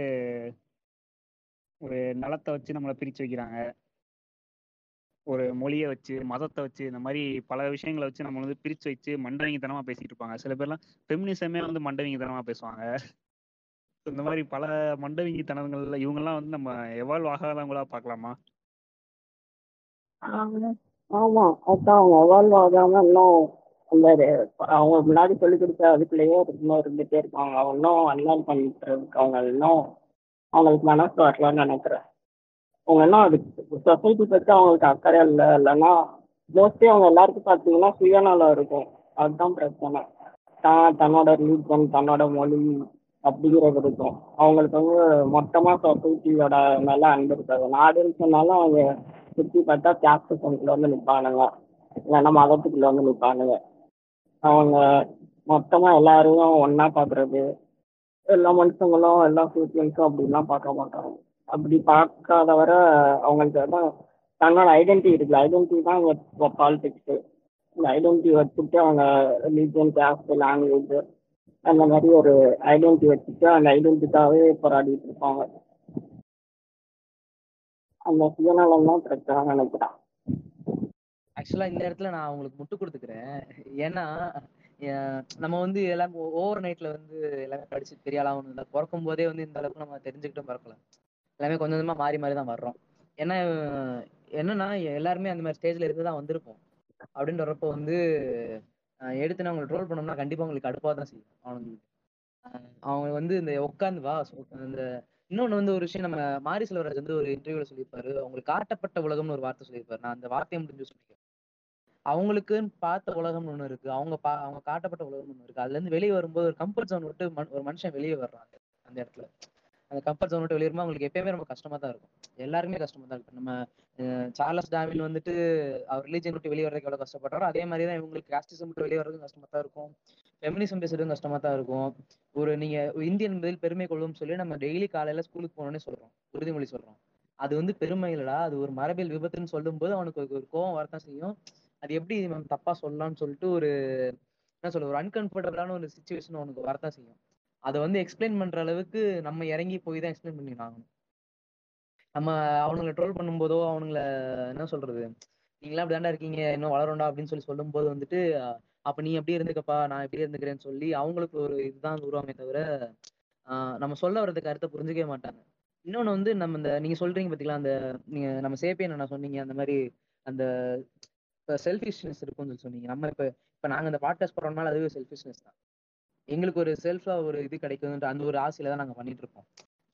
ஒரு நிலத்தை வச்சு நம்மளை பிரித்து வைக்கிறாங்க, ஒரு மொழியை வச்சு, மதத்தை வச்சு, இந்த மாதிரி பல விஷயங்களை வச்சு நம்ம வந்து பிரித்து வச்சு மண்டவீங்கத்தனமாக பேசிகிட்டு இருப்பாங்க. சில பேர்லாம் ஃபெமினிசமே வந்து மண்டவீங்கத்தனமாக பேசுவாங்க. ஸோ இந்த மாதிரி பல மண்டவீங்கத்தனங்கள்ல இவங்கெல்லாம் வந்து நம்ம எவால்வ் ஆகாதவங்களா பார்க்கலாமா? ஆமா, அதான் எவால்வ் ஆகாம இன்னும் அவங்க முன்னாடி சொல்லி கொடுத்த அதுக்குள்ளேயே இன்னும் இருந்துட்டே இருப்பாங்க. அவங்க இன்னும் அன்லான் பண்ணிட்டு அவங்க இன்னும் அவங்களுக்கு மனசு வரலான்னு நினைக்கிறேன். அவங்க இன்னும் அதுக்கு சொசைட்டி பற்றி அவங்களுக்கு அக்கறை இல்லை. இல்லைன்னா மோஸ்ட்லி அவங்க எல்லாருக்கும் பார்த்தீங்கன்னா சுயநலம் இருக்கும். அதுதான் பிரச்சனை. தான் தன்னோட ரீசன் தன்னோட மொழி அப்படிங்கிறது இருக்கும். அவங்களுக்கு வந்து மொத்தமாக சொசைட்டியோட மேலே அன்பு இருக்காது. நாடுன்னு சொன்னாலும் அவங்க சுற்றி பார்த்தா கேஸ்டிசம்குள்ளே வந்து நிற்பானுங்க, இல்லைன்னா மதத்துக்குள்ளே வந்து நிற்பானுங்க. அவங்க மொத்தமாக எல்லாரும் ஒன்றா பார்க்குறது, எல்லா மனுஷங்களும் எல்லா சூழ்நிலைக்கும் அப்படின்லாம் பார்க்க மாட்டாங்க. அப்படி பார்க்காத வர அவங்களுக்கு தான் தன்னோட ஐடென்டிட்டி இருக்குது. ஐடென்டிட்டி தான் பாலிடிக்ஸு. இந்த ஐடென்டிட்டி வச்சுட்டு அவங்க ரிலீஜன், கேஸ்ட், லாங்குவேஜ் அந்த மாதிரி ஒரு ஐடென்டிட்டி வச்சுட்டு அந்த ஐடென்டிட்டிக்காகவே போராடிட்டு இருப்பாங்க. அந்த சுயநலம் தான் பிரச்சனை நினைக்கிறான். ஆக்சுவலாக இந்த இடத்துல நான் அவங்களுக்கு முட்டு கொடுத்துக்கிறேன். ஏன்னா நம்ம வந்து எல்லாம் ஓவர் நைட்டில் வந்து எல்லாமே படிச்சு பெரிய ஆளாகணும் இல்லை. பிறக்கும் போதே வந்து இந்த அளவுக்கு நம்ம தெரிஞ்சுக்கிட்டும் பிறக்கலாம். எல்லாமே கொஞ்சம் கொஞ்சமாக மாறி மாறி தான் வர்றோம். ஏன்னா என்னன்னா எல்லாருமே அந்த மாதிரி ஸ்டேஜில் இருந்து தான் வந்திருப்போம். அப்படின்னு வரப்போ வந்து எடுத்து நான் அவங்களை ட்ரோல் பண்ணோம்னா கண்டிப்பாக அவங்களுக்கு அடுப்பாக தான் செய்யும். அவங்களுக்கு அவங்க வந்து இந்த உட்காந்து வா இந்த இன்னொன்று வந்து ஒரு விஷயம் நம்ம மாரி செல்வராஜ் வந்து ஒரு இன்டர்வியூவில் சொல்லியிருப்பாரு. அவங்களுக்கு காட்டப்பட்ட உலகம்னு ஒரு வார்த்தை சொல்லியிருப்பாரு. நான் அந்த வார்த்தையை முடிஞ்சு சொல்லிக்கிறேன். அவங்களுக்குன்னு பார்த்த உலகம்னு ஒன்று இருக்குது. அவங்க பா அவங்க காட்டப்பட்ட உலகம்னு ஒன்று இருக்குது. அதுலேருந்து வெளியே வரும்போது ஒரு கம்ஃபர்ட் ஜோன் விட்டு மண் ஒரு மனுஷன் வெளியே வர்றாங்க. அந்த இடத்துல அந்த கம்ஃபர்ட் ஜோன் விட்டு வெளியே வரும்போது அவங்களுக்கு எப்பயுமே ரொம்ப கஷ்டமாக தான் இருக்கும். எல்லாருமே கஷ்டமாக தான் இருக்கும். நம்ம சார்லஸ் டார்வின் வந்துட்டு அவர் ரிலீஜன் விட்டு வெளியே வர்றதுக்கு எவ்வளோ கஷ்டப்பட்டாரோ அதே மாதிரி தான் இவங்களுக்கு கேஸ்டிசம் விட்டு வெளியே வர்றதுக்கும் கஷ்டமாக தான் இருக்கும். ஃபெமினிசம் பேசுறதும் கஷ்டமாக தான் இருக்கும். ஒரு நீங்கள் இந்தியன் பதில் பெருமை கொள்ளும்னு சொல்லி நம்ம டெய்லி காலையில் ஸ்கூலுக்கு போகணுன்னே சொல்கிறோம், உறுதிமொழி சொல்கிறோம். அது வந்து பெருமை இல்லடா, அது ஒரு மரபியல் விபத்துன்னு சொல்லும்போது அவனுக்கு ஒரு கோவம் வரத்தான் செய்யும். அது எப்படி நம்ம தப்பாக சொல்லலாம்னு சொல்லிட்டு ஒரு என்ன சொல்ல ஒரு அன்கம்ஃபர்டபுளான ஒரு சுச்சுவேஷன் அவனுக்கு வரத்தான் செய்யும். அதை வந்து எக்ஸ்பிளைன் பண்ணுற அளவுக்கு நம்ம இறங்கி போய் தான் எக்ஸ்பிளைன் பண்ணி ஆகணும். நம்ம அவனுங்களை ட்ரோல் பண்ணும்போதோ அவனுங்களை என்ன சொல்கிறது நீங்களாம் அப்படி தாண்டா இருக்கீங்க இன்னும் வளரோண்டா அப்படின்னு சொல்லி சொல்லும்போது வந்துட்டு அப்போ நீ எப்படி இருந்துக்கப்பா நான் எப்படி இருந்துக்கிறேன்னு சொல்லி அவங்களுக்கு ஒரு இதுதான் உருவாமே தவிர நம்ம சொல்ல வர்றது கருத்தை புரிஞ்சுக்கவே மாட்டாங்க. இன்னொன்று வந்து நம்ம இந்த நீங்கள் சொல்கிறீங்க பார்த்தீங்களா அந்த நீங்கள் நம்ம சேப்பியன் என்ன சொன்னீங்க அந்த மாதிரி அந்த செல்ஃபிஷ்னஸ் இருக்கும்னு சொல்லி சொன்னீங்க. நம்ம இப்போ இப்போ நாங்கள் அந்த பாட்காஸ்ட் போடுறோம்னால அதுவே செல்ஃபிஷ்னஸ் தான். எங்களுக்கு ஒரு செல்ஃபாக ஒரு இது கிடைக்குதுன்ற அந்த ஒரு ஆசையில தான் நாங்கள் பண்ணிட்டு இருக்கோம்.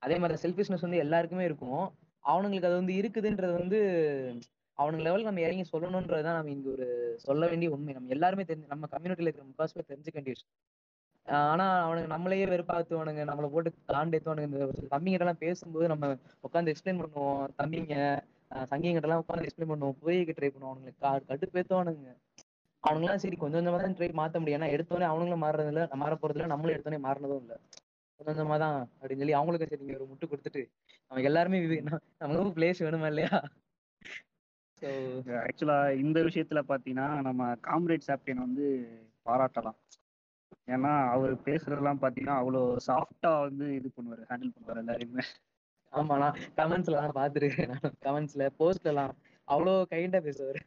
அதே மாதிரி செல்ஃபிஷ்னஸ் வந்து எல்லாருக்குமே இருக்கும். அவனுங்களுக்கு அது வந்து இருக்குதுன்றது வந்து அவனுங்க லெவலுக்கு நம்ம இறங்கி சொல்லணுன்றது தான் நம்ம இங்கே ஒரு சொல்ல வேண்டிய உண்மை. நம்ம எல்லாருமே தெரிஞ்சு நம்ம கம்யூனிட்டியில் இருக்கிற முக்காசு பேர் தெரிஞ்சுக்க வேண்டிய விஷயம். ஆனால் அவனுக்கு நம்மளையே வெறுப்பாத்துவானுங்க, நம்மளை போட்டு தாண்டேத்துவானுங்க. இந்த தம்பிங்கிட்டலாம் பேசும்போது நம்ம உட்காந்து எக்ஸ்பிளைன் பண்ணுவோம். தம்பிங்க சங்கிங்கிட்டலாம் உட்காந்து எக்ஸ்பிளைன் பண்ணுவோம், புரியிக்க ட்ரை பண்ணுவோம். அவங்களுக்கு கட்டுப்பேத்துவானுங்க. அவனுங்களாம் சரி கொஞ்சம் கொஞ்சமாக தான் ட்ரை மாற்ற முடியும். ஏன்னா எடுத்தோடனே அவங்களும் மாறுறது இல்லை, மாற போகிறதுல நம்மளும் எடுத்தோடனே மாறினதும் இல்லை. கொஞ்சம் கொஞ்சமாக தான் அப்படின்னு சொல்லி அவங்களுக்கு சரி நீங்கள் ஒரு முட்டு கொடுத்துட்டு நம்ம எல்லாருமே நம்மளுக்கும் பிளேஸ் வேணுமா இல்லையா? ஆக்சுவலா இந்த விஷயத்துல பாத்தீங்கன்னா நம்ம காம்ரேட் சாப்பியன் வந்து பாராட்டலாம். ஏன்னா அவர் பேசுறதெல்லாம் பாத்தீங்கன்னா அவ்வளவு சாஃப்டா வந்து இது பண்ணுவாரு, ஹேண்டில் பண்ணுவாரு எல்லாருமே. ஆமா, நான் கமெண்ட்ஸ்ல எல்லாம் பாத்துருக்கேன். கமெண்ட்ஸ்ல போஸ்ட்ல எல்லாம் அவ்வளோ கைண்டா பேசுவாரு.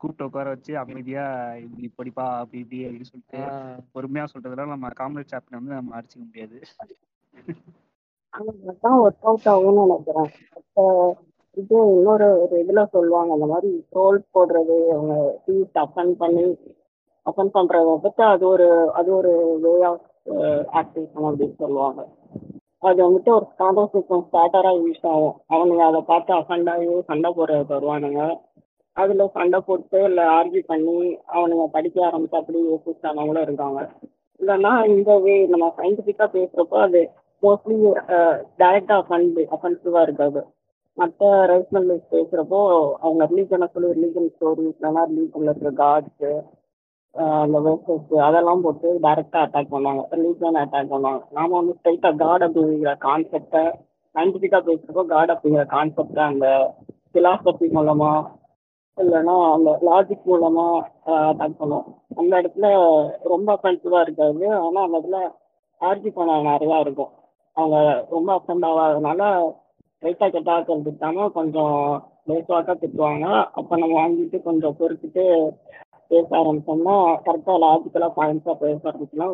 கூப்பிட்டு உட்கார வச்சு அமைதியா இப்படி படிப்பா அப்படி இப்படி அப்படின்னு சொல்லிட்டு பொறுமையா சொல்றதுலாம் நம்ம காம்ரேட் சாப்பியன் வந்து நம்ம அடிச்சுக்க முடியாது. இது இன்னொரு ஒரு இதுல சொல்லுவாங்க அந்த மாதிரி ட்ரோல் போடுறது அவங்க சீட் அஃபன் பண்ணி அஃபன் பண்றத பத்தி அது ஒரு அது ஒரு வே ஆஃப் ஆக்டிவிசம் அப்படின்னு சொல்லுவாங்க. அது வந்துட்டு ஒரு ஸ்டாண்டர்ட் சிஸ்டம் ஸ்டார்டரா யூஸ் ஆகும். அவங்க அதை பார்த்து அஃபண்டாகி சண்டை போடுறது வருவானுங்க. அதுல சண்டை போட்டு இல்லை ஆர்கியூ பண்ணி அவனுங்க படிக்க ஆரம்பிச்சு அப்படி யோசிச்சானவங்களும் இருக்காங்க. இல்லைன்னா இந்த வே நம்ம சயின்டிஃபிக்கா பேசுறப்போ அது மோஸ்ட்லி டைரக்டா அஃபண்ட் அஃபென்சிவா இருக்காது. மற்ற ரைஸ்மெண்ட் பேசுகிறப்போ அவங்க ரிலீஜனை சொல்லி ரிலீஜன் ஸ்டோரிஸ் இல்லைன்னா ரிலீஜனில் இருக்கிற காட்ஸு அந்த வேர்சஸ் அதெல்லாம் போட்டு டைரெக்டாக அட்டாக் பண்ணுவாங்க, ரிலீஜனை அட்டாக் பண்ணுவாங்க. நாம் வந்து ஸ்ட்ரைட்டாக காட் அப்படிங்கிற கான்செப்டை சயின்டிஃபிக்காக பேசுகிறப்போ காட் அப்படிங்கிற கான்செப்டை அந்த ஃபிலாசபி மூலமாக இல்லைன்னா அந்த லாஜிக் மூலமாக அட்டாக் பண்ணுவோம். அந்த இடத்துல ரொம்ப அஃபென்சிவாக இருக்காது. ஆனால் அந்த இடத்துல ஆர்ஜி பண்ண நிறையா இருக்கும். அவங்க ரொம்ப அஃபெண்ட் ஆகாதனால ரைட்டா கெட்டாக திட்டாம கொஞ்சம் லேசாக திட்டுவாங்க. அப்போ நம்ம வாங்கிட்டு கொஞ்சம் பொறுத்துட்டு பேச ஆரம்பிச்சோம்னா கரெக்டாக லாஜிக்கலாக பாயிண்ட்ஸாக பேச ஆரம்பிச்சோம்னா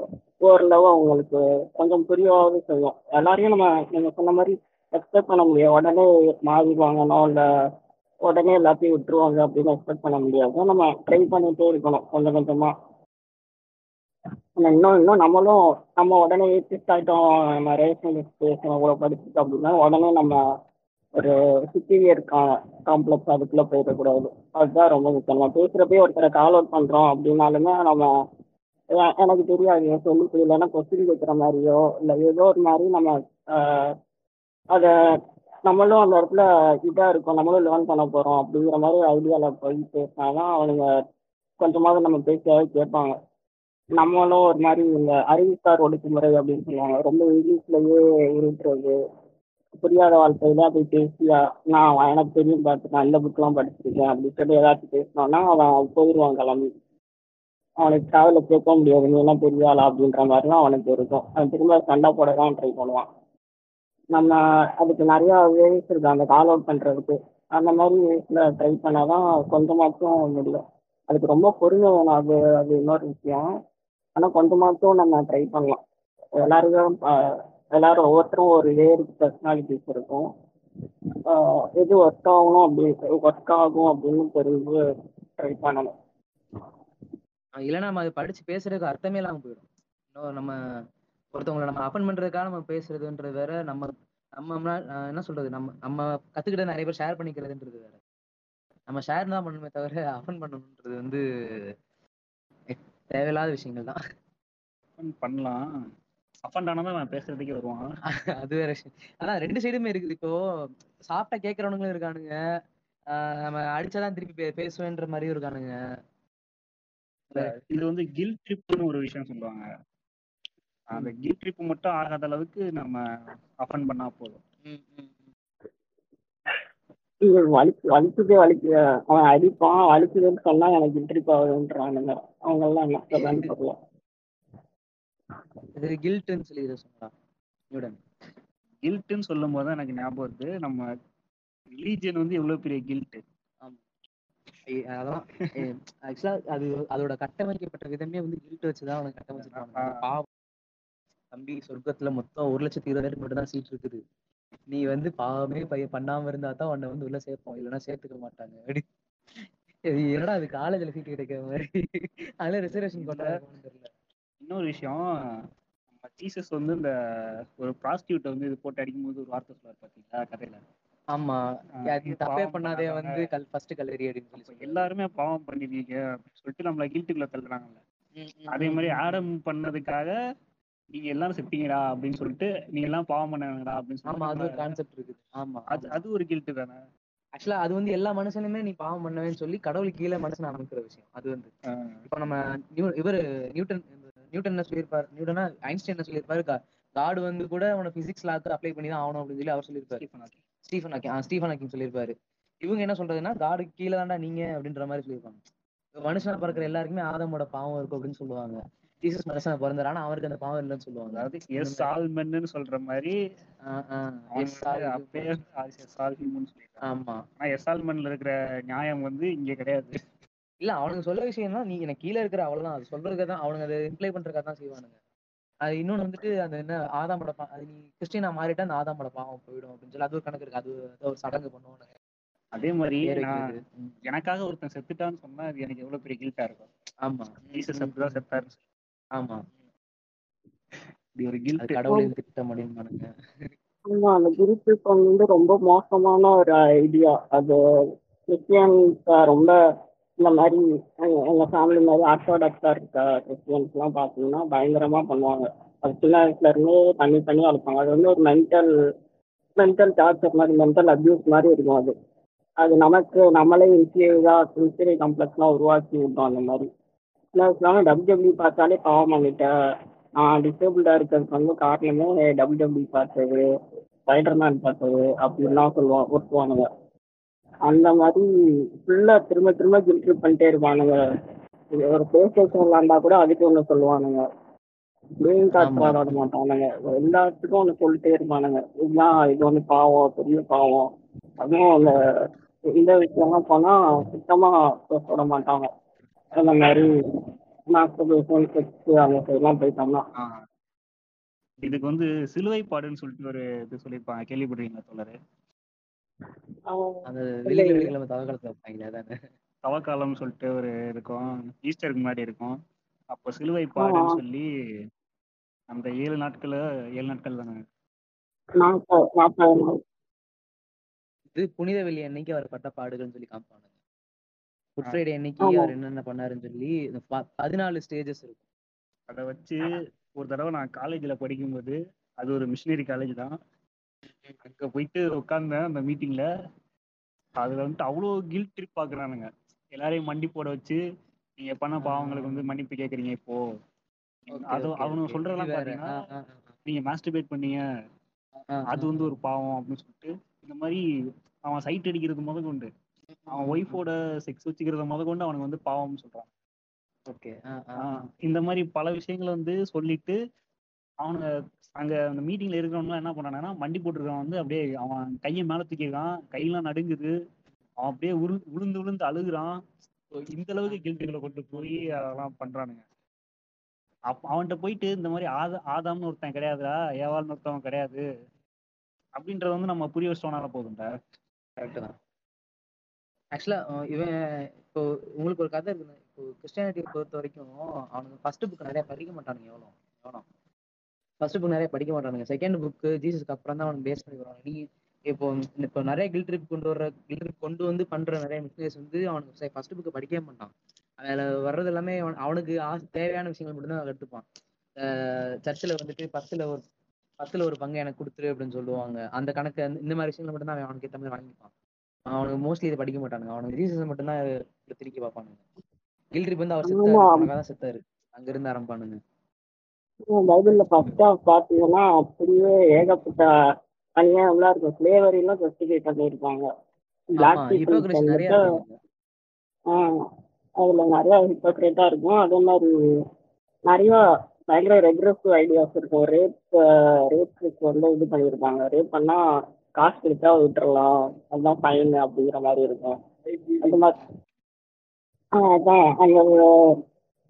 ஓரளவு அவங்களுக்கு கொஞ்சம் புரியவாவது செய்யும். எல்லாரையும் நம்ம நீங்க சொன்ன மாதிரி எக்ஸ்பெக்ட் பண்ண முடியாது, உடனே மாறிடுவாங்கன்னோ இல்லை உடனே எல்லாத்தையும் விட்டுருவாங்க அப்படின்னு எக்ஸ்பெக்ட் பண்ண முடியாது. நம்ம ட்ரை பண்ணிகிட்டே இருக்கணும் கொஞ்சம் கொஞ்சமாக. இன்னும் இன்னும் நம்மளும் நம்ம உடனே ஏசிஸ்ட் ஆகிட்டோம், நம்ம ரேஷனல் எக்ஸ்பிரேஷன் அவ்வளோ படிச்சுட்டோம் அப்படின்னா உடனே நம்ம ஒரு சுப்பீரியர் கா காம்ப்ளெக்ஸ் அதுக்குள்ளே போயிடக்கூடாது. அதுதான் ரொம்ப முக்கியம். நம்ம பேசுகிறப்பே ஒருத்தரை கால் அவுட் பண்ணுறோம் அப்படின்னாலுமே நம்ம எனக்கு தெரியாது சொல்லி புரியலன்னா கொஸ்டின் கேட்குற மாதிரியோ இல்லை ஏதோ ஒரு மாதிரி நம்ம அதை நம்மளும் அந்த இடத்துல இதாக இருக்கும், நம்மளும் லேர்ன் பண்ண போகிறோம் அப்படிங்கிற மாதிரி ஐடியாவில் போய் பேசினா தான் அவங்க கொஞ்சமாவது நம்ம பேசியாவே கேட்பாங்க. நம்மளும் ஒரு மாதிரி இந்த அறிவுசார் ஒடுக்குமுறை அப்படின்னு சொல்லுவாங்க, ரொம்ப இங்கிலீஷ்லேயே இருக்கிறது, புரியாத வாழ்க்கையில போய் பேசியா நான் எனக்கு தெரியும் பார்த்து நான் இந்த புக்கெலாம் படிச்சிருக்கேன் அப்படின்னு சொல்லி ஏதாச்சும் பேசினோன்னா அவன் போயிடுவான் கிளம்பி. அவனுக்கு டிராவலில் கேட்க முடியாது, நீ எல்லாம் புரியாளா அப்படின்ற மாதிரிலாம் அவனுக்கு இருக்கும். அவன் திரும்ப சண்டை போட தான் ட்ரை பண்ணுவான். நம்ம அதுக்கு நிறையா வேஸ் இருக்கு அந்த கால் அவுட் பண்ணுறதுக்கு. அந்த மாதிரி வேஸில் ட்ரை பண்ணால் தான் கொஞ்சமாச்சும் முடியும். அதுக்கு ரொம்ப பொறுமை வேணும், அது அது இன்னொரு விஷயம். ஆனால் கொஞ்சமாச்சும் நம்ம ட்ரை பண்ணலாம். எல்லாருக்கும் எல்லாரும் ஒவ்வொருத்தரும் ஒரு வேறு பர்சனாலிட்டிஸ் இருக்கும். எது ஒர்க் ஆகணும் அப்படி ஒர்க் ஆகும் அப்படின்னு தெரிஞ்சு ட்ரை பண்ணணும். இல்லைன்னா நம்ம அதை படித்து பேசுறதுக்கு அர்த்தமே இல்லாமல் போயிடும். இன்னும் நம்ம ஒருத்தவங்களை நம்ம அப்பன் பண்ணுறதுக்காக நம்ம பேசுறதுன்றது வேற, நம்ம நம்ம என்ன சொல்றது நம்ம நம்ம கற்றுக்கிட்ட நிறைய பேர் ஷேர் பண்ணிக்கிறதுன்றது வேற. நம்ம ஷேர் தான் பண்ணணுமே தவிர அப்பன் பண்ணணுன்றது வந்து தேவையில்லாத விஷயங்கள் தான். பண்ணலாம் அப்பன் தானே பேசுறதுக்கே வருவான், அது வேற விஷயம். ஆனால் ரெண்டு சைடுமே இருக்குது. இப்போ சாப்பிட்டா கேட்குறவனுங்களும் இருக்கானுங்க, நம்ம அடிச்சாதான் திருப்பி பே பேசுவேன்ற மாதிரியும் இருக்கானுங்க. இது வந்து கில் ட்ரிப்னு ஒரு விஷயம் சொல்லுவாங்க. அந்த கில் ட்ரிப் மட்டும் ஆகாத அளவுக்கு நம்ம அப்பன் பண்ணா போதும். வலிக்கு வலிக்குதே வலிக்கு அவன் அடிப்பான், வலிக்குதுன்னு சொன்னா எனக்கு கில்ட்ரிப் ஆகுதுன்றானுங்க. அவங்க எல்லாம் என்ன சொல்லுவான் இது கில்ட்ன்னு சொல்லி இதை சொன்னான். கில்ட்ன்னு சொல்லும் போது தான் எனக்கு ஞாபகம் வருது, நம்ம ரிலீஜியன் வந்து எவ்வளோ பெரிய கில்ட்டு. அதான் ஆக்சுவலா அது அதோட கட்டமைக்கப்பட்ட விதமே வந்து கில்ட் வச்சுதான் அவனுக்கு கட்டமைச்சிருக்காங்க. தம்பி சொர்க்கத்துல மொத்தம் ஒரு லட்சத்தி இருபதாயிரம் மட்டும் தான் சீட் இருக்குது, நீ வந்து பாவமே பைய பண்ணாம இருந்தா தான் உன்னை வந்து உள்ள சேர்ப்போம், இல்லைன்னா சேர்த்துக்க மாட்டாங்க அப்படி. என்னடா அது காலேஜில் சீட்டு கிடைக்கிற மாதிரி அதெல்லாம் ரிசர்வேஷன் கொண்டு தெரியல. இன்னொரு விஷயம், நம்ம ஜீசஸ் வந்து இந்த ஒரு ப்ராஸ்டியூட்டை வந்து இது போட்டு அடிக்கும் போது ஒரு வார்த்தை சொல்லுவார் பார்த்தீங்களா கதையில. ஆமா, தப்பே பண்ணாதே வந்து கல் ஃபர்ஸ்ட் கல்லறி அப்படின்னு சொல்லி எல்லாருமே பாவம் பண்ணிருக்கீங்க அப்படின்னு சொல்லிட்டு நம்மள கில்ட்டுக்குள்ள தள்ளுறாங்கல்ல. அதே மாதிரி ஆடம் பண்ணதுக்காக நீங்க எல்லாரும் செப்பீங்கடா அப்படின்னு சொல்லிட்டு நீங்க எல்லாம் பாவம் பண்ணாங்கடா அப்படின்னு சொல்லுவாங்க. அது ஒரு கான்செப்ட் இருக்குது. ஆமா, அது அது ஒரு கில்ட் தானே ஆக்சுவலா. அது வந்து எல்லா மனுஷனுமே நீ பாவம் பண்ணவேன்னு சொல்லி கடவுளுக்கு கீழே மனுஷன் அமைக்கிற விஷயம். அது வந்து இப்போ நம்ம இவர் நியூட்டன் நியூட்டன் என்ன சொல்லியிருப்பாரு, நியூட்டனா ஐன்ஸ்டைன் என்ன சொல்லியிருப்பாரு, காடு வந்து கூட அவனை பிசிக்ஸ் லாக்கு அப்ளை பண்ணி தான் ஆகணும் அப்படின்னு சொல்லி அவர் சொல்லியிருப்பாரு. ஸ்டீஃபன் ஹாக்கிங் ஸ்டீஃபன் ஹாக்கிங் சொல்லியிருப்பாரு. இவங்க என்ன சொல்றதுன்னா காடுக்கு கீழே தாண்டா நீங்க அப்படின்ற மாதிரி சொல்லியிருப்பாங்க. மனுஷனை பிறக்கிற எல்லாருக்குமே ஆதமோட பாவம் இருக்கும் அப்படின்னு சொல்லுவாங்க. ஜீசஸ் மனுஷனை பிறந்தாரு, ஆனா அவருக்கு அந்த பாவம் இல்லைன்னு சொல்லுவாங்க. அதாவது எஸ் ஆல் மென்னு சொல்ற மாதிரி ஆமா, ஆனா எஸ் ஆல் மென்ல இருக்கிற நியாயம் வந்து இங்க கிடையாது. இல்ல அவனுக்கு சொல்ல விஷயம்னா நீ எனக்கு கீழே இருக்கிற அவ்வளவுதான், அது சொல்றதுதான் அவனுக்கு, அதை இம்ப்ளை பண்றதுக்காக தான் செய்வானுங்க. அது இன்னொன்று வந்துட்டு அந்த என்ன ஆதாமோட பா அது நீ கிறிஸ்டினா மாறிட்டா அந்த ஆதாமோட பாவம் போயிடும் அப்படின்னு சொல்லி அது ஒரு கணக்கு இருக்கு. அது ஒரு சடங்கு பண்ணுவோம். அதே மாதிரி எனக்காக ஒருத்தன் செத்துட்டான்னு சொன்னா அது எனக்கு எவ்வளவு பெரிய கில்ட்டா இருக்கும். ஆமா, ஜீசஸ் அப்படிதான் செத்தாரு. ஆமா, இது ஒரு கில்ட், கடவுளின் திட்டம் அப்படின்னு. ஆமா, அந்த கில்ட் வந்து ரொம்ப மோசமான ஒரு ஐடியா. அது கிறிஸ்டியன்ஸா ரொம்ப இந்த மாதிரி எங்கள் ஃபேமிலி மாதிரி ஆர்த்தோடாக்ஸாக இருக்க கிறிஸ்டியன்ஸ்லாம் பார்த்தீங்கன்னா பயங்கரமாக பண்ணுவாங்க. அது சின்ன வயசுலேருந்தே பண்ணி பண்ணி வளர்ப்பாங்க. அது வந்து ஒரு மென்டல் மென்டல் டார்ச்சர் மாதிரி, மென்டல் அப்யூஸ் மாதிரி இருக்கும். அது அது நமக்கு நம்மளே இன்ஃபீரியராக இன்ஃபீரி காம்ப்ளெக்ஸ்லாம் உருவாக்கி விட்டோம். அந்த மாதிரி சின்ன வயசுலாம் டபிள்யூடபிள்யூ பார்த்தாலே பாவம் பண்ணிட்டேன், நான் டிசேபிள்டாக இருக்கிறதுக்கு வந்து காரணமே டபிள்யூடபிள்யூ பார்த்தது, ஸ்பைடர்மேன் பார்த்தது அப்படின்லாம் சொல்லுவாங்க ஒருத்துவானுங்க. அந்த மாதிரி ஃபுல்லாக திரும்ப திரும்ப கில்ட்ரிப் பண்ணிட்டே இருப்பானுங்க. ஒரு பிளே ஸ்டேஷன் விளாண்டா கூட அதுக்கு ஒன்று சொல்லுவானுங்க, பிளேயிங் கார்ட் விளாட மாட்டானுங்க, எல்லாத்துக்கும் ஒன்று சொல்லிட்டே இருப்பானுங்க. இதுதான் இது ஒன்று பாவம், பெரிய பாவம். அதுவும் அந்த இந்த விஷயம்லாம் போனால் சுத்தமாக விட மாட்டாங்க. அந்த மாதிரி இதுக்கு வந்து சிலுவை பாடுன்னு சொல்லிட்டு ஒரு இது சொல்லிருப்பாங்க, கேள்விப்பட்டிருக்கீங்களா தோழரே? தவக்காலம் சொல்லிட்டு ஒரு இருக்கும், ஈஸ்டருக்கு முன்னாடி இருக்கும். அப்போ சிலுவை பாடுன்னு சொல்லி அந்த ஏழு நாட்கள் ஏழு நாட்கள் தானே இது புனித வெள்ளி அன்னைக்கு அவர் பட்ட பாடுகள்னு சொல்லி காமிப்பாங்க. குட் ஃப்ரைடே அன்னைக்கு அவர் என்னென்ன பண்ணாருன்னு சொல்லி பதினாலு ஸ்டேஜஸ் இருக்கும். அதை வச்சு ஒரு தடவை நான் காலேஜில் படிக்கும்போது, அது ஒரு மிஷினரி காலேஜ் தான், அங்கே போயிட்டு உட்கார்ந்தேன் அந்த மீட்டிங்கில். அதில் வந்துட்டு அவ்வளோ கில்ட் ட்ரிப் பார்க்குறானுங்க, எல்லாரையும் மண்டி போட வச்சு நீங்கள் பண்ண பாவங்களுக்கு வந்து மன்னிப்பு கேட்குறீங்க இப்போது. அது அவனுக்கு சொல்கிறதெல்லாம் பார்த்தீங்கன்னா, நீங்கள் மாஸ்டர்பேட் பண்ணீங்க அது வந்து ஒரு பாவம் அப்படின்னு சொல்லிட்டு, இந்த மாதிரி அவன் சைட் அடிக்கிறது முத கொண்டு, அவன் ஒய்ஃபோட செக்ஸ் வச்சுக்கிறத முத கொண்டு அவனுக்கு வந்து பாவம்னு சொல்றான். ஓகே, இந்த மாதிரி பல விஷயங்களை வந்து சொல்லிட்டு அவனுக்கு அங்கே அந்த மீட்டிங்ல இருக்கிறவனா என்ன பண்ணானா, மண்டி போட்டுருக்கான் வந்து அப்படியே அவன் கையை மேலே தூக்கிடுறான், கையெல்லாம் நடுங்குது, அவன் அப்படியே உரு உளுந்து உளுந்து அழுகுறான். இந்த அளவுக்கு கில்ட்டுகளை கொண்டு போய் அதெல்லாம் பண்றானுங்க. அப் அவன்கிட்ட போயிட்டு இந்த மாதிரி ஆதா ஆதாம்னு ஒருத்தன் கிடையாதுடா, ஏவாள்னு ஒருத்தவன் கிடையாது அப்படின்றத வந்து நம்ம புரிய வச்சோம்னால போதும்டா. கரெக்டு தான். ஆக்சுவலாக இவன் இப்போ உங்களுக்கு ஒரு கதை இருக்குது. இப்போ கிறிஸ்டியானிட்டியை பொறுத்த வரைக்கும் அவனுக்கு ஃபர்ஸ்ட் புக் நிறையா படிக்க மாட்டானுங்க. எவ்வளோ எவ்வளோ ஃபர்ஸ்ட் புக் நிறையா படிக்க மாட்டானுங்க. செகண்ட் புக்கு ஜீசஸ்க்கு அப்புறம் தான் அவனுக்கு பேஸ் பண்ணி வருவாங்க. நீ இப்போ இப்போ நிறைய கில் ட்ரிப் கொண்டு வர கில் ட்ரிப் கொண்டு வந்து பண்ணுற நிறைய மிஸ்னஸ் வந்து அவனுக்கு ஃபர்ஸ்ட் புக்கை படிக்கவே மாட்டான். அதில் வர்றது எல்லாமே அவனுக்கு ஆசை தேவையான விஷயங்கள் மட்டும்தான் அவன் எடுத்துப்பான். சர்ச்சில் வந்துட்டு பத்தில் ஒரு பத்தில் ஒரு பங்கு எனக்கு கொடுத்துரு அப்படின்னு சொல்லுவாங்க. அந்த கணக்கு இந்த மாதிரி விஷயங்கள் மட்டும்தான் அவன் அவனுக்கு ஏற்ற மாதிரி வாங்கிப்பான். அவனுக்கு மோஸ்ட்லி இதை படிக்க மாட்டானுங்க. அவனுக்கு ஜீசஸ் மட்டும்தான் திருக்கி பார்ப்பானுங்க. கில் ட்ரிப் வந்து அவர் செத்தாரு தான் செத்தாரு அங்கிருந்து ஆரம்பிப்பானுங்க. பைபிள்ல ஃபர்ஸ்டா பார்த்தீங்கன்னா அப்படியே ஏகப்பட்ட அநியாயம்லாம் இருக்கும். ஸ்லேவரிலாம் ஜஸ்டிஃபை பண்ணியிருப்பாங்க. அதுல நிறைய ஹிப்போக்ரேட்டா இருக்கும். அதே மாதிரி நிறைய பயங்கர ரெக்ரெசிவ் ஐடியாஸ் இருக்கும். ரேப் ரேப்புக்கு வந்து இது பண்ணியிருப்பாங்க, ரேப் பண்ணா காசு கொடுத்தா விட்டுறலாம், அதுதான் ஃபைன் அப்படிங்கிற மாதிரி இருக்கும். அது மாதிரி அதான் அங்கே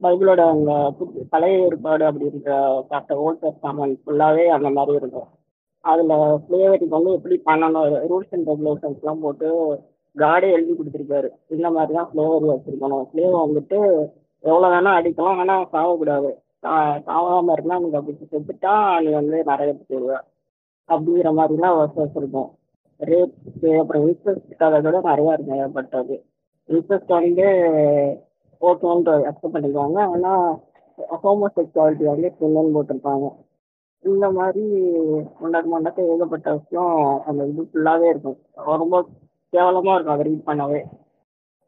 பைபிளோட அந்த புது பழைய ஏற்பாடு அப்படின்ற பார்த்த ஓல்டர் சாமான் ஃபுல்லாவே அந்த மாதிரி இருக்கும். அதுல ஃப்ளேவருக்கு வந்து எப்படி பண்ணணும், ரூல்ஸ் அண்ட் ரெகுலேஷன்ஸ் எல்லாம் போட்டு காடே எழுதி கொடுத்துருக்காரு. இந்த மாதிரி தான் ஃப்ளேவர் வச்சிருக்கணும், ஃப்ளேவர் வந்துட்டு எவ்வளோ வேணா அடிக்கலாம், ஆனால் சாகக்கூடாது, சாகாம இருந்தால் எனக்கு அப்படி செத்துட்டா நீ வந்து நிறைய போடுவேன் அப்படிங்கிற மாதிரிலாம் வச்சிருக்கோம். ரேப்பு அப்புறம் இன்ட்ரெஸ்டாக கூட நிறையா இருக்கும். ஏற்பட்டது இன்ட்ரெஸ்ட் வந்து ஓகேன்ற அக்செப்ட் பண்ணிக்குவாங்க, ஆனால் ஹோமோ செக்சுவாலிட்டி வந்து சின்னன்னு போட்டிருப்பாங்க. இந்த மாதிரி முன்னாடி முன்னாடி ஏகப்பட்ட விஷயம் அந்த இது ஃபுல்லாகவே இருக்கும். ரொம்ப கேவலமா இருக்கும். அதை ரீட் பண்ணவே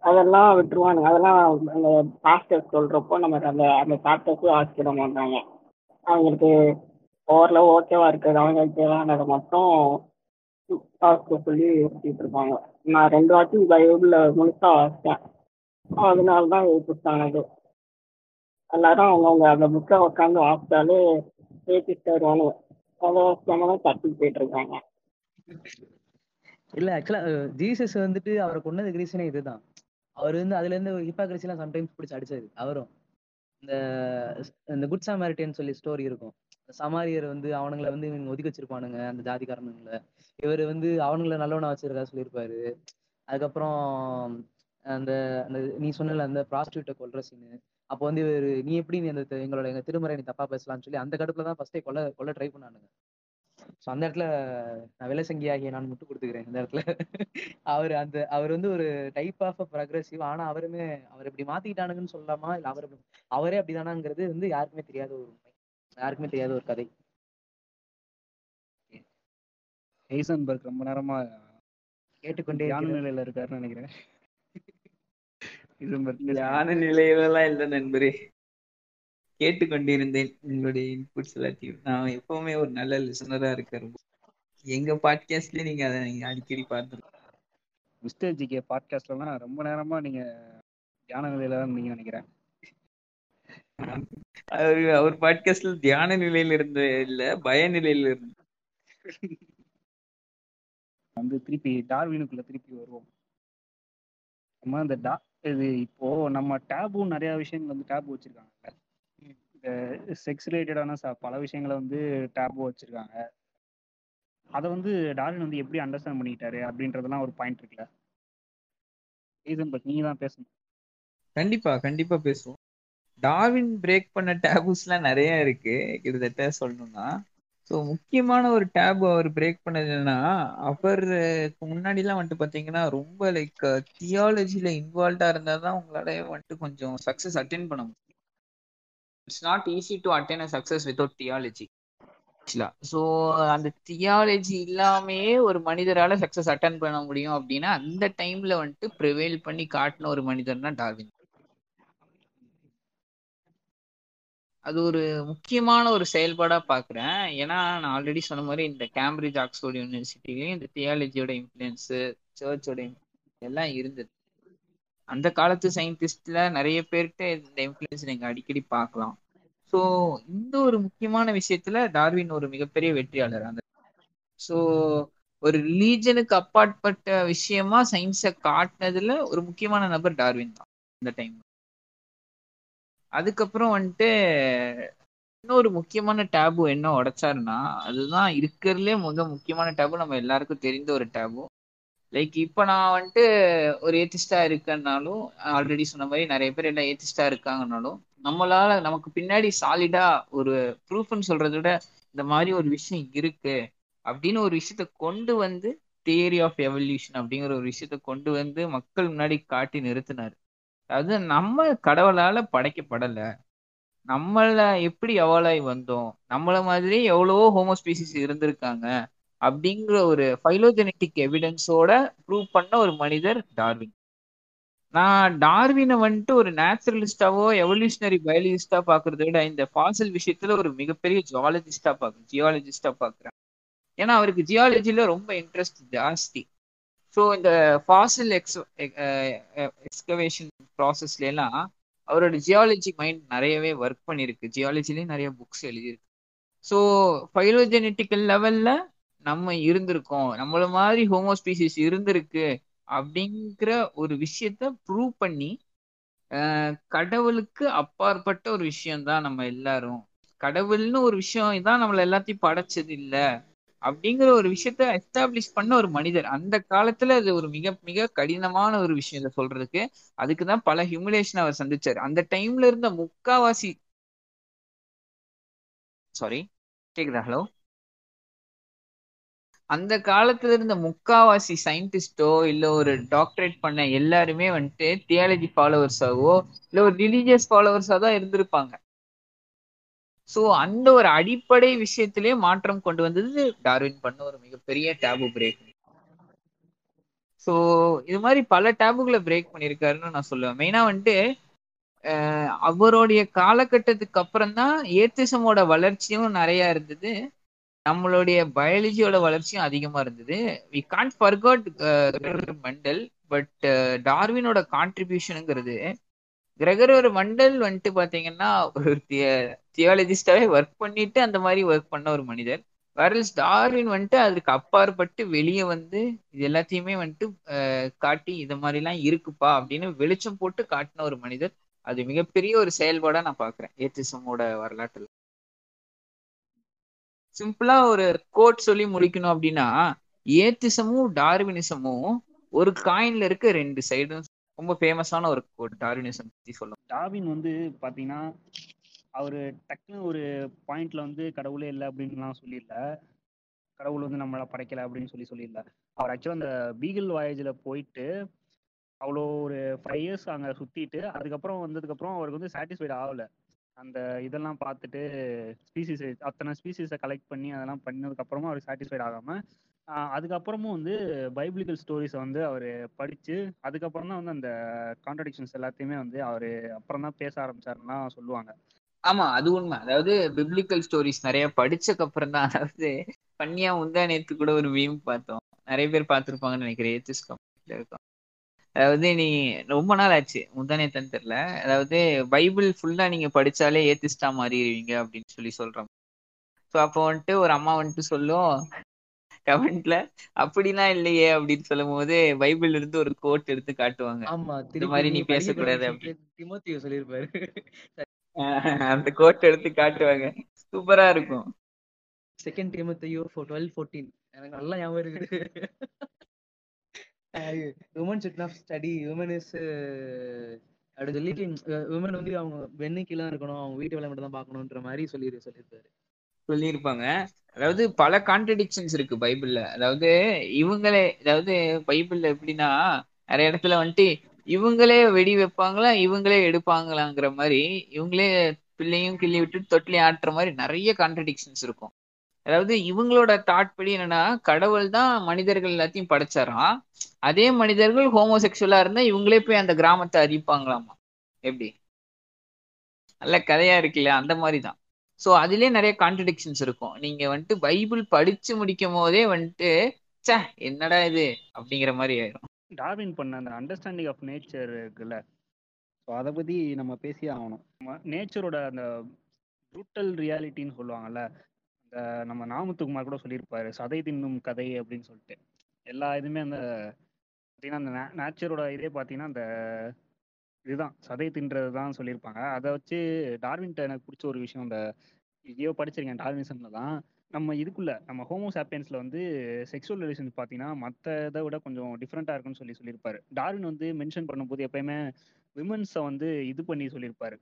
அதெல்லாம் விட்டுருவானுங்க. அதெல்லாம் அந்த சாப்டர்ஸ் சொல்றப்போ நமக்கு அந்த அந்த சாப்டர்ஸும் ஆசிக்கிட மாட்டாங்க. அவங்களுக்கு ஓரளவு ஓகேவா இருக்குது, அவங்களுக்கு தேவையானதை மட்டும் சொல்லி யோசிச்சுட்டு இருப்பாங்க. நான் ரெண்டு வாட்டி பைபிள்ல முழுசா வாசித்தேன், அதனால்தான் புத்தானது. எல்லாரும் அவங்கவுங்க அந்த புக்கை உட்காந்து வாசித்தாலே பேசிட்டு வருவாங்க. அதை வாசிக்காமதான் தப்பிட்டு போயிட்டு இருக்காங்க. இல்ல ஆக்சுவலா ஜீசஸ் வந்துட்டு அவரை கொண்டதுக்கு ரீசனே இதுதான். அவர் வந்து அதுல இருந்து ஹிப்பாக்ரசி எல்லாம் சம்டைம்ஸ் பிடிச்சி அடிச்சாரு. அவரும் இந்த குட் சமாரிட்டியன் சொல்லி ஸ்டோரி இருக்கும். சமாரியர் வந்து அவனுங்களை வந்து ஒதுக்கி வச்சிருப்பானுங்க அந்த ஜாதிக்காரனுங்களை. இவர் வந்து அவனுங்களை நல்லவனா வச்சிருக்கா சொல்லியிருப்பாரு. அதுக்கப்புறம் அந்த அந்த நீ சொன்ன அந்த ப்ராஸ்டியூட்டை கொல்ற சீனு. அப்போ வந்து இவர் நீ எப்படி நீ அந்த எங்களோட எங்க திருமறை நீ தப்பா பேசலாம்னு சொல்லி அந்த கடுப்புல தான் ஃபர்ஸ்டே கொல்ல கொல்ல ட்ரை பண்ணானுங்க. ஸோ அந்த இடத்துல நான் விலை சங்கி ஆகிய நான் முட்டு கொடுத்துக்கிறேன் இந்த இடத்துல. அவர் அந்த அவர் வந்து ஒரு டைப் ஆஃப் ப்ரக்ரெசிவ். ஆனால் அவருமே அவர் இப்படி மாற்றிக்கிட்டானுங்கன்னு சொல்லலாமா, இல்லை அவர் அவரே அப்படிதானாங்கிறது வந்து யாருக்குமே தெரியாத ஒரு உண்மை, யாருக்குமே தெரியாத ஒரு கதை. ஹைசன்பர்க் ரொம்ப நேரமா கேட்டுக்கொண்டே யான நிலையில இருக்காருன்னு நினைக்கிறேன். யான நிலையிலலாம் இல்லை நண்பரே, கேட்டுக்கொண்டிருந்தேன் உங்களுடைய இன்புட்ஸ் எல்லாத்தையும். நான் எப்பவுமே ஒரு நல்ல லிசனரா இருக்கேன். எங்க பாட்காஸ்ட்ல நீங்க அதை நீங்க அடிக்கடி பார்த்துருக்கீங்க. மிஸ்டர் ஜிகே பாட்காஸ்ட்லாம் ரொம்ப நேரமா நீங்க தியான நிலையில தான் நீங்க நினைக்கிறேன். அவர் அவர் பாட்காஸ்ட்ல தியான நிலையில இருந்து இல்ல, பய நிலையில இருந்து வந்து திருப்பி டார்வினுக்குள்ள திருப்பி வருவோம். முக்கியமாக இந்த டா இது இப்போது நம்ம டேபு நிறையா விஷயங்கள் வந்து டேபு வச்சுருக்காங்க. இந்த செக்ஸ் ரிலேட்டடான ச பல விஷயங்களை வந்து டேபு வச்சுருக்காங்க. அதை வந்து டார்வின் வந்து எப்படி அண்டர்ஸ்டாண்ட் பண்ணிக்கிட்டாரு அப்படின்றதெல்லாம் ஒரு பாயிண்ட் இருக்குல்ல, நீங்க தான் பேசணும். கண்டிப்பா கண்டிப்பா பேசுவோம். டார்வின் பிரேக் பண்ண டேபுஸ்லாம் நிறைய இருக்கு கிட்டத்தட்ட சொல்லணும்னா. ஸோ முக்கியமான ஒரு டேபு அவர் பிரேக் பண்ணதுன்னா, அவருக்கு முன்னாடிலாம் வந்துட்டு பார்த்தீங்கன்னா ரொம்ப லைக் தியாலஜியில் இன்வால்வாக இருந்தால் தான் உங்களால வந்துட்டு கொஞ்சம் சக்ஸஸ் அட்டென்ட் பண்ண முடியும். It's not easy to attend a success without theology. So அந்த தியாலஜி இல்லாமே ஒரு மனிதரால் சக்ஸஸ் அட்டன் பண்ண முடியும் அப்படின்னா, அந்த டைம்ல வந்துட்டு ப்ரிவேல் பண்ணி காட்டின ஒரு மனிதர்னா டார்வின். அது ஒரு முக்கியமான ஒரு செயல்பாடாக பார்க்குறேன். ஏன்னா நான் ஆல்ரெடி சொன்ன மாதிரி இந்த கேம்பிரிட்ஜ் ஆக்ஸ்ஃபோர்ட் யூனிவர்சிட்டிலையும் இந்த தியாலஜியோட இன்ஃப்ளூயன்ஸு சர்ச்சோட இன்ஃப்ளூயன்ஸ் எல்லாம் இருந்தது. அந்த காலத்து சயின்டிஸ்டில் நிறைய பேர்கிட்ட இந்த இன்ஃப்ளூயன்ஸ் நீங்கள் அடிக்கடி பார்க்கலாம். ஸோ இந்த ஒரு முக்கியமான விஷயத்துல டார்வின் ஒரு மிகப்பெரிய வெற்றியாளர். அந்த ஸோ ஒரு ரிலீஜனுக்கு அப்பாற்பட்ட விஷயமா சயின்ஸை காட்டினதுல ஒரு முக்கியமான நபர் டார்வின் தான் இந்த டைம். அதுக்கப்புறம் வந்துட்டு இன்னொரு முக்கியமான டேபு என்ன உடைச்சாருன்னா, அதுதான் இருக்கிறதுலே மிக முக்கியமான டேபு, நம்ம எல்லாருக்கும் தெரிந்த ஒரு டேபு. லைக் இப்போ நான் வந்துட்டு ஒரு ஏத்திஸ்டா இருக்கேன்னாலும், ஆல்ரெடி சொன்ன மாதிரி நிறைய பேர் எல்லாம் ஏத்திஸ்டா இருக்காங்கனாலும், நம்மளால நமக்கு பின்னாடி சாலிடா ஒரு ப்ரூஃப்னு சொல்றத விட இந்த மாதிரி ஒரு விஷயம் இருக்கு அப்படின்னு ஒரு விஷயத்த கொண்டு வந்து தியரி ஆஃப் எவல்யூஷன் அப்படிங்கிற ஒரு விஷயத்த கொண்டு வந்து மக்கள் முன்னாடி காட்டி நிறுத்தினாரு. அது நம்ம கடவுளால படைக்கப்படலை, நம்மள எப்படி எவாலாய் வந்தோம், நம்மள மாதிரி எவ்வளவோ ஹோமோஸ்பீசிஸ் இருந்திருக்காங்க அப்படிங்கிற ஒரு ஃபைலோஜெனட்டிக் எவிடன்ஸோட ப்ரூவ் பண்ண ஒரு மனிதர் டார்வின். நான் டார்வினை வந்துட்டு ஒரு நேச்சுரலிஸ்டாவோ எவல்யூஷனரி பயாலஜிஸ்டா பாக்குறத விட இந்த ஃபாசில் விஷயத்துல ஒரு மிகப்பெரிய ஜியாலஜிஸ்டா பாக்குறேன் ஜியாலஜிஸ்டா பாக்குறேன் ஏன்னா அவருக்கு ஜியாலஜில ரொம்ப இன்ட்ரெஸ்ட் ஜாஸ்தி. ஸோ இந்த ஃபாசில் எக்ஸ் எக்ஸ்கவேஷன் ப்ராசஸ்ல எல்லாம் அவரோட ஜியாலஜி மைண்ட் நிறையவே ஒர்க் பண்ணிருக்கு. ஜியாலஜிலேயும் நிறைய புக்ஸ் எழுதியிருக்கு. ஸோ ஃபைலோஜெனட்டிக்கல் லெவல்ல நம்ம இருந்திருக்கோம், நம்மள மாதிரி ஹோமோஸ்பீசிஸ் இருந்திருக்கு அப்படிங்கிற ஒரு விஷயத்த ப்ரூவ் பண்ணி கடவுளுக்கு அப்பாற்பட்ட ஒரு விஷயம்தான் நம்ம எல்லாரும், கடவுள்னு ஒரு விஷயம் தான் நம்மள எல்லாத்தையும் படைச்சது இல்லை அப்படிங்கிற ஒரு விஷயத்த எஸ்டாப்ளிஷ் பண்ண ஒரு மனிதர் அந்த காலத்துல. அது ஒரு மிக மிக கடினமான ஒரு விஷயம் இதை சொல்றதுக்கு. அதுக்குதான் பல ஹியூமிலேஷன் அவர் சந்திச்சார். அந்த டைம்ல இருந்த முக்காவாசி சாரி கேக்குதா ஹலோ அந்த காலத்துல இருந்த முக்காவாசி சயின்டிஸ்டோ இல்ல ஒரு டாக்டரேட் பண்ண எல்லாருமே வந்துட்டு தியாலஜி ஃபாலோவர்ஸாவோ இல்ல ஒரு ரிலீஜியஸ் ஃபாலோவர்ஸா தான் இருந்திருப்பாங்க. ஸோ அந்த ஒரு அடிப்படை விஷயத்திலேயே மாற்றம் கொண்டு வந்தது டார்வின் பண்ண ஒரு மிகப்பெரிய டேபு பிரேக். ஸோ இது மாதிரி பல டேபுகளை பிரேக் பண்ணியிருக்காருன்னு நான் சொல்லுவேன். மெயினா வந்துட்டு அவருடைய காலகட்டத்துக்கு அப்புறம் தான் ஏத்திசமோட வளர்ச்சியும் நிறையா இருந்தது, நம்மளுடைய பயாலஜியோட வளர்ச்சியும் அதிகமா இருந்தது. We can't forget கிரெகர் மண்டல், but டார்வினோட கான்ட்ரிபியூஷனுங்கிறது கிரெகர் மண்டல் வந்துட்டு பாத்தீங்கன்னா ஒரு தியாலஜிஸ்டாவே ஒர்க் பண்ணிட்டு அந்த மாதிரி ஒர்க் பண்ண ஒரு மனிதர். வேறல்ஸ் டார்வின் வந்துட்டு அதுக்கு அப்பாற்பட்டு வெளியே வந்து இது எல்லாத்தையுமே வந்துட்டு காட்டி இது மாதிரிலாம் இருக்குப்பா அப்படின்னு வெளிச்சம் போட்டு காட்டின ஒரு மனிதர். அது மிகப்பெரிய ஒரு செயல்பாடா நான் பாக்குறேன் ஏத்திசமோட வரலாற்றுல. சிம்பிளா ஒரு கோட் சொல்லி முடிக்கணும் அப்படின்னா, ஏத்திசமும் டார்வினிசமும் ஒரு காயின்ல இருக்க ரெண்டு சைடும். ரொம்ப ஃபேமஸான ஒரு கோட் டார்வினிசம் பத்தி சொல்லுவோம். டார்வின் வந்து பாத்தீங்கன்னா அவரு டக்குன்னு ஒரு பாயிண்ட்ல வந்து கடவுளே இல்லை அப்படின்லாம் சொல்லிடல, கடவுள் வந்து நம்மள படைக்கல அப்படின்னு சொல்லி சொல்லிடல. அவர் ஆக்சுவலா அந்த பீகிள் வாயேஜ்ல போயிட்டு அவ்வளோ ஒரு ஃபைவ் இயர்ஸ் அங்கே சுத்திட்டு அதுக்கப்புறம் வந்ததுக்கப்புறம் அவருக்கு வந்து சாட்டிஸ்ஃபைட் ஆகலை. அந்த இதெல்லாம் பார்த்துட்டு ஸ்பீசிஸ் அத்தனை ஸ்பீசிஸை கலெக்ட் பண்ணி அதெல்லாம் பண்ணதுக்கப்புறமும் அவர் சாட்டிஸ்ஃபைட் ஆகாமல் அதுக்கப்புறமும் வந்து பைபிளிக்கல் ஸ்டோரிஸை வந்து அவர் படித்து அதுக்கப்புறம் தான் வந்து அந்த கான்ட்ரடிக்ஷன்ஸ் எல்லாத்தையுமே வந்து அவர் அப்புறம் தான் பேச ஆரம்பிச்சாருன்னா சொல்லுவாங்க. ஆமாம், அது உண்மை. அதாவது பிப்ளிக்கல் ஸ்டோரிஸ் நிறையா படித்தக்கப்புறம் தான், அதாவது பண்ணியா உந்தா நேற்று கூட ஒரு வீம் பார்த்தோம், நிறைய பேர் பார்த்துருப்பாங்கன்னு நினைக்கிறேன், ஏத்திஸ்கம்ல இருக்கோம். அதாவது நீ ரொம்ப நாள் ஆச்சு முந்தானேத்தான்னு தெரியல, அதாவது பைபிள் ஃபுல்லா நீங்க படிச்சாலே ஏத்திஸ்டா மாறிடுவீங்க அப்படின்னு சொல்லி சொல்றாங்க. ஸோ அப்போ வந்துட்டு ஒரு அம்மா வந்துட்டு சொல்லும், கமெண்ட்ல அப்படின்னா இல்லையே அப்படின்னு சொல்லும் போது பைபிள் இருந்து ஒரு கோட் எடுத்து காட்டுவாங்க. ஆமா, இந்த மாதிரி நீ பேசக்கூடாது அப்படின்னு திமோத்தேயு சொல்லியிருப்பாரு. அந்த கோட் எடுத்து காட்டுவாங்க, சூப்பரா இருக்கும். செகண்ட் திமோத்தேயு twelve fourteen எனக்கு நல்லா ஞாபகம் இருக்குது. Women should not study, women is அப்படி சொல்லி விமன் வந்து அவங்க வெண்ணிக்கெல்லாம் இருக்கணும், அவங்க வீட்டு வேலை மட்டும் தான் பார்க்கணுன்ற மாதிரி சொல்லி சொல்லியிருப்பாரு சொல்லியிருப்பாங்க. அதாவது பல கான்ட்ரடிக்ஷன்ஸ் இருக்கு பைபிள்ல. அதாவது இவங்களே, அதாவது பைபிள்ல எப்படின்னா நிறைய இடத்துல வந்துட்டு இவங்களே வெடி வைப்பாங்களா இவங்களே எடுப்பாங்களாங்கிற மாதிரி, இவங்களே பிள்ளையும் கிள்ளி விட்டு தொட்டிலையும் ஆட்டுற மாதிரி நிறைய கான்ட்ரடிக்ஷன்ஸ் இருக்கும். அதாவது இவங்களோட தாட் படி என்னன்னா, கடவுள் தான் மனிதர்கள் எல்லாத்தையும் படைச்சாராம், அதே மனிதர்கள் ஹோமோசெக்சுவலா இருந்தா இவங்களே போய் அந்த கிராமத்தை அழிப்பாங்களாமா. எப்படி நல்ல கதையா இருக்குல்ல? அந்த மாதிரி தான். ஸோ அதுலேயே நிறைய கான்ட்ரடிக்ஷன்ஸ் இருக்கும். நீங்க வந்துட்டு பைபிள் படிச்சு முடிக்கும் போதே வந்துட்டு சே என்னடா இது அப்படிங்கிற மாதிரி ஆயிரும். டார்வின் பண்ண அந்த அண்டர்ஸ்டாண்டிங் ஆஃப் நேச்சர் இருக்குல்ல, ஸோ அதை பத்தி நம்ம பேசியே ஆகணும். நேச்சரோட அந்த ப்ரூட்டல் ரியாலிட்டின்னு சொல்லுவாங்கல்ல, இந்த நம்ம நாமத்துக்குமார் கூட சொல்லியிருப்பாரு சதை தின்னும் கதை அப்படின்னு சொல்லிட்டு. எல்லா இதுவுமே அந்த பார்த்தீங்கன்னா அந்த நேச்சரோட இதே பார்த்தீங்கன்னா அந்த இதுதான் சதை தின்றது தான் சொல்லியிருப்பாங்க. அதை வச்சு டார்வின்கிட்ட எனக்கு பிடிச்ச ஒரு விஷயம், அந்த இதையோ படிச்சிருக்கேன் டார்வினிசம்ல தான், நம்ம இதுக்குள்ளே நம்ம ஹோமோ சாப்பியன்ஸில் வந்து செக்ஸுவல் ரிலேஷன்ஸ் பார்த்தீங்கன்னா மற்ற இதை விட கொஞ்சம் டிஃப்ரெண்ட்டாக இருக்குன்னு சொல்லி சொல்லியிருப்பாரு. டார்வின் வந்து மென்ஷன் பண்ணும்போது எப்பயுமே விமன்ஸை வந்து இது பண்ணி சொல்லியிருப்பாரு.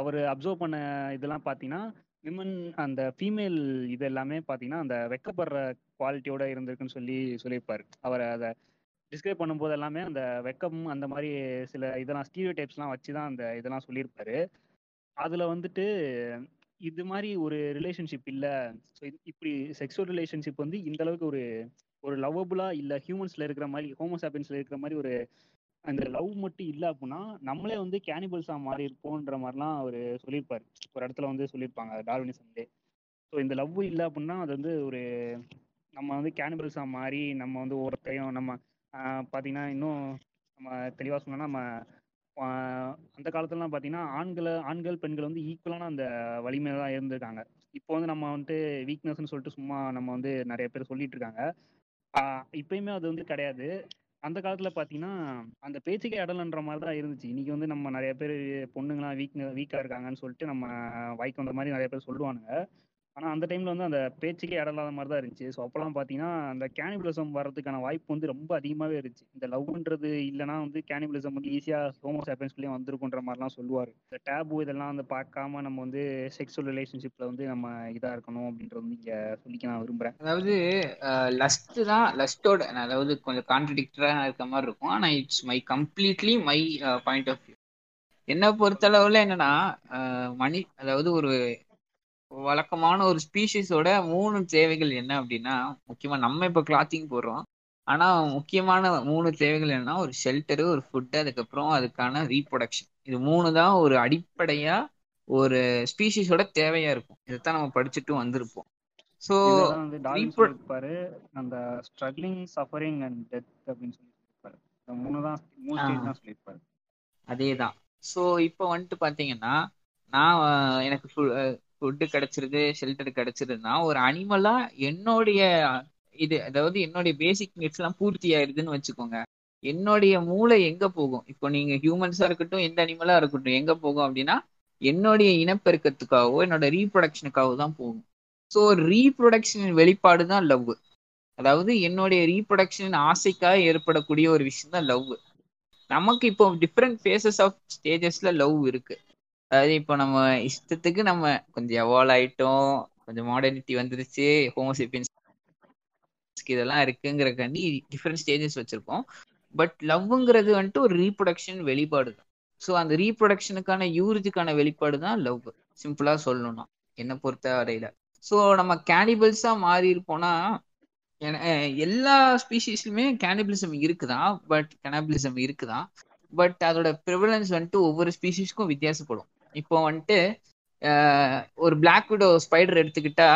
அவர் அப்சர்வ் பண்ண இதெல்லாம் பார்த்தீங்கன்னா விமன் அந்த ஃபீமேல் இது எல்லாமே பார்த்தீங்கன்னா அந்த வெக்கப்படுற குவாலிட்டியோட இருந்திருக்குன்னு சொல்லி சொல்லியிருப்பாரு. அவர் அதை டிஸ்கிரைப் பண்ணும்போது எல்லாமே அந்த வெக்கம் அந்த மாதிரி சில இதெல்லாம் ஸ்டீரியோ டைப்ஸ்லாம் வச்சு தான் அந்த இதெல்லாம் சொல்லியிருப்பாரு. அதில் வந்துட்டு இது மாதிரி ஒரு ரிலேஷன்ஷிப் இல்லை, ஸோ இப்படி செக்ஸுவல் ரிலேஷன்ஷிப் வந்து இந்தளவுக்கு ஒரு ஒரு லவ்வபுளாக இல்லை, ஹியூமன்ஸில் இருக்கிற மாதிரி ஹோமோ சாப்பியன்ஸில் இருக்கிற மாதிரி ஒரு அந்த லவ் மட்டும் இல்லை அப்படின்னா நம்மளே வந்து கேனிபல்ஸாக மாறி இருப்போன்ற மாதிரிலாம் அவர் சொல்லியிருப்பார். ஒரு இடத்துல வந்து சொல்லியிருப்பாங்க டார்வினிசம்லே. ஸோ இந்த லவ் இல்லை அப்படின்னா அது வந்து ஒரு நம்ம வந்து கேனிபல்ஸாக மாறி நம்ம வந்து ஒவ்வொருத்தையும் நம்ம பார்த்திங்கன்னா இன்னும் நம்ம தெளிவாக சொன்னோன்னா நம்ம அந்த காலத்துலலாம் பார்த்திங்கன்னா ஆண்களை ஆண்கள் பெண்கள் வந்து ஈக்குவலான அந்த வலிமையாக தான் இருந்திருக்காங்க. இப்போ வந்து நம்ம வந்துட்டு வீக்னஸ்ன்னு சொல்லிட்டு சும்மா நம்ம வந்து நிறைய பேர் சொல்லிட்டு இருக்காங்க. இப்போயுமே அது வந்து கிடையாது. அந்த காலத்தில் பார்த்தீங்கன்னா அந்த பேச்சுக்கே இடலன்ற மாதிரி தான் இருந்துச்சு. இன்றைக்கி வந்து நம்ம நிறைய பேர் பொண்ணுங்களாம் வீக் வீக்காக இருக்காங்கன்னு சொல்லிட்டு நம்ம வாய்க்கு வந்த மாதிரி நிறைய பேர் சொல்லுவானுங்க. ஆனால் அந்த டைமில் வந்து அந்த பேச்சுக்கே இடலாத மாதிரி தான் இருந்துச்சு. ஸோ அப்போலாம் பார்த்தீங்கன்னா அந்த கேனிபிலிசம் வர்றதுக்கான வாய்ப்பு வந்து ரொம்ப அதிகமாகவே இருந்துச்சு. இந்த லவ்ன்றது இல்லைனா வந்து கேனிபிலிசம் வந்து ஈஸியாக ஹோமோ சாப்பியன்ஸ்லேயும் வந்திருக்குன்ற மாதிரிலாம் சொல்லுவார். இந்த டேபு இதெல்லாம் வந்து பார்க்காம நம்ம வந்து செக்ஸுவல் ரிலேஷன்ஷிப்பில் வந்து நம்ம இதாக இருக்கணும் அப்படின்றது வந்து இங்கே சொல்லிக்க நான் விரும்புகிறேன். அதாவது லஸ்ட்டு தான் லஸ்ட்டோட, அதாவது கொஞ்சம் கான்ட்ரடிக்டராக இருக்க மாதிரி இருக்கும். ஆனால் it's my completely my point of view. என்னை பொறுத்தளவில் என்னென்னா மணி அதாவது ஒரு வழக்கமான ஒரு ஸ்பீஷிஸோட மூணு தேவைகள் என்ன அப்படின்னா, முக்கியமாக நம்ம இப்போ கிளாத்திங் போடுறோம், ஆனால் முக்கியமான மூணு தேவைகள் என்னன்னா ஒரு ஷெல்டரு, ஒரு ஃபுட்டு, அதுக்கப்புறம் அதுக்கான ரீப்ரொடக்ஷன். இது மூணு தான் ஒரு அடிப்படையாக ஒரு ஸ்பீஷிஸோட தேவையாக இருக்கும். இதைத்தான் நம்ம படிச்சுட்டும் வந்திருப்போம். ஸோ பாரு அந்த ஸ்ட்ரகிளிங், சஃபரிங் அண்ட் டெத் அப்படின்னு சொல்லியிருப்பாரு. இந்த மூணு தான் மூணு தான் சொல்லியிருப்பாரு. அதே தான். ஸோ இப்போ வந்துட்டு பார்த்தீங்கன்னா நான் எனக்கு ஃபுட்டு கிடைச்சிருது, ஷெல்டர் கிடைச்சிருதுன்னா ஒரு அனிமலா என்னுடைய இது அதாவது என்னுடைய பேசிக் நீட்ஸ் எல்லாம் பூர்த்தி ஆயிடுதுன்னு வச்சுக்கோங்க. என்னுடைய மூளை எங்க போகும்? இப்போ நீங்க ஹியூமன்ஸா இருக்கட்டும் எந்த அனிமலா இருக்கட்டும் எங்க போகும் அப்படின்னா என்னுடைய இனப்பெருக்கத்துக்காகவோ என்னோட ரீப்ரொடக்ஷனுக்காகவோ தான் போகும். ஸோ ரீப்ரொடக்ஷனின் வெளிப்பாடு தான் லவ். அதாவது என்னுடைய ரீப்ரொடக்ஷன் ஆசைக்காக ஏற்படக்கூடிய ஒரு விஷயம் தான் லவ். நமக்கு இப்போ டிஃப்ரெண்ட் ஃபேஸஸ் ஆஃப் ஸ்டேஜஸ்ல லவ் இருக்கு. அதாவது இப்போ நம்ம இஷ்டத்துக்கு நம்ம கொஞ்சம் எவால்வ் ஆயிட்டோம், கொஞ்சம் மாடர்னிட்டி வந்துருச்சு, ஹோமோ சேப்பியன்ஸ் இதெல்லாம் இருக்குங்கிறக்காண்டி டிஃப்ரெண்ட் ஸ்டேஜஸ் வச்சிருக்கோம். பட் லவ்ங்கிறது வந்துட்டு ஒரு ரீப்ரொடக்ஷன் வெளிப்பாடு தான். ஸோ அந்த ரீப்ரொடக்ஷனுக்கான யூரிஜுக்கான வெளிப்பாடு தான் லவ். சிம்பிளா சொல்லணும்னா என்னை பொறுத்த வரையில. ஸோ நம்ம கேனிபிள்ஸா மாறி இருப்போம்னா எல்லா ஸ்பீஷீஸ்லுமே கேனிபிளிசம் இருக்குதான், பட் கேனிபிளிசம் இருக்குதான் பட் அதோட ப்ரிவலன்ஸ் வந்துட்டு ஒவ்வொரு ஸ்பீஷீஸ்க்கும் வித்தியாசப்படும். இப்போ வந்துட்டு ஒரு பிளாக் விடோ ஸ்பைடர் எடுத்துக்கிட்டா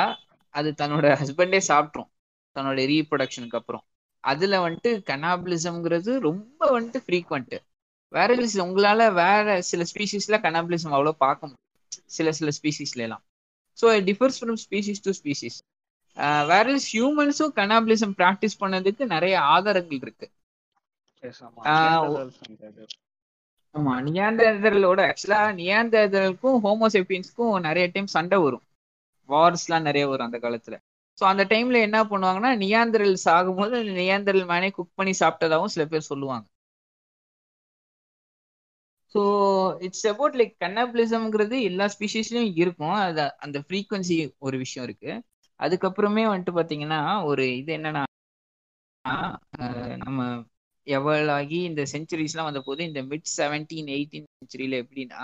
அது தன்னோட ஹஸ்பண்டே சாப்பிட்ரும் தன்னோட ரீப்ரொடக்ஷனுக்கு அப்புறம். அதில் வந்துட்டு கனாபிலிசம்ங்கிறது ரொம்ப வந்துட்டு ஃப்ரீக்வெண்ட்டு. வேற உங்களால வேற சில ஸ்பீஷீஸ்ல கனாபிலிசம் அவ்வளோ பார்க்க முடியும், சில சில ஸ்பீஷீஸ்லாம். So differs from species to species. வேற ஹியூமன்ஸும் கனாபிலிசம் பிராக்டிஸ் பண்ணதுக்கு நிறைய ஆதாரங்கள் இருக்கு. ஆமா, நியாண்டர்தலோட ஆக்சுவலா நியாண்டர்தலுக்கும் ஹோமோ சேப்பியன்ஸ்க்கும் நிறைய டைம் சண்டை வரும், வார்ஸ்லாம் நிறைய வரும் அந்த காலத்துல. ஸோ அந்த டைம்ல என்ன பண்ணுவாங்கன்னா, நியாந்தரல் சாகும்போது நியாந்தரல் மேனே குக் பண்ணி சாப்பிட்டதாகவும் சில பேர் சொல்லுவாங்க. ஸோ இட்ஸ் அபவுட் லைக் கன்னாபிலிசம்ங்கிறது எல்லா ஸ்பீஷீஸ்லையும் இருக்கும், அது அந்த ஃப்ரீக்குவன்சி ஒரு விஷயம் இருக்கு. அதுக்கப்புறமே வந்துட்டு பார்த்தீங்கன்னா ஒரு இது என்னன்னா, நம்ம எவ்வளாகி இந்த செஞ்சுரிஸ்லாம் வந்த போது இந்த மிட் செவன்டீன் எயிட்டீன் சென்ச்சுரியில எப்படின்னா,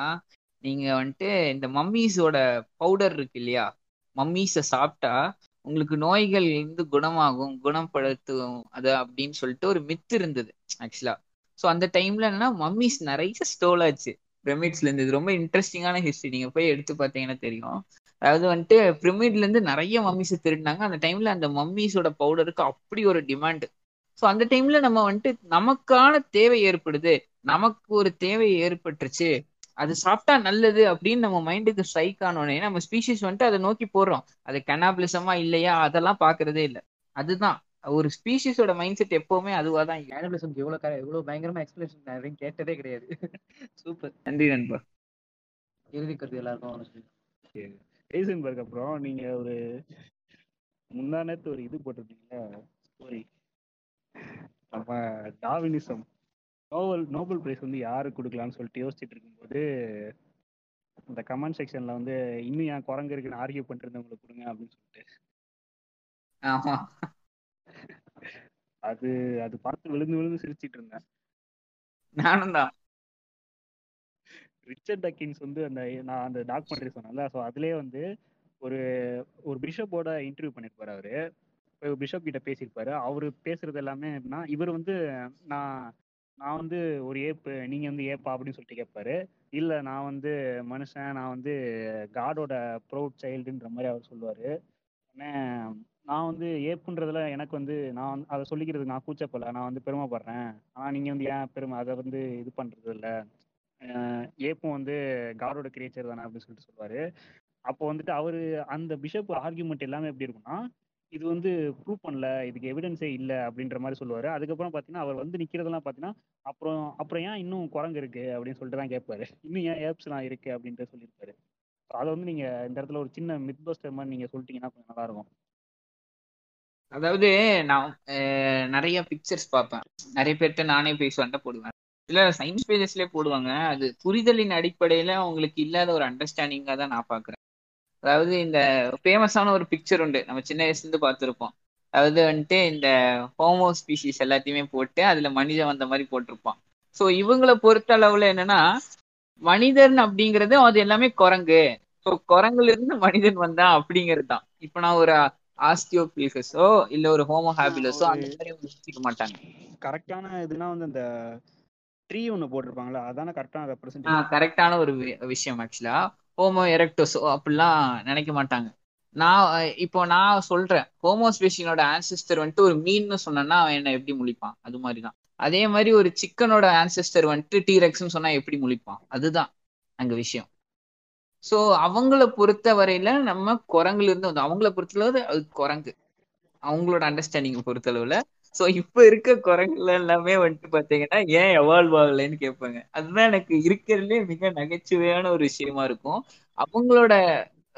நீங்க வந்துட்டு இந்த மம்மீஸோட பவுடர் இருக்கு இல்லையா, மம்மீஸை சாப்பிட்டா உங்களுக்கு நோய்கள் வந்து குணமாகும், குணப்படுத்தும் அது அப்படின்னு சொல்லிட்டு ஒரு மித்து இருந்தது ஆக்சுவலா. ஸோ அந்த டைம்ல என்னன்னா மம்மிஸ் நிறைய ஸ்டோல் ஆச்சு பிரமிட்ஸ்ல இருந்து. இது ரொம்ப இன்ட்ரெஸ்டிங்கான ஹிஸ்டரி, நீங்க போய் எடுத்து பார்த்தீங்கன்னா தெரியும். அதாவது வந்துட்டு பிரமிட்ல இருந்து நிறைய மம்மிஸை திருடினாங்க அந்த டைம்ல. அந்த மம்மிஸோட பவுடருக்கு அப்படி ஒரு டிமாண்டு. ஸோ அந்த டைம்ல நம்ம வந்துட்டு நமக்கான தேவை ஏற்படுது, நமக்கு ஒரு தேவை ஏற்பட்டுருச்சு, அது சாப்பிட்டா நல்லது அப்படின்னு நம்ம மைண்டுக்கு ஸ்ட்ரைக் ஆனோடனே நம்ம ஸ்பீஷிஸ் வந்துட்டு அதை நோக்கி போடுறோம். அது கனாபிலிசமா இல்லையா அதெல்லாம் பார்க்கறதே இல்லை. அதுதான் ஒரு ஸ்பீஷிஸோட மைண்ட் செட் எப்பவுமே அதுவாக தான். கனாபிலிசம்க்கு எவ்வளோ எவ்வளோ பயங்கரமா எக்ஸ்பிளேஷன் யாரையும் கேட்டதே கிடையாது. சூப்பர், நன்றி நண்பா. எழுதி கருத்து எல்லாருக்கும். ஹைசன்பர்க் அப்புறம் நீங்க ஒரு முன்னானத்து ஒரு இது போட்டிருக்கீங்களா ஸ்டோரி, நம்ம டார்வினிசம் நோபல் நோபல் பிரைஸ் வந்து யாருக்கு கொடுக்கலாம்னு சொல்லிட்டு யோசிச்சுட்டு இருக்கும்போது இந்த கமெண்ட் செக்ஷன்ல வந்து இன்னும் ஏன் குரங்கு இருக்குன்னு ஆர்கியூ பண்ணிட்டு இருந்தவங்களுக்கு கொடுங்க அப்படின்னு சொல்லிட்டு. ஆமா, அது அது பார்த்து விழுந்து விழுந்து சிரிச்சிட்டு இருந்தேன் நானும் தான். ரிச்சர்ட் டாக்கின்ஸ் வந்து அந்த நான் அந்த டாக்குமெண்ட்ரி சொன்னேன்ல, ஸோ அதுலேயே வந்து ஒரு ஒரு பிஷப்போட இன்டர்வியூ பண்ணியிருப்பாரு. அவரு பிஷப் கிட்ட பேசியிருப்பாரு. அவரு பேசுறது எல்லாமே எப்படின்னா, இவர் வந்து நான் நான் வந்து ஒரு ஏப்பு, நீங்கள் வந்து ஏப்பா அப்படின்னு சொல்லிட்டு கேட்பாரு. இல்லை, நான் வந்து மனுஷன், நான் வந்து காடோட ப்ரௌட் சைல்டுன்ற மாதிரி அவர் சொல்லுவார். ஆனால் நான் வந்து ஏப்புன்றதுல எனக்கு வந்து நான் வந்து அதை சொல்லிக்கிறது நான் கூச்சப்படல, நான் வந்து பெருமைப்படுறேன். ஆனால் நீங்கள் வந்து ஏன் பெருமை அதை வந்து இது பண்ணுறது இல்லை, ஏப்பும் வந்து காடோட கிரியேச்சர் தானே அப்படின்னு சொல்லிட்டு சொல்லுவார். அப்போ வந்துட்டு அவர் அந்த பிஷப் ஆர்கியூமெண்ட் எல்லாமே எப்படி இருக்குன்னா, இது வந்து ப்ரூவ் பண்ணல, இதுக்கு எவிடன்ஸே இல்லை அப்படின்ற மாதிரி சொல்லுவார். அதுக்கப்புறம் பார்த்தீங்கன்னா அவர் வந்து நிற்கிறதெல்லாம் பார்த்தீங்கன்னா அப்புறம் அப்புறம் ஏன் இன்னும் குரங்கு இருக்குது அப்படின்னு சொல்லிட்டு தான் கேட்பாரு. இன்னும் ஏன் ஏப்ஸ்லாம் இருக்குது அப்படின்ட்டு சொல்லியிருப்பாரு. ஸோ அதை வந்து நீங்கள் இந்த இடத்துல ஒரு சின்ன மித் பஸ்டர் மாதிரி நீங்கள் சொல்லிட்டீங்கன்னா கொஞ்சம் நல்லாயிருக்கும். அதாவது நான் நிறைய பிக்சர்ஸ் பார்ப்பேன், நிறைய பேர்கிட்ட நானே போய் சண்டை போடுவேன். இல்லை சயின்ஸ் பேஜஸ்லேயே போடுவாங்க. அது புரிதலின் அடிப்படையில் அவங்களுக்கு இல்லாத ஒரு அண்டர்ஸ்டாண்டிங்காக தான் நான் பார்க்குறேன். அதாவது இந்த ஃபேமஸான ஒரு பிக்சர் உண்டு, நம்ம சின்ன வயசுலேருந்து பார்த்துருப்போம். அதாவது வந்துட்டு இந்த ஹோமோ ஸ்பீஷீஸ் எல்லாத்தையுமே போட்டு அதில் மனிதன் வந்த மாதிரி போட்டிருப்பான். ஸோ இவங்களை பொறுத்த அளவில் என்னன்னா, மனிதன் அப்படிங்கிறது அது எல்லாமே குரங்கு. ஸோ குரங்குலேருந்து மனிதன் வந்தான் அப்படிங்கிறது தான். இப்போ நான் ஒரு ஆஸ்டியோபில்கஸோ இல்லை ஒரு ஹோமோ ஹாபிலஸோ அந்த மாதிரி யோசிக்க மாட்டாங்க. கரெக்டான இதுனா வந்து இந்த ட்ரீ ஒன்று போட்டிருப்பாங்களா, அதான கரெக்டான ரெப்ரசன்ட். ஆ, கரெக்டான ஒரு விஷயம் ஆக்சுவலாக. ஹோமோ எரெக்டஸோ அப்படிலாம் நினைக்க மாட்டாங்க. நான் இப்போ நான் சொல்றேன் ஹோமோ ஸ்பீஷீஸோட ஆன்செஸ்டர் வந்துட்டு ஒரு மீன்னு சொன்னேன்னா என்ன எப்படி முழிப்பான், அது மாதிரி தான். அதே மாதிரி ஒரு சிக்கனோட ஆன்செஸ்டர் வந்துட்டு டீரெக்ஸ்ன்னு சொன்னா எப்படி முழிப்பான், அதுதான் அங்க விஷயம். ஸோ அவங்கள பொறுத்த வரையில நம்ம குரங்குல இருந்து வந்து அவங்கள பொறுத்தளவு அது குரங்கு, அவங்களோட அண்டர்ஸ்டாண்டிங் பொறுத்தளவுல. ஸோ இப்போ இருக்க குரங்குல எல்லாமே வந்துட்டு பார்த்தீங்கன்னா ஏன் எவால்வ் ஆகலைன்னு கேட்பாங்க. அதுதான் எனக்கு இருக்கிறதுலேயே மிக நகைச்சுவையான ஒரு விஷயமா இருக்கும். அவங்களோட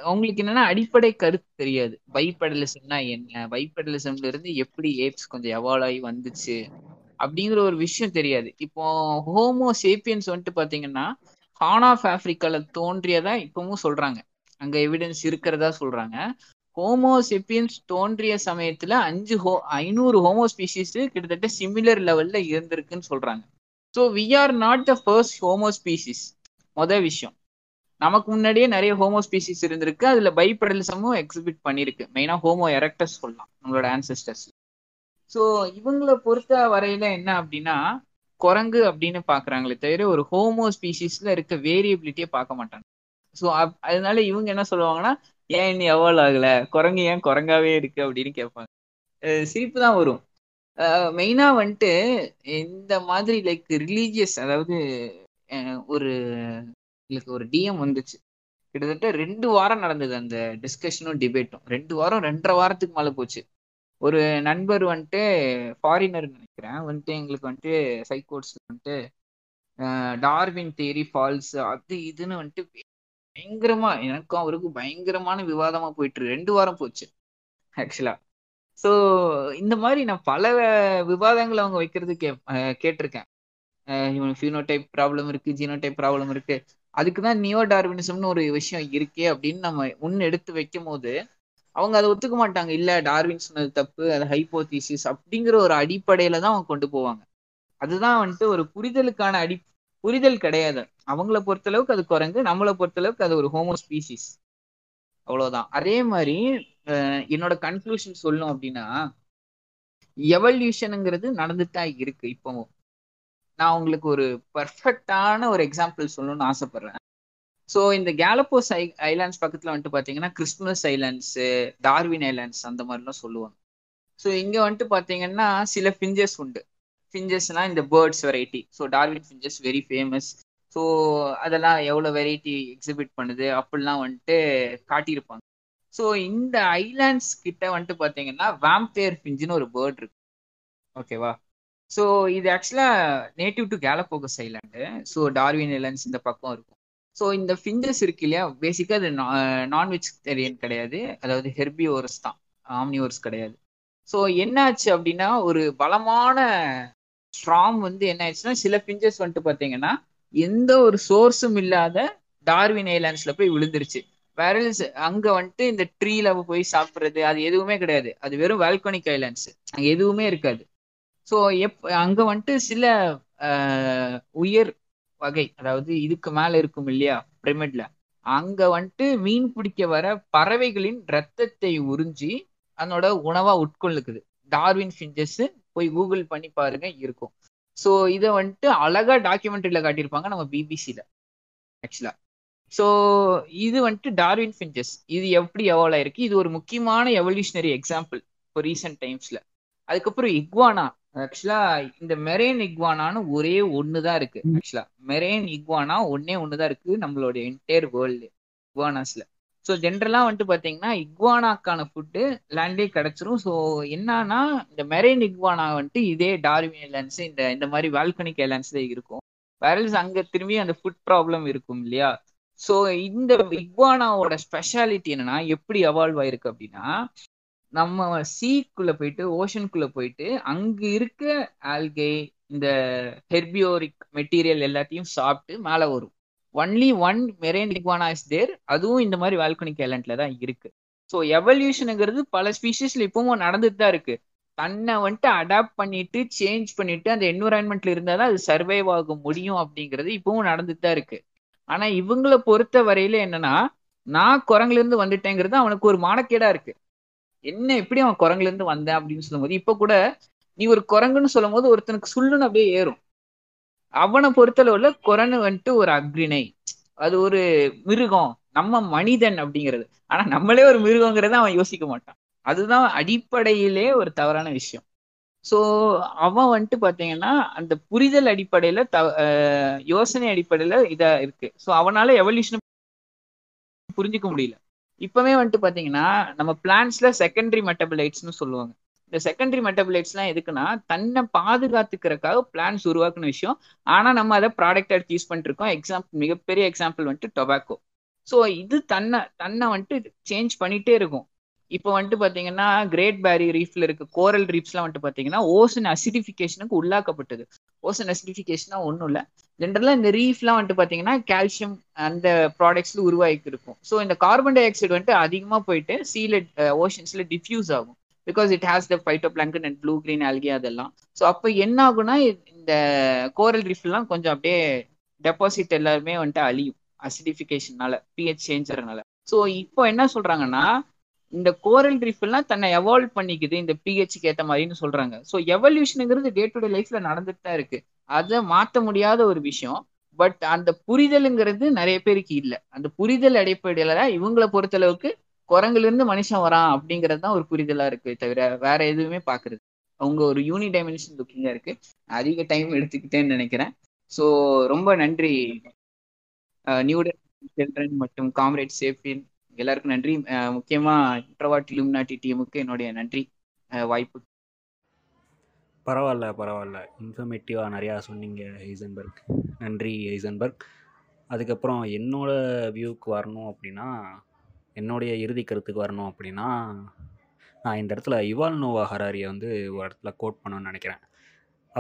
அவங்களுக்கு என்னன்னா அடிப்படை கருத்து தெரியாது. பைபெடலிசம்னா என்ன, பைபெடலிசம்ல இருந்து எப்படி ஏப்ஸ் கொஞ்சம் எவால்வ் ஆகி வந்துச்சு அப்படிங்கிற ஒரு விஷயம் தெரியாது. இப்போ ஹோமோ சேப்பியன்ஸ் வந்துட்டு பார்த்தீங்கன்னா ஹான் ஆஃப் ஆப்ரிக்கால தோன்றியதா இப்பவும் சொல்றாங்க, அங்க எவிடன்ஸ் இருக்கிறதா சொல்றாங்க. ஹோமோ சேப்பியன்ஸ் தோன்றிய சமயத்துல அஞ்சு ஹோ ஐநூறு ஹோமோ ஸ்பீஷீஸ் கிட்டத்தட்ட சிமிலர் லெவல்ல இருந்திருக்குன்னு சொல்றாங்க. So we are not the first homo species. மொதல் விஷயம், நமக்கு முன்னாடியே நிறைய ஹோமோ ஸ்பீஷீஸ் இருந்திருக்கு, அதுல பைபெடலிசமும் எக்ஸிபிட் பண்ணிருக்கு. மெயினா ஹோமோ எரெக்டஸ் சொல்லலாம் நம்மளோட ஆன்செஸ்டர்ஸ். ஸோ இவங்களை பொறுத்த வரையில என்ன அப்படின்னா குரங்கு அப்படின்னு பாக்குறாங்களே தவிர ஒரு ஹோமோ ஸ்பீஷீஸ்ல இருக்க வேரியபிலிட்டியை பார்க்க மாட்டாங்க. ஸோ அதனால இவங்க என்ன சொல்லுவாங்கன்னா, ஏன் இன்னும் எவால்வ் ஆகல, குரங்கு ஏன் குரங்காவே இருக்கு அப்படின்னு கேட்பாங்க. சிரிப்பு தான் வரும். மெயினா வந்துட்டு இந்த மாதிரி லைக் ரிலீஜியஸ், அதாவது ஒரு ஒரு டிஎம் வந்துச்சு கிட்டத்தட்ட ரெண்டு வாரம் நடந்தது அந்த டிஸ்கஷனும் டிபேட்டும். ரெண்டு வாரம் ரெண்டரை வாரத்துக்கு மேலே போச்சு. ஒரு நண்பர் வந்துட்டு ஃபாரினர் நினைக்கிறேன் வந்துட்டு எங்களுக்கு வந்துட்டு சைக்கோட்ஸ் வந்துட்டு டார்வின் தியரி ஃபால்ஸ் அது இதுன்னு வந்துட்டு பயங்கரமா எனக்கும் அவருக்கும் பயங்கரமான விவாதமா போயிட்டு ரெண்டு வாரம் போச்சு ஆக்சுவலா. ஸோ இந்த மாதிரி நான் பல விவாதங்கள் அவங்க வைக்கிறது கே கேட்டிருக்கேன். ஃபியூனோ டைப் ப்ராப்ளம் இருக்கு, ஜீனோ டைப் ப்ராப்ளம் இருக்கு, அதுக்குதான் நியோ டார்வினிசம்னு ஒரு விஷயம் இருக்கே அப்படின்னு நம்ம முன் எடுத்து வைக்கும் போது அவங்க அதை ஒத்துக்க மாட்டாங்க. இல்லை டார்வின் சொன்னது தப்பு, அது ஹைப்போதீசிஸ் அப்படிங்கிற ஒரு அடிப்படையில தான் அவங்க கொண்டு போவாங்க. அதுதான் வந்துட்டு ஒரு புரிதலுக்கான அடி புரிதல் கிடையாது. அவங்கள பொறுத்தளவுக்கு அது குரங்கு, நம்மளை பொறுத்தளவுக்கு அது ஒரு ஹோமோ ஸ்பீசிஸ், அவ்வளோதான். அதே மாதிரி என்னோட கன்க்ளூஷன் சொல்லணும் அப்படின்னா எவல்யூஷனுங்கிறது நடந்துட்டு தான் இருக்கு இப்பவும். நான் உங்களுக்கு ஒரு பர்ஃபெக்டான ஒரு எக்ஸாம்பிள் சொல்லணும்னு ஆசைப்படுறேன். ஸோ இந்த கேலப்போஸ் ஐ ஐலாண்ட்ஸ் பக்கத்தில் வந்துட்டு பார்த்தீங்கன்னா கிறிஸ்மஸ் ஐலாண்ட்ஸு, டார்வின் ஐலாண்ட்ஸ் அந்த மாதிரிலாம் சொல்லுவாங்க. ஸோ இங்கே வந்துட்டு பார்த்தீங்கன்னா சில ஃபிஞ்சஸ் உண்டு. ஃபிஞ்சஸ்னா இந்த birds variety. So Darwin finches very famous. So அதெல்லாம் எவ்வளோ வெரைட்டி எக்ஸிபிட் பண்ணுது அப்படிலாம் வந்துட்டு காட்டியிருப்பாங்க. ஸோ இந்த ஐலாண்ட்ஸ் கிட்ட வந்துட்டு பார்த்தீங்கன்னா வாம்பயர் ஃபிஞ்சுன்னு ஒரு பேர்ட் இருக்கு, ஓகேவா? ஸோ இது ஆக்சுவலாக native to Galapagos island. So Darwin islands இந்த பக்கம் இருக்கும். ஸோ இந்த ஃபிஞ்சஸ் இருக்கு இல்லையா, பேசிக்காக அது நான்வெஜிடேரியன் கிடையாது, அதாவது ஹெர்பிவோர்ஸ் தான், ஆம்னிவோர்ஸ் கிடையாது. ஸோ என்ன ஆச்சு அப்படின்னா ஒரு பலமான ஸ்ட்ராம் வந்து என்ன ஆச்சுன்னா சில ஃபிஞ்சஸ் வந்துட்டு பார்த்தீங்கன்னா எந்த ஒரு சோர்ஸும் இல்லாத டார்வின் ஐலாண்ட்ஸில் போய் விழுந்துருச்சு. வேரல்ஸ் அங்கே வந்துட்டு இந்த ட்ரீல போய் சாப்பிட்றது அது எதுவுமே கிடையாது, அது வெறும் வால்கனிக் ஐலாண்ட்ஸ், அங்கே எதுவுமே இருக்காது. ஸோ எப் அங்கே வந்துட்டு சில உயர் வகை, அதாவது இதுக்கு மேலே இருக்கும் இல்லையா பிரமிட்ல, அங்கே வந்துட்டு மீன் பிடிக்க வர பறவைகளின் ரத்தத்தை உறிஞ்சி அதனோட உணவாக உட்கொள்ளுக்குது. டார்வின் ஃபிஞ்சஸ் போய் கூகுள் பண்ணி பாருங்க இருக்கும். ஸோ இதை வந்துட்டு அழகாக டாக்குமெண்ட்ரியில் காட்டியிருப்பாங்க நம்ம பிபிசியில் ஆக்சுவலாக. ஸோ இது வந்துட்டு டார்வின் ஃபிஞ்சஸ் இது எப்படி எவால்வ் ஆயிருக்கு, இது ஒரு முக்கியமான எவல்யூஷனரி எக்ஸாம்பிள் இப்போ ரீசெண்ட் டைம்ஸில். அதுக்கப்புறம் இக்வானா, ஆக்சுவலாக இந்த மெரேன் இக்வானான்னு ஒரே ஒன்று தான் இருக்கு. ஆக்சுவலாக மெரேன் இக்வானா ஒன்னே ஒன்று தான் இருக்கு நம்மளோட என்டையர் வேர்ல்டு இக்வானாஸில். ஸோ ஜென்ரலாக வந்துட்டு பார்த்தீங்கன்னா இக்வானாக்கான ஃபுட்டு லேண்டே கிடச்சிரும். ஸோ என்னன்னா இந்த மெரேன் இக்வானா வந்துட்டு இதே டார்வின் ஐலாண்ட்ஸ் இந்த இந்த மாதிரி வால்கனிக் ஐலாண்ட்ஸ் தான் இருக்கும். வேரல்ஸ் அங்கே திரும்பி அந்த ஃபுட் ப்ராப்ளம் இருக்கும் இல்லையா. ஸோ இந்த இக்வானாவோட ஸ்பெஷாலிட்டி என்னன்னா எப்படி எவால்வ் ஆயிருக்கு அப்படின்னா நம்ம சீக்குள்ளே போயிட்டு ஓஷனுக்குள்ளே போயிட்டு அங்கே இருக்க ஆல்கே இந்த ஹெர்பியோரிக் மெட்டீரியல் எல்லாத்தையும் சாப்பிட்டு மேலே வரும். Only one marine iguana is there, அதுவும் இந்த மாதிரி வால்கனிக் ஐலாண்ட்ல தான் இருக்கு. ஸோ எவல்யூஷனுங்கிறது பல ஸ்பீஷிஸ்ல இப்பவும் நடந்துட்டு தான் இருக்கு. தன்னை வந்துட்டு அடாப்ட் பண்ணிட்டு சேஞ்ச் பண்ணிட்டு அந்த என்விரான்மெண்ட்ல இருந்தால்தான் அது சர்வைவ் ஆக முடியும் அப்படிங்கிறது இப்பவும் நடந்துட்டு தான் இருக்கு. ஆனா இவங்களை பொறுத்த வரையில என்னன்னா நான் குரங்குல இருந்து வந்துட்டேங்கிறது அவனுக்கு ஒரு மானக்கேடா இருக்கு. என்ன எப்படி அவன் குரங்குல இருந்து வந்தேன் அப்படின்னு சொல்லும் போது, இப்ப கூட நீ ஒரு குரங்குன்னு சொல்லும் போது ஒருத்தனுக்கு சுள்ளுன்னு அப்படியே ஏறும். அவனை பொறுத்தளவுல குரங்கு வந்துட்டு ஒரு அக்ரிணை, அது ஒரு மிருகம், நம்ம மனிதன் அப்படிங்கிறது. ஆனா நம்மளே ஒரு மிருகங்கிறத அவன் யோசிக்க மாட்டான். அதுதான் அடிப்படையிலே ஒரு தவறான விஷயம். ஸோ அவன் வந்துட்டு பார்த்தீங்கன்னா அந்த புரிதல் அடிப்படையில த யோசனை அடிப்படையில இதா இருக்கு. ஸோ அவனால எவல்யூஷனை புரிஞ்சிக்க முடியல. இப்பவே வந்துட்டு பார்த்தீங்கன்னா நம்ம பிளான்ஸ்ல செகண்டரி மெட்டபிளைட்ஸ்னு சொல்லுவாங்க. இந்த செகண்டரி மெட்டபிளைட்ஸ்லாம் எதுக்குன்னா தன்னை பாதுகாத்துக்கிறக்காக பிளான்ஸ் உருவாக்குன விஷயம். ஆனால் நம்ம அதை ப்ராடக்ட் எடுத்து யூஸ் பண்ணிருக்கோம். எக்ஸாம்பிள் மிகப்பெரிய எக்ஸாம்பிள் வந்துட்டு டொபாக்கோ. ஸோ இது தன்னை தன்னை வந்துட்டு சேஞ்ச் பண்ணிகிட்டே இருக்கும். இப்போ வந்துட்டு பார்த்தீங்கன்னா கிரேட் பேரியர் ரீஃப்ல இருக்க கோரல் ரீஃப்ஸ்லாம் வந்துட்டு பார்த்தீங்கன்னா ஓசன் அசிடிஃபிகேஷனுக்கு உள்ளாக்கப்பட்டது. ஓசன் அசிடிஃபிகேஷனா ஒன்றும் இல்லை, ஜென்ரலாக இந்த ரீஃப்லாம் வந்துட்டு பார்த்தீங்கன்னா கால்சியம் அந்த ப்ராடக்ட்ஸில் உருவாக்கியிருக்கும். ஸோ இந்த கார்பன் டை ஆக்சைடு வந்துட்டு அதிகமாக போயிட்டு சீல ஓஷன்ஸில் டிஃப்யூஸ் ஆகும். Because it has the phytoplankton and blue green algae அதெல்லாம். ஸோ அப்போ என்ன ஆகுனா இந்த கோரல் ரீஃப்லாம் கொஞ்சம் அப்படியே டெபாசிட் எல்லாருமே வந்துட்டு அழியும் அசிடிஃபிகேஷனால, பிஹெச் சேஞ்சறனால. ஸோ இப்போ என்ன சொல்றாங்கன்னா இந்த கோரல் ரீஃப்லாம் தன்னை எவால்வ் பண்ணிக்குது இந்த பிஹெச்சுக்கு ஏற்ற மாதிரின்னு சொல்றாங்க. ஸோ எவல்யூஷனுங்கிறது டே டு டே லைஃப்ல நடந்துட்டு தான் இருக்கு, அதை மாற்ற முடியாத ஒரு விஷயம். பட் அந்த புரிதலுங்கிறது நிறைய பேருக்கு இல்லை. அந்த புரிதல் அடிப்படையில இவங்களை பொறுத்தளவுக்கு குரங்குல இருந்து மனுஷன் வரான் அப்படிங்கிறது தான் ஒரு புரிதலா இருக்கு, தவிர வேற எதுவுமே பாக்குறது. அவங்க ஒரு யூனி டைமென்ஷன் லுக்கிங்கா இருக்கு. அதிக டைம் எடுத்துக்கிட்டேன்னு நினைக்கிறேன். ஸோ ரொம்ப நன்றி நியூடன் செல்டன் மற்றும் காம்ரேட் சேப்பியன் எல்லாருக்கும் நன்றி. முக்கியமாக இன்ட்ரோவர்ட் இலுமினாட்டி டீமுக்கு என்னுடைய நன்றி வாய்ப்பு. பரவாயில்ல பரவாயில்ல இன்ஃபர்மேட்டிவாக நிறையா சொன்னீங்க ஹைசன்பர்க். நன்றி ஹைசன்பர்க். அதுக்கப்புறம் என்னோடய வியூவுக்கு வரணும் அப்படின்னா, என்னுடைய இறுதி கருத்துக்கு வரணும் அப்படின்னா, நான் இந்த இடத்துல இவால் நோவா ஹராரியை வந்து ஒரு இடத்துல கோட் பண்ணணும்னு நினைக்கிறேன்.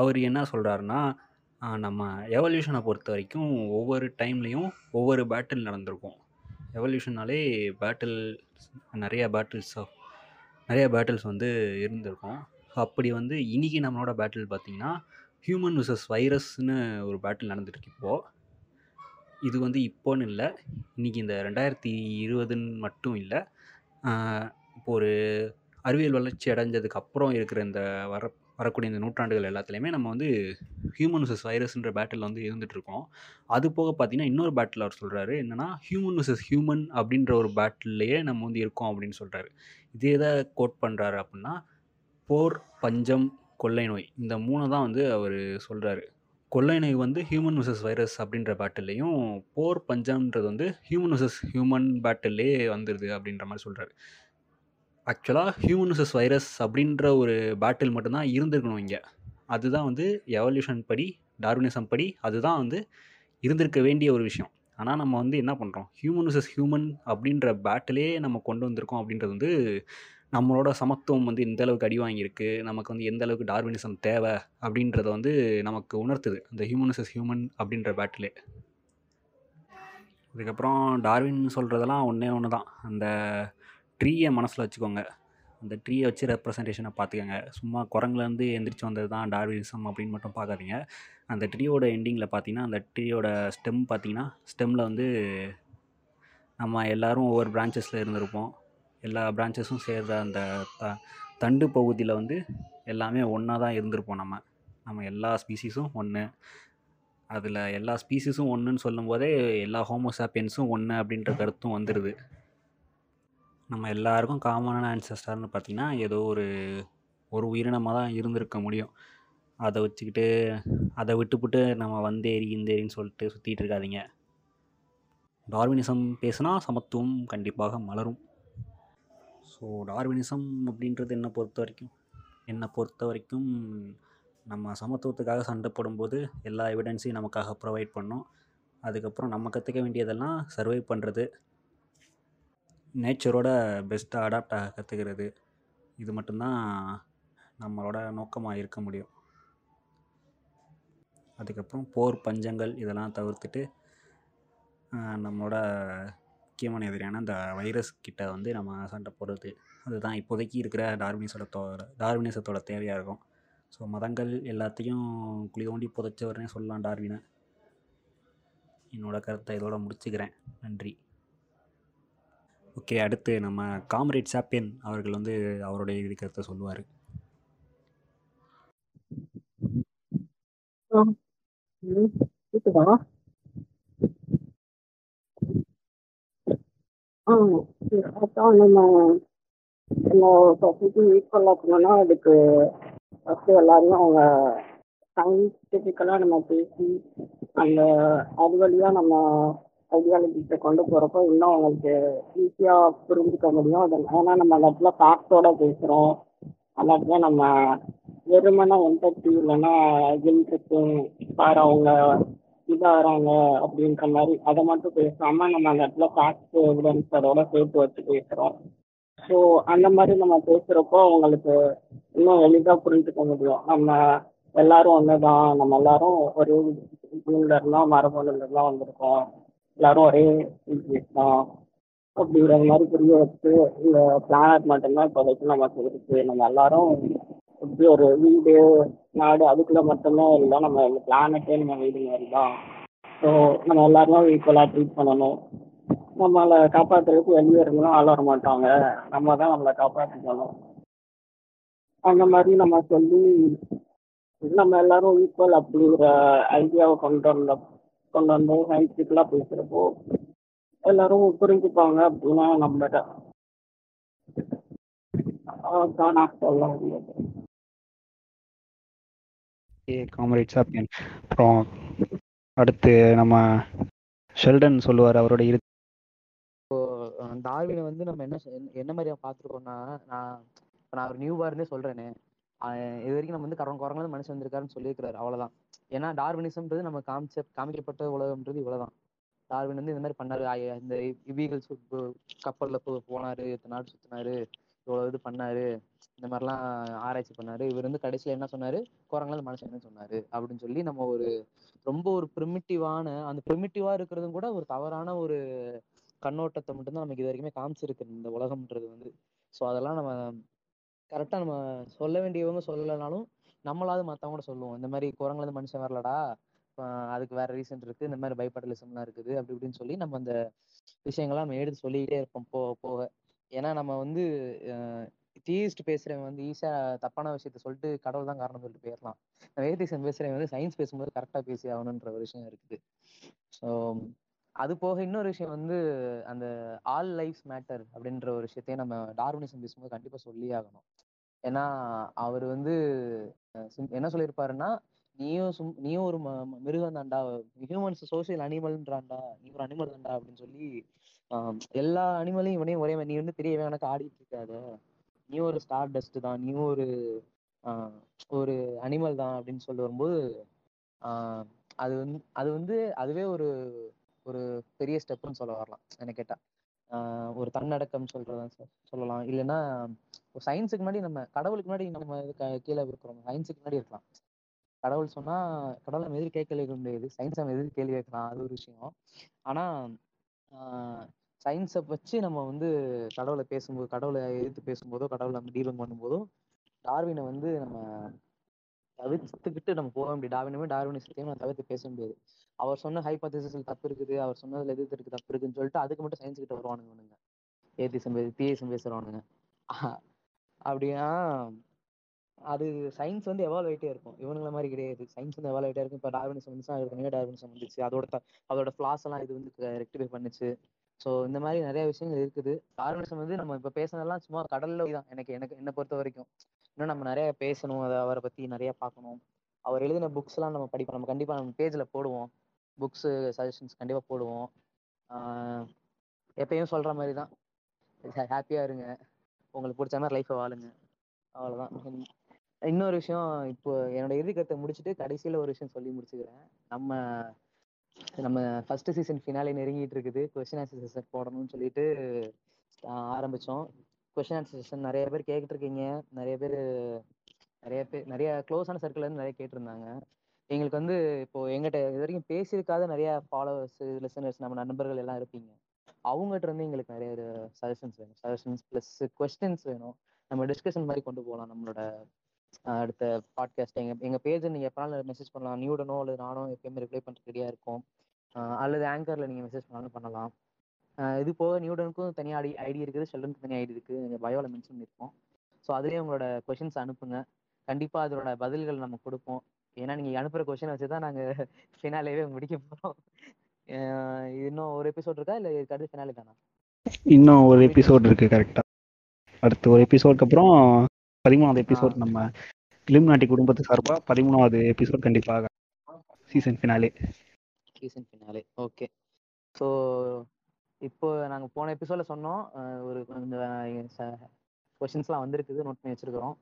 அவர் என்ன சொல்கிறாருன்னா, நம்ம எவல்யூஷனை பொறுத்த வரைக்கும் ஒவ்வொரு டைம்லேயும் ஒவ்வொரு பேட்டில் நடந்திருக்கும். எவல்யூஷன்னாலே பேட்டில் நிறையா பேட்டில்ஸ் நிறையா பேட்டில்ஸ் வந்து இருந்திருக்கும். அப்படி வந்து இன்றைக்கி நம்மளோட பேட்டில் பார்த்திங்கன்னா ஹியூமன் விசஸ் வைரஸ்னு ஒரு பேட்டில் நடந்துட்டுருக்கு இப்போது. இது வந்து இப்போன்னு இல்லை, இன்றைக்கி இந்த ரெண்டாயிரத்தி இருபதுன்னு மட்டும் இல்லை, இப்போ ஒரு அறிவியல் வளர்ச்சி அடைஞ்சதுக்கு அப்புறம் இருக்கிற இந்த வர வரக்கூடிய இந்த நூற்றாண்டுகள் எல்லாத்துலேயுமே நம்ம வந்து ஹியூமன் விசஸ் வைரஸ்ன்ற பேட்டில் வந்து இருந்துகிட்ருக்கோம். அது போக பார்த்திங்கன்னா இன்னொரு பேட்டில் அவர் சொல்கிறாரு என்னென்னா, ஹியூமன் விசஸ் ஹியூமன் அப்படின்ற ஒரு பேட்டில்லையே நம்ம வந்து இருக்கோம் அப்படின்னு சொல்கிறாரு. இதே தான் கோட் பண்ணுறாரு அப்படின்னா, போர், பஞ்சம், கொள்ளை நோய் இந்த மூணு தான் வந்து அவர் சொல்கிறாரு. கொள்ளை நோய் வந்து ஹியூமன் விசஸ் வைரஸ் அப்படின்ற பேட்டில்லையும், போர் பஞ்சம்ன்றது வந்து ஹியூமன் விசஸ் ஹியூமன் பேட்டிலே வந்துடுது அப்படின்ற மாதிரி சொல்கிறாரு. ஆக்சுவலாக ஹியூமன் விசஸ் வைரஸ் அப்படின்ற ஒரு பேட்டில் மட்டும்தான் இருந்திருக்கணும் இங்கே. அதுதான் வந்து எவல்யூஷன் படி, டார்வினிசம் படி அதுதான் வந்து இருந்திருக்க வேண்டிய ஒரு விஷயம். ஆனால் நம்ம வந்து என்ன பண்ணுறோம், ஹியூமன் விசஸ் ஹியூமன் அப்படின்ற பேட்டிலே நம்ம கொண்டு வந்திருக்கோம் அப்படின்றது வந்து நம்மளோட சமத்துவம் வந்து எந்த அளவுக்கு அடி வாங்கியிருக்கு, நமக்கு வந்து எந்த அளவுக்கு டார்வினிசம் தேவை அப்படின்றத வந்து நமக்கு உணர்த்துது அந்த ஹியூமன் விசஸ் ஹியூமன் அப்படின்ற பேட்டிலே. அதுக்கப்புறம் டார்வின் சொல்கிறதெல்லாம் ஒன்றே ஒன்று தான், அந்த ட்ரீயை மனசில் வச்சுக்கோங்க, அந்த ட்ரீயை வச்சு ரெப்ரசன்டேஷனை பார்த்துக்கோங்க. சும்மா குரங்குலேருந்து எந்திரிச்சு வந்தது தான் டார்வினிசம் அப்படின்னு மட்டும் பார்க்காதீங்க. அந்த ட்ரீயோட எண்டிங்கில் பார்த்திங்கன்னா, அந்த ட்ரீயோட ஸ்டெம் பார்த்திங்கன்னா, ஸ்டெம்மில் வந்து நம்ம எல்லோரும் ஒவ்வொரு பிரான்ச்சஸில் இருந்திருப்போம். எல்லா பிரான்ச்சஸும் சேர்ந்த அந்த த தண்டு பகுதியில் வந்து எல்லாமே ஒன்றா தான் இருந்திருப்போம். நம்ம நம்ம எல்லா ஸ்பீசிஸும் ஒன்று, அதில் எல்லா ஸ்பீசிஸும் ஒன்றுன்னு சொல்லும் போதே எல்லா ஹோமோசாப்பியன்ஸும் ஒன்று அப்படின்ற கருத்தும் வந்துடுது. நம்ம எல்லாருக்கும் காமனான ஆன்சஸ்டர்னு பார்த்திங்கன்னா ஏதோ ஒரு ஒரு உயிரினமாக தான் இருந்திருக்க முடியும். அதை வச்சுக்கிட்டு அதை விட்டுப்புட்டு நம்ம வந்தேரி இந்தேரின்னு சொல்லிட்டு சுற்றிகிட்டு இருக்காதிங்க. டார்வினிசம் பேசுனா சமத்துவம் கண்டிப்பாக மலரும். ஸோ டார்வினிசம் அப்படின்றது என்னை பொறுத்த வரைக்கும் என்னை பொறுத்த வரைக்கும் நம்ம சமத்துவத்துக்காக சண்டைப்படும்போது எல்லா எவிடன்ஸையும் நமக்காக ப்ரொவைட் பண்ணோம். அதுக்கப்புறம் நம்ம கற்றுக்க வேண்டியதெல்லாம் சர்வை பண்ணுறது, நேச்சரோட பெஸ்ட்டாக அடாப்ட் ஆக கற்றுக்கிறது, இது மட்டும்தான் நம்மளோட நோக்கமாக இருக்க முடியும். அதுக்கப்புறம் போர் பஞ்சங்கள் இதெல்லாம் தவிர்த்துட்டு நம்மளோட முக்கியமான எதிரான அந்த வைரஸ் கிட்ட வந்து நம்ம சண்டை போடுறது, அதுதான் இப்போதைக்கு இருக்கிற டார்வினிசத்தோட டார்வினிசத்தோட தேவையாக இருக்கும். ஸோ மதங்கள் எல்லாத்தையும் குழி தோண்டி புதைச்சவர்னே சொல்லலாம் டார்வினை. என்னோட கருத்தை இதோட முடிச்சுக்கிறேன். நன்றி. ஓகே, அடுத்து நம்ம காம்ரேட் சாப்பியன் அவர்கள் வந்து அவருடைய இறுதி கருத்தை சொல்லுவார். ஆ அதான் நம்ம நம்ம சொசைட்டி ஈக்குவலாக பண்ணோம்னா அதுக்கு ஃபஸ்ட்டு எல்லாருமே அவங்க சயின்டிஃபிக்கலாக நம்ம பேசி அந்த அது வழியாக நம்ம ஐடியாலஜிஸை கொண்டு போகிறப்போ இன்னும் அவங்களுக்கு ஈஸியாக புரிஞ்சிக்க முடியும். அது ஏன்னா நம்ம அந்த இடத்துல ஃபேக்டோடு பேசுகிறோம், அந்த இடத்துல நம்ம வெறுமனா எம்பத்தி இல்லைன்னா இன்ட்ரெஸ்டிங் பாரு அவங்க இதாகிறாங்க அப்படின்ற மாதிரி அதை மட்டும் பேசாம நம்ம அந்த இடத்துல ஃபேக்ட் எவிடன்ஸ் அதோட சேர்த்து வச்சு பேசுகிறோம். ஸோ அந்த மாதிரி நம்ம பேசுகிறப்போ அவங்களுக்கு இன்னும் எளிதாக புரிஞ்சுக்க முடியும். நம்ம எல்லாரும் ஒன்று தான், நம்ம எல்லாரும் ஒரே இருந்தால் மரபணுலாம் வந்திருக்கோம், எல்லாரும் ஒரே தான் அப்படிங்கிற மாதிரி புரிய வச்சு இந்த பிளானட் மட்டும்தான் இப்போ வரைக்கும் நமக்கு இருக்கு. நம்ம எல்லாரும் இப்படி ஒரு வீடு நாடு அதுக்குள்ளே மட்டும்தான் இல்லை, நம்ம இந்த பிளானட்டே நம்ம வீடு மாதிரி தான். ஸோ நம்ம எல்லாருமே ஈக்குவலாக ட்ரீட் பண்ணணும். நம்மளை காப்பாற்றுறதுக்கு வெளியே இருந்தாலும் ஆள் வர மாட்டாங்க, நம்ம தான் நம்மளை காப்பாற்றிக்கணும். அந்த மாதிரி நம்ம சொல்லி நம்ம எல்லாரும் ஈக்குவல் அப்படிங்கிற ஐடியாவை கொண்டு வந்த கொண்டு வந்தோம் சயின்டிஃபிக்கலாக பேசுகிறப்போ எல்லாரும் புரிஞ்சுப்பாங்க அப்படின்னா நம்மகிட்ட தான் நான் சொல்ல முடியாது. காம்ரேட் சாப்பியன். அப்புறம் அடுத்து நம்ம ஷெல்டன் சொல்லுவார் அவரோட இரு. டார்வினை வந்து நம்ம என்ன என்ன மாதிரியா பார்த்துருக்கோம்னா, நான் நான் ஒரு நியூவா இருந்தே சொல்றேனே, இது வரைக்கும் நம்ம வந்து கரவன் குரங்குல மனுஷன் வந்திருக்காருன்னு சொல்லியிருக்கிறாரு, அவ்வளவுதான். ஏன்னா டார்வினிசம்ன்றது நம்ம காமிச்ச காமிக்கப்பட்ட உலகம்ன்றது இவ்வளவுதான். டார்வின் வந்து இந்த மாதிரி பண்ணாரு, இந்த பீகிள் கப்பல்ல போனாரு, இத்தனை நாடு சுத்தினாரு, இவ்வளவு இது பண்ணாரு, இந்த மாதிரிலாம் ஆராய்ச்சி பண்ணாரு. இவர் வந்து கடைசியில என்ன சொன்னாரு, குரங்குல மனுஷன் என்ன சொன்னாரு அப்படின்னு சொல்லி நம்ம ஒரு ரொம்ப ஒரு பிரிமிட்டிவான, அந்த பிரிமிட்டிவா இருக்கிறதும் கூட ஒரு தவறான ஒரு கண்ணோட்டத்தை மட்டும்தான் நமக்கு இது வரைக்குமே காமிச்சிருக்கு இந்த உலகம்ன்றது வந்து. ஸோ அதெல்லாம் நம்ம கரெக்டாக நம்ம சொல்ல வேண்டியவங்க சொல்லலைனாலும் நம்மளாவது மற்றவங்க சொல்லுவோம், இந்த மாதிரி குரங்குலேருந்து மனுஷன் வரலடா, அதுக்கு வேற ரீசன் இருக்குது, இந்த மாதிரி பைபாட்டலிசம்லாம் இருக்குது அப்படி இப்படின்னு சொல்லி நம்ம அந்த விஷயங்கள்லாம் நம்ம எடுத்து சொல்லிக்கிட்டே இருப்போம் போக போக. ஏன்னா நம்ம வந்து தியஸ்ட் பேசுகிறவங்க வந்து ஈஸியாக தப்பான விஷயத்த சொல்லிட்டு கடவுள் தான் காரணம் சொல்லிட்டு போயிடலாம். நம்ம ஏத்திசம் பேசுகிறவங்க வந்து சயின்ஸ் பேசும்போது கரெக்டாக பேசி ஆகணுன்ற ஒரு விஷயம் இருக்குது. ஸோ அது போக இன்னொரு விஷயம் வந்து அந்த ஆல் லைஃப்ஸ் மேட்டர் அப்படின்ற ஒரு விஷயத்தையும் நம்ம டார்வினிசம் பேசும்போது கண்டிப்பாக சொல்லி ஆகணும். ஏன்னா அவர் வந்து என்ன சொல்லியிருப்பாருன்னா, நீயும் சும் நீயும் ஒரு மிருகம் தாண்டா, ஹியூமன்ஸ் சோசியல் அனிமல்ன்றாண்டா, நீ ஒரு அனிமல் தாண்டா அப்படின்னு சொல்லி எல்லா அனிமலையும் இவனையும் ஒரே மாதிரி நீ வந்து பெரிய எனக்கு ஆடிட்டு இருக்காத, நீ ஒரு ஸ்டார் டஸ்ட் தான், நீ ஒரு ஒரு அனிமல் தான் அப்படின்னு சொல்லி வரும்போது அது வந்து அது வந்து அதுவே ஒரு ஒரு பெரிய ஸ்டெப்புன்னு சொல்ல வரலாம் என்ன கேட்டால். ஒரு தன்னடக்கம் சொல்கிறதான் சார் சொல்லலாம். இல்லைன்னா சயின்ஸுக்கு முன்னாடி நம்ம கடவுளுக்கு முன்னாடி நம்ம கீழே இருக்கிறோம், சயின்ஸுக்கு முன்னாடி இருக்கலாம். கடவுள் சொன்னால் கடவுளை நம்ம எதிர்த்து கேள்வி கேட்க முடியாது, சயின்ஸை நம்ம எதிர்த்து கேள்வி கேட்கலாம், அது ஒரு விஷயம். ஆனால் சயின்ஸை வச்சு நம்ம வந்து கடவுளை பேசும்போது, கடவுளை எதிர்த்து பேசும்போதோ, கடவுளை நம்ம டீலிங் பண்ணும்போதோ டார்வினை வந்து நம்ம தவிர்த்துக்கிட்டு நம்ம போக முடியாது. டார்வினுமே டார்வினிசத்தையும் நம்ம தவிர்த்து பேச முடியாது. அவர் சொன்ன ஹைபோதேசிஸ்ல தப்பு இருக்குது, அவர் சொன்னதுல எதிர்த்து இருக்கு தப்பு இருக்குன்னு சொல்லிட்டு அதுக்கு மட்டும் சயின்ஸ் கிட்ட வருவானுங்க, ஏத்திசம் பேசு தியேசம் பேசுறவானுங்க. அப்படின்னா அது சயின்ஸ் வந்து எவால்வ் ஆகிட்டே இருக்கும், இவனுங்கள மாதிரி கிடையாது. சயின்ஸ் வந்து எவால்வ் ஆகிட்டே இருக்கும். இப்போ டார்வினிசம் வந்துச்சு, அதுக்கு டார்வினிசம் வந்துச்சு, அதோட அதோட ஃபிளாஸ் எல்லாம் இது வந்து ரெக்டிஃபை பண்ணுச்சு. ஸோ இந்த மாதிரி நிறைய விஷயங்கள் இருக்குது. டார்வினிசம் வந்து நம்ம இப்போ பேசுனதெல்லாம் சும்மா கடல்ல தான் எனக்கு எனக்கு என்னை பொறுத்த வரைக்கும் இன்னும் நம்ம நிறைய பேசணும், அதை அவரை பற்றி நிறைய பார்க்கணும். அவர் எழுதின புக்ஸ்லாம் நம்ம படிப்போம், நம்ம கண்டிப்பாக நம்ம பேஜில் போடுவோம், புக்ஸு சஜஷன்ஸ் கண்டிப்பாக போடுவோம். எப்பயும் சொல்கிற மாதிரி தான், ஹாப்பியாக இருங்க, உங்களுக்கு பிடிச்ச மாதிரி லைஃப்பை வாழுங்க, அவ்வளோதான். இன்னொரு விஷயம், இப்போ என்னோடய இறுதிக்கத்தை முடிச்சுட்டு கடைசியில் ஒரு விஷயம் சொல்லி முடிச்சுக்கிறேன். நம்ம நம்ம ஃபஸ்ட்டு சீசன் ஃபினாலே நெருங்கிட்டு இருக்குது. கொஸ்டின் ஆன்சர் செஷன் போடணும்னு சொல்லிட்டு ஆரம்பித்தோம். கொஸ்டின் ஆன்சர் செஷன் நிறைய பேர் கேட்டுருக்கீங்க, நிறைய பேர் நிறைய பேர் நிறைய க்ளோஸான சர்க்கிள்லேருந்து நிறைய கேட்டிருந்தாங்க. எங்களுக்கு வந்து இப்போது எங்கிட்ட இது வரைக்கும் பேசியிருக்காத நிறைய ஃபாலோவர்ஸ், லிசனர்ஸ், நம்ம நண்பர்கள் எல்லாம் இருப்பீங்க. அவங்ககிட்ட இருந்து எங்களுக்கு நிறைய சஜஷன்ஸ் வேணும், சஜஷன்ஸ் ப்ளஸ் கொஸ்டின்ஸ் வேணும். நம்ம டிஸ்கஷன் மாதிரி கொண்டு போகலாம் நம்மளோட அடுத்த பாட்காஸ்ட். எங்கள் எங்கள் பேஜை நீங்கள் எப்போனாலும் மெசேஜ் பண்ணலாம், நியூடனோ அல்லது நானோ எப்பயுமே ரிப்ளை பண்ணுற ரெடியாக இருக்கும். அல்லது ஆங்கரில் நீங்கள் மெசேஜ் பண்ணாலும் பண்ணலாம். இது போக நியூடனுக்கும் தனியாக ஐடி ஐடி இருக்குது, ஷெல்டனுக்கும் தனியாக ஐடி இருக்குது, எங்கள் பயோவில் மென்ஷன் பண்ணியிருக்கோம். ஸோ அதுலேயே உங்களோட கொஷின்ஸ் அனுப்புங்க, கண்டிப்பாக அதோட பதில்கள் நம்ம கொடுப்போம். ஏன்னா நீங்கள் அனுப்புகிற கொஷினை வச்சு தான் நாங்கள் ஃபினாலேவே முடிக்க போகிறோம். இன்னும் ஒரு எபிசோட் இருக்கா, இல்லை இதுக்கு அடுத்து ஃபினாலே தானா? இன்னும் ஒரு எபிசோட் இருக்குது கரெக்டாக. அடுத்த ஒரு எபிசோடுக்கு அப்புறம் பதிமூணாவது எபிசோட், நம்ம இலுமினாட்டி குடும்பத்து சார்பாக பதிமூணாவது எபிசோட் கண்டிப்பாக season finale. Season finale okay. So இப்போ நாங்கள் போன எபிசோடில் சொன்னோம் ஒரு கொஷின்ஸ்லாம் வந்திருக்குது, நோட் பண்ணி வச்சுருக்கிறோம்.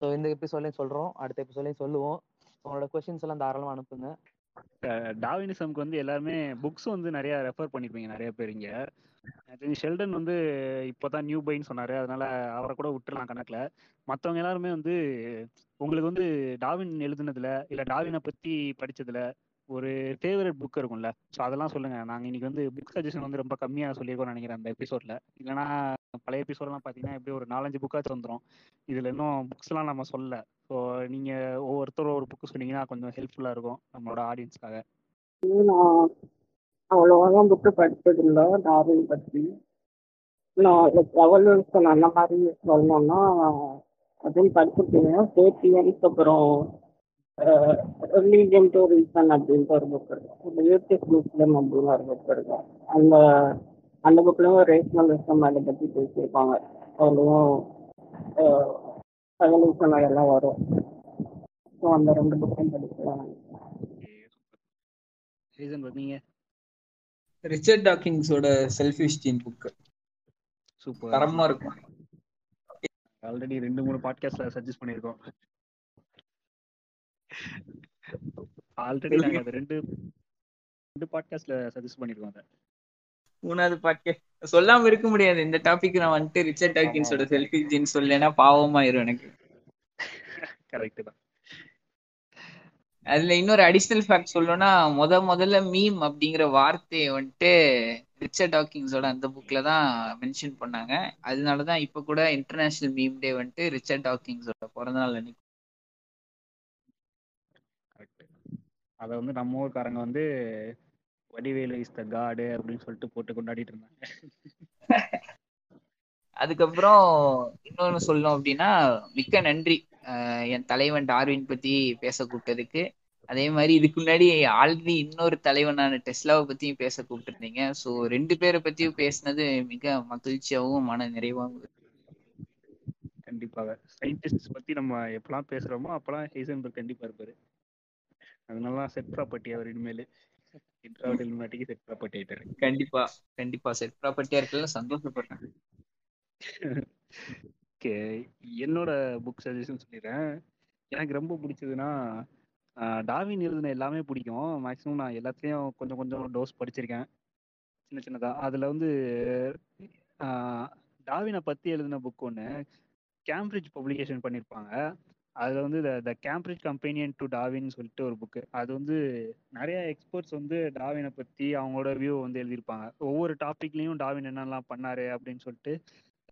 ஸோ இந்த எபிசோட்லையும் சொல்கிறோம், அடுத்த எபிசோட்லையும் சொல்லுவோம். உங்களோட கொஷின்ஸ் எல்லாம் தாராளமாக அனுப்புங்க. டார்வினிசம்க்கு வந்து எல்லாருமே புக்ஸ் வந்து நிறையா ரெஃபர் பண்ணிப்பீங்க நிறைய பேர். இங்கே ஷெல்டன் வந்து இப்போ தான் நியூ பைன்னு சொன்னார், அதனால் அவரை கூட விட்டுலாம் கணக்கில். மற்றவங்க எல்லாருமே வந்து உங்களுக்கு வந்து டார்வின் எழுதுனதில் இல்லை டார்வினை பற்றி படித்ததில் ஒரு ஃபேவரட் புக் இருக்கும்ல, ஸோ அதெல்லாம் சொல்லுங்கள். நாங்கள் இன்றைக்கி வந்து புக் சஜஷன் வந்து ரொம்ப கம்மியாக சொல்லியிருக்கோம்னு நினைக்கிறேன் அந்த எபிசோடில். இல்லைனா பழைய எபிசோடெலாம் பார்த்தீங்கன்னா எப்படி ஒரு நாலஞ்சு புக்காச்சும் வந்துடும், இதில் இன்னும் புக்ஸ்லாம் நம்ம சொல்ல. ஸோ நீங்கள் ஒவ்வொருத்தரும் ஒரு புக்கு சொன்னீங்கன்னா கொஞ்சம் ஹெல்ப்ஃபுல்லாக இருக்கும் நம்மளோட ஆடியன்ஸ்க்காக. நான் அவ்வளோவா புக்கு படித்ததில்லை டார்வின் பற்றி. நான் எவல்யூஷன் அந்த மாதிரி சொல்லணும்னா அதுவும் படிச்சுருக்கீங்க, சேப்பியன்ஸ், அப்புறம் ரிலீஜன் டு ரீசன் அப்படின்ட்டு ஒரு புக் இருக்கும், ரிலேட்டிவ் முஸ்லிம் அப்படின்னு ஒரு புக் இருக்கும். அந்த அந்த புக்லேயும் ரேஷனலிசம் அதை பற்றி பேசியிருப்பாங்க, அதுலேயும் ரெவல்யூஷன் அதெல்லாம் வரும். ஸோ அந்த ரெண்டு புக்கையும் படிக்கலாம். ரிச்சர்ட் டாக்கின்ஸோட செல்ஃபிஷ் ஜீன் புக் சூப்பர் தரமா இருக்கும். ஆல்ரெடி ரெண்டு மூணு பாட்காஸ்ட்ல சஜஸ்ட் பண்ணிருக்கோம். ஆல்ரெடி நாங்க அது ரெண்டு ரெண்டு பாட்காஸ்ட்ல சஜஸ்ட் பண்ணிருக்கோம். அத மூணாவது பாட்காஸ்ட் சொல்லாம இருக்க முடியாது. இந்த டாபிக் நான் வந்து ரிச்சர்ட் டாக்கின்ஸோட செல்ஃபிஷ் ஜீன் சொல்லலனா பாவமாயிரும் எனக்கு. கரெக்ட் தான். அதுல இன்னொரு அடிஷனல் ஃபேக்ட் சொல்லணும்னா முத முதல்ல மீம் அப்படிங்கிற வார்த்தையை வந்துட்டு ரிச்சர்ட் டாக்கின்ஸோட அந்த புக்ல தான் மென்ஷன் பண்ணாங்க. அதனாலதான் இப்ப கூட இன்டர்நேஷனல் மீம் டே வந்துட்டு ரிச்சர்ட் டாக்கின்ஸோட பிறந்தநாள் அன்னைக்கு. அதை வந்து நம்ம ஊர்காரங்க வந்து வடிவேலு இஸ் த காட் அப்படின்னு சொல்லிட்டு போட்டு கொண்டாடிட்டு இருந்தாங்க. அதுக்கப்புறம் இன்னொன்னு சொல்லணும் அப்படின்னா மிக்க நன்றி என் தலைவன் டார்வின் பத்தி பேச கூப்பிட்டதுக்கு. அதே மாதிரி இதுக்கு முன்னாடி ஆல்ரெடி இன்னொரு தலைவனான டெஸ்லாவை பத்தியும் பேச கூப்பிட்டுருந்தீங்க. ஸோ ரெண்டு பேரை பத்தியும் பேசினது மிக மகிழ்ச்சியாகவும் மன நிறைவாகவும் இருக்கு. கண்டிப்பாக சயின்டிஸ்ட் பத்தி நம்ம எப்பெல்லாம் பேசுறோமோ அப்பெல்லாம் ஹைசன்பர்க் கண்டிப்பா இருப்பாரு. அதனால செட் ப்ராப்பர்ட்டி அவர் இனிமேல் செட் ப்ராப்பர்ட்டி ஆயிட்டாரு. கண்டிப்பா கண்டிப்பா செட் ப்ராப்பர்ட்டியா இருக்கல சந்தோஷப்படுறேன். ஓகே, என்னோட புக் சஜஷன் சொல்லிடுறேன். எனக்கு ரொம்ப பிடிச்சதுன்னா டார்வின் எழுதுன எல்லாமே பிடிக்கும். மேக்ஸிமம் நான் எல்லாத்துலேயும் கொஞ்சம் கொஞ்சம் டோஸ் படிச்சிருக்கேன் சின்ன சின்னதாக. அதில் வந்து டார்வினை பற்றி எழுதின புக் ஒன்று கேம்பிரிட்ஜ் பப்ளிகேஷன் பண்ணியிருப்பாங்க. அதில் வந்து த கேம்பிரிட்ஜ் கம்பெனியன் டு டார்வின்னு சொல்லிட்டு ஒரு புக்கு. அது வந்து நிறைய எக்ஸ்பர்ட்ஸ் வந்து டார்வினை பற்றி அவங்களோட வியூ வந்து எழுதியிருப்பாங்க. ஒவ்வொரு டாப்பிக்லேயும் டார்வின் என்னென்னலாம் பண்ணார் அப்படின்னு சொல்லிட்டு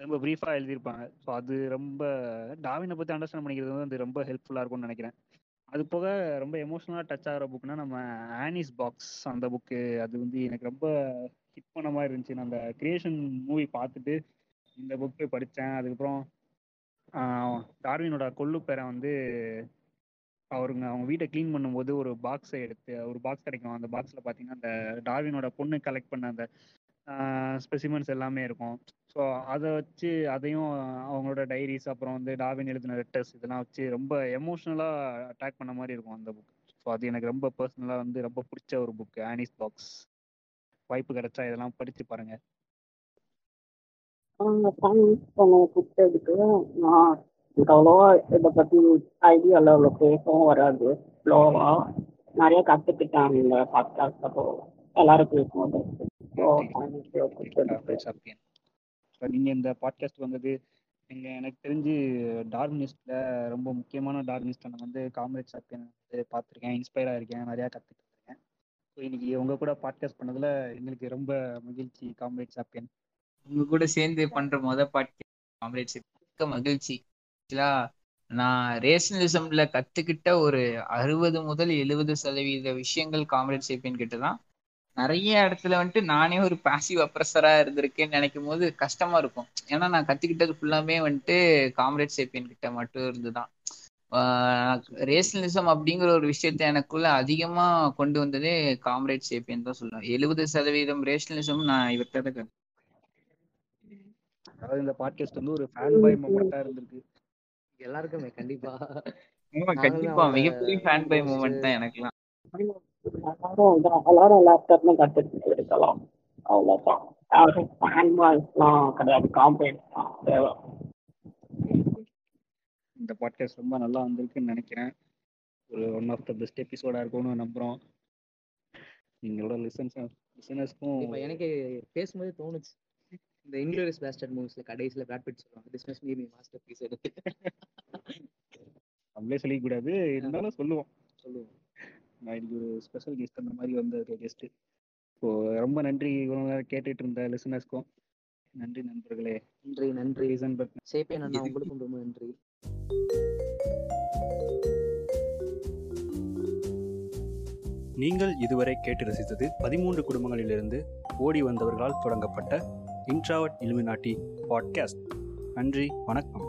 ரொம்ப ப்ரீஃபாக எழுதியிருப்பாங்க. ஸோ அது ரொம்ப டார்வினை பற்றி அண்டர்ஸ்டாண்ட் பண்ணிக்கிறது வந்து அது ரொம்ப ஹெல்ப்ஃபுல்லாக இருக்கும்னு நினைக்கிறேன். அது போக ரொம்ப எமோஷனலாக டச் ஆகிற புக்குனா நம்ம ஆனிஸ் பாக்ஸ் அந்த புக்கு. அது வந்து எனக்கு ரொம்ப ஹிட் பண்ண மாதிரி இருந்துச்சு. நான் அந்த கிரியேஷன் மூவி பார்த்துட்டு இந்த புக்கு படித்தேன். அதுக்கப்புறம் டார்வினோட கொள்ளு பேரை வந்து அவருங்க அவங்க வீட்டை க்ளீன் பண்ணும்போது ஒரு பாக்ஸை எடுத்து ஒரு பாக்ஸ் கிடைக்கும். அந்த பாக்ஸில் பார்த்தீங்கன்னா அந்த டார்வினோட பொண்ணு கலெக்ட் பண்ண அந்த ஸ்பெசிமென்ட்ஸ் எல்லாமே இருக்கும். ஸோ அதை வச்சு அதையும் அவங்களோட டைரிஸ் அப்புறம் வந்து டார்வின் எழுதின லெட்டர்ஸ் இதெல்லாம் வச்சு ரொம்ப எமோஷ்னலாக அட்டாக் பண்ண மாதிரி இருக்கும் அந்த புக். ஸோ அது எனக்கு ரொம்ப பர்சனலாக வந்து ரொம்ப பிடிச்ச ஒரு புக் ஆனிஸ் பாக்ஸ். வாய்ப்பு கிடைச்சா இதெல்லாம் படித்து பாருங்க. எனக்கு அவ்வளோவா இதை பற்றி ஐடியாவில் அவ்வளோ பேசவும் வராது. ஸ்லோவாக நிறையா கற்றுக்கிட்டேன் இந்த பாட்காஸ்ட். அப்போ எல்லாரும் பேசும்போது நீங்க இந்த பாட்காஸ்ட் வந்தது நீங்க எனக்கு தெரிஞ்சு டார்வினிஸ்ட்ல ரொம்ப முக்கியமான டார்வினிஸ்ட் நான் வந்து காம்ரேட் சாப்பியன் வந்து பார்த்துருக்கேன், இன்ஸ்பயர் ஆயிருக்கேன், நிறையா கற்றுக்கிட்டுருக்கேன். ஸோ இன்னைக்கு உங்க கூட பாட்காஸ்ட் பண்ணதுல எங்களுக்கு ரொம்ப மகிழ்ச்சி காம்ரேட் சாப்பியன். உங்க கூட சேர்ந்து பண்ற மொதல் பாட்காஸ்ட் காம்ரேட் சாப்பியன் மகிழ்ச்சி. நான் ரேஷனலிசம்ல கத்துக்கிட்ட ஒரு அறுபது முதல் எழுபது சதவீத விஷயங்கள் காம்ரேட் சாப்பியன் கிட்ட தான். நிறைய இடத்துல வந்துட்டு நானே ஒரு பாசிவ் அப்ரஸராக இருந்திருக்கேன்னு நினைக்கும் போது கஷ்டமா இருக்கும். ஏன்னா நான் கற்றுக்கிட்டது ஃபுல்லாமே வந்துட்டு காம்ரேட் சேப்பியன் கிட்ட மட்டும் இருந்து தான். ரேஷனலிசம் அப்படிங்கிற ஒரு விஷயத்த எனக்குள்ள அதிகமாக கொண்டு வந்ததே காம்ரேட் சேப்பியன் தான் சொல்லுவேன். எழுபது சதவீதம் ரேஷனலிசம் நான் இவர்கிட்ட தான் கற்று. அதாவது இந்த பாட்காஸ்ட் வந்து ஒரு ஃபேன் பாய் மூமெண்ட்டாக இருந்திருக்கு எல்லாருக்குமே. கண்டிப்பா கண்டிப்பா மிகப்பெரிய ஃபேன் பாய் மூமெண்ட் தான் எனக்குலாம். எல்லாரும் எல்லாருமே கற்றுக்கிட்டு இருக்கலாம். அவ்வளோதான், யாரும் ஹேண்ட்பாய்ஸ்லாம் கிடையாது, காம்பேட் தான் தேவை. இந்த பாட்காஸ்ட் ரொம்ப நல்லா வந்திருக்குன்னு நினைக்கிறேன். ஒரு ஒன் ஆஃப் த பெஸ்ட் எபிசோடாக இருக்கும்னு நம்புகிறோம். எங்களோட லிசனர்ஸ்க்கும் எனக்கு பேசும்போது தோணுச்சு இந்த இன்க்ளூரியஸ் பாஸ்டர்ட் மூவிஸில் கடைசியில் பிராட் பிட் சொல்லுவாங்க பிஸ்னஸ் மீ மாஸ்டர் பீஸ் எடுத்து நம்மளே சொல்லிக்கூடாது இருந்தாலும் சொல்லுவோம் சொல்லுவோம் நான் இன்னைக்கு ஒரு ஸ்பெஷல் கெஸ்ட் அந்த மாதிரி வந்த கெஸ்ட்டு. ஸோ ரொம்ப நன்றி இவங்க கேட்டுட்டு இருந்த லிசனர்ஸ்க்கும். நன்றி நண்பர்களே. நன்றி நன்றி ஹைசன்பர்க் சேப்பியன் அண்ணா, உங்களுக்கும் ரொம்ப நன்றி. நீங்கள் இதுவரை கேட்டு ரசித்தது பதிமூன்று குடும்பங்களிலிருந்து ஓடி வந்தவர்களால் தொடங்கப்பட்ட இன்ட்ராவர்ட் இலுமினாட்டி பாட்காஸ்ட். நன்றி, வணக்கம்.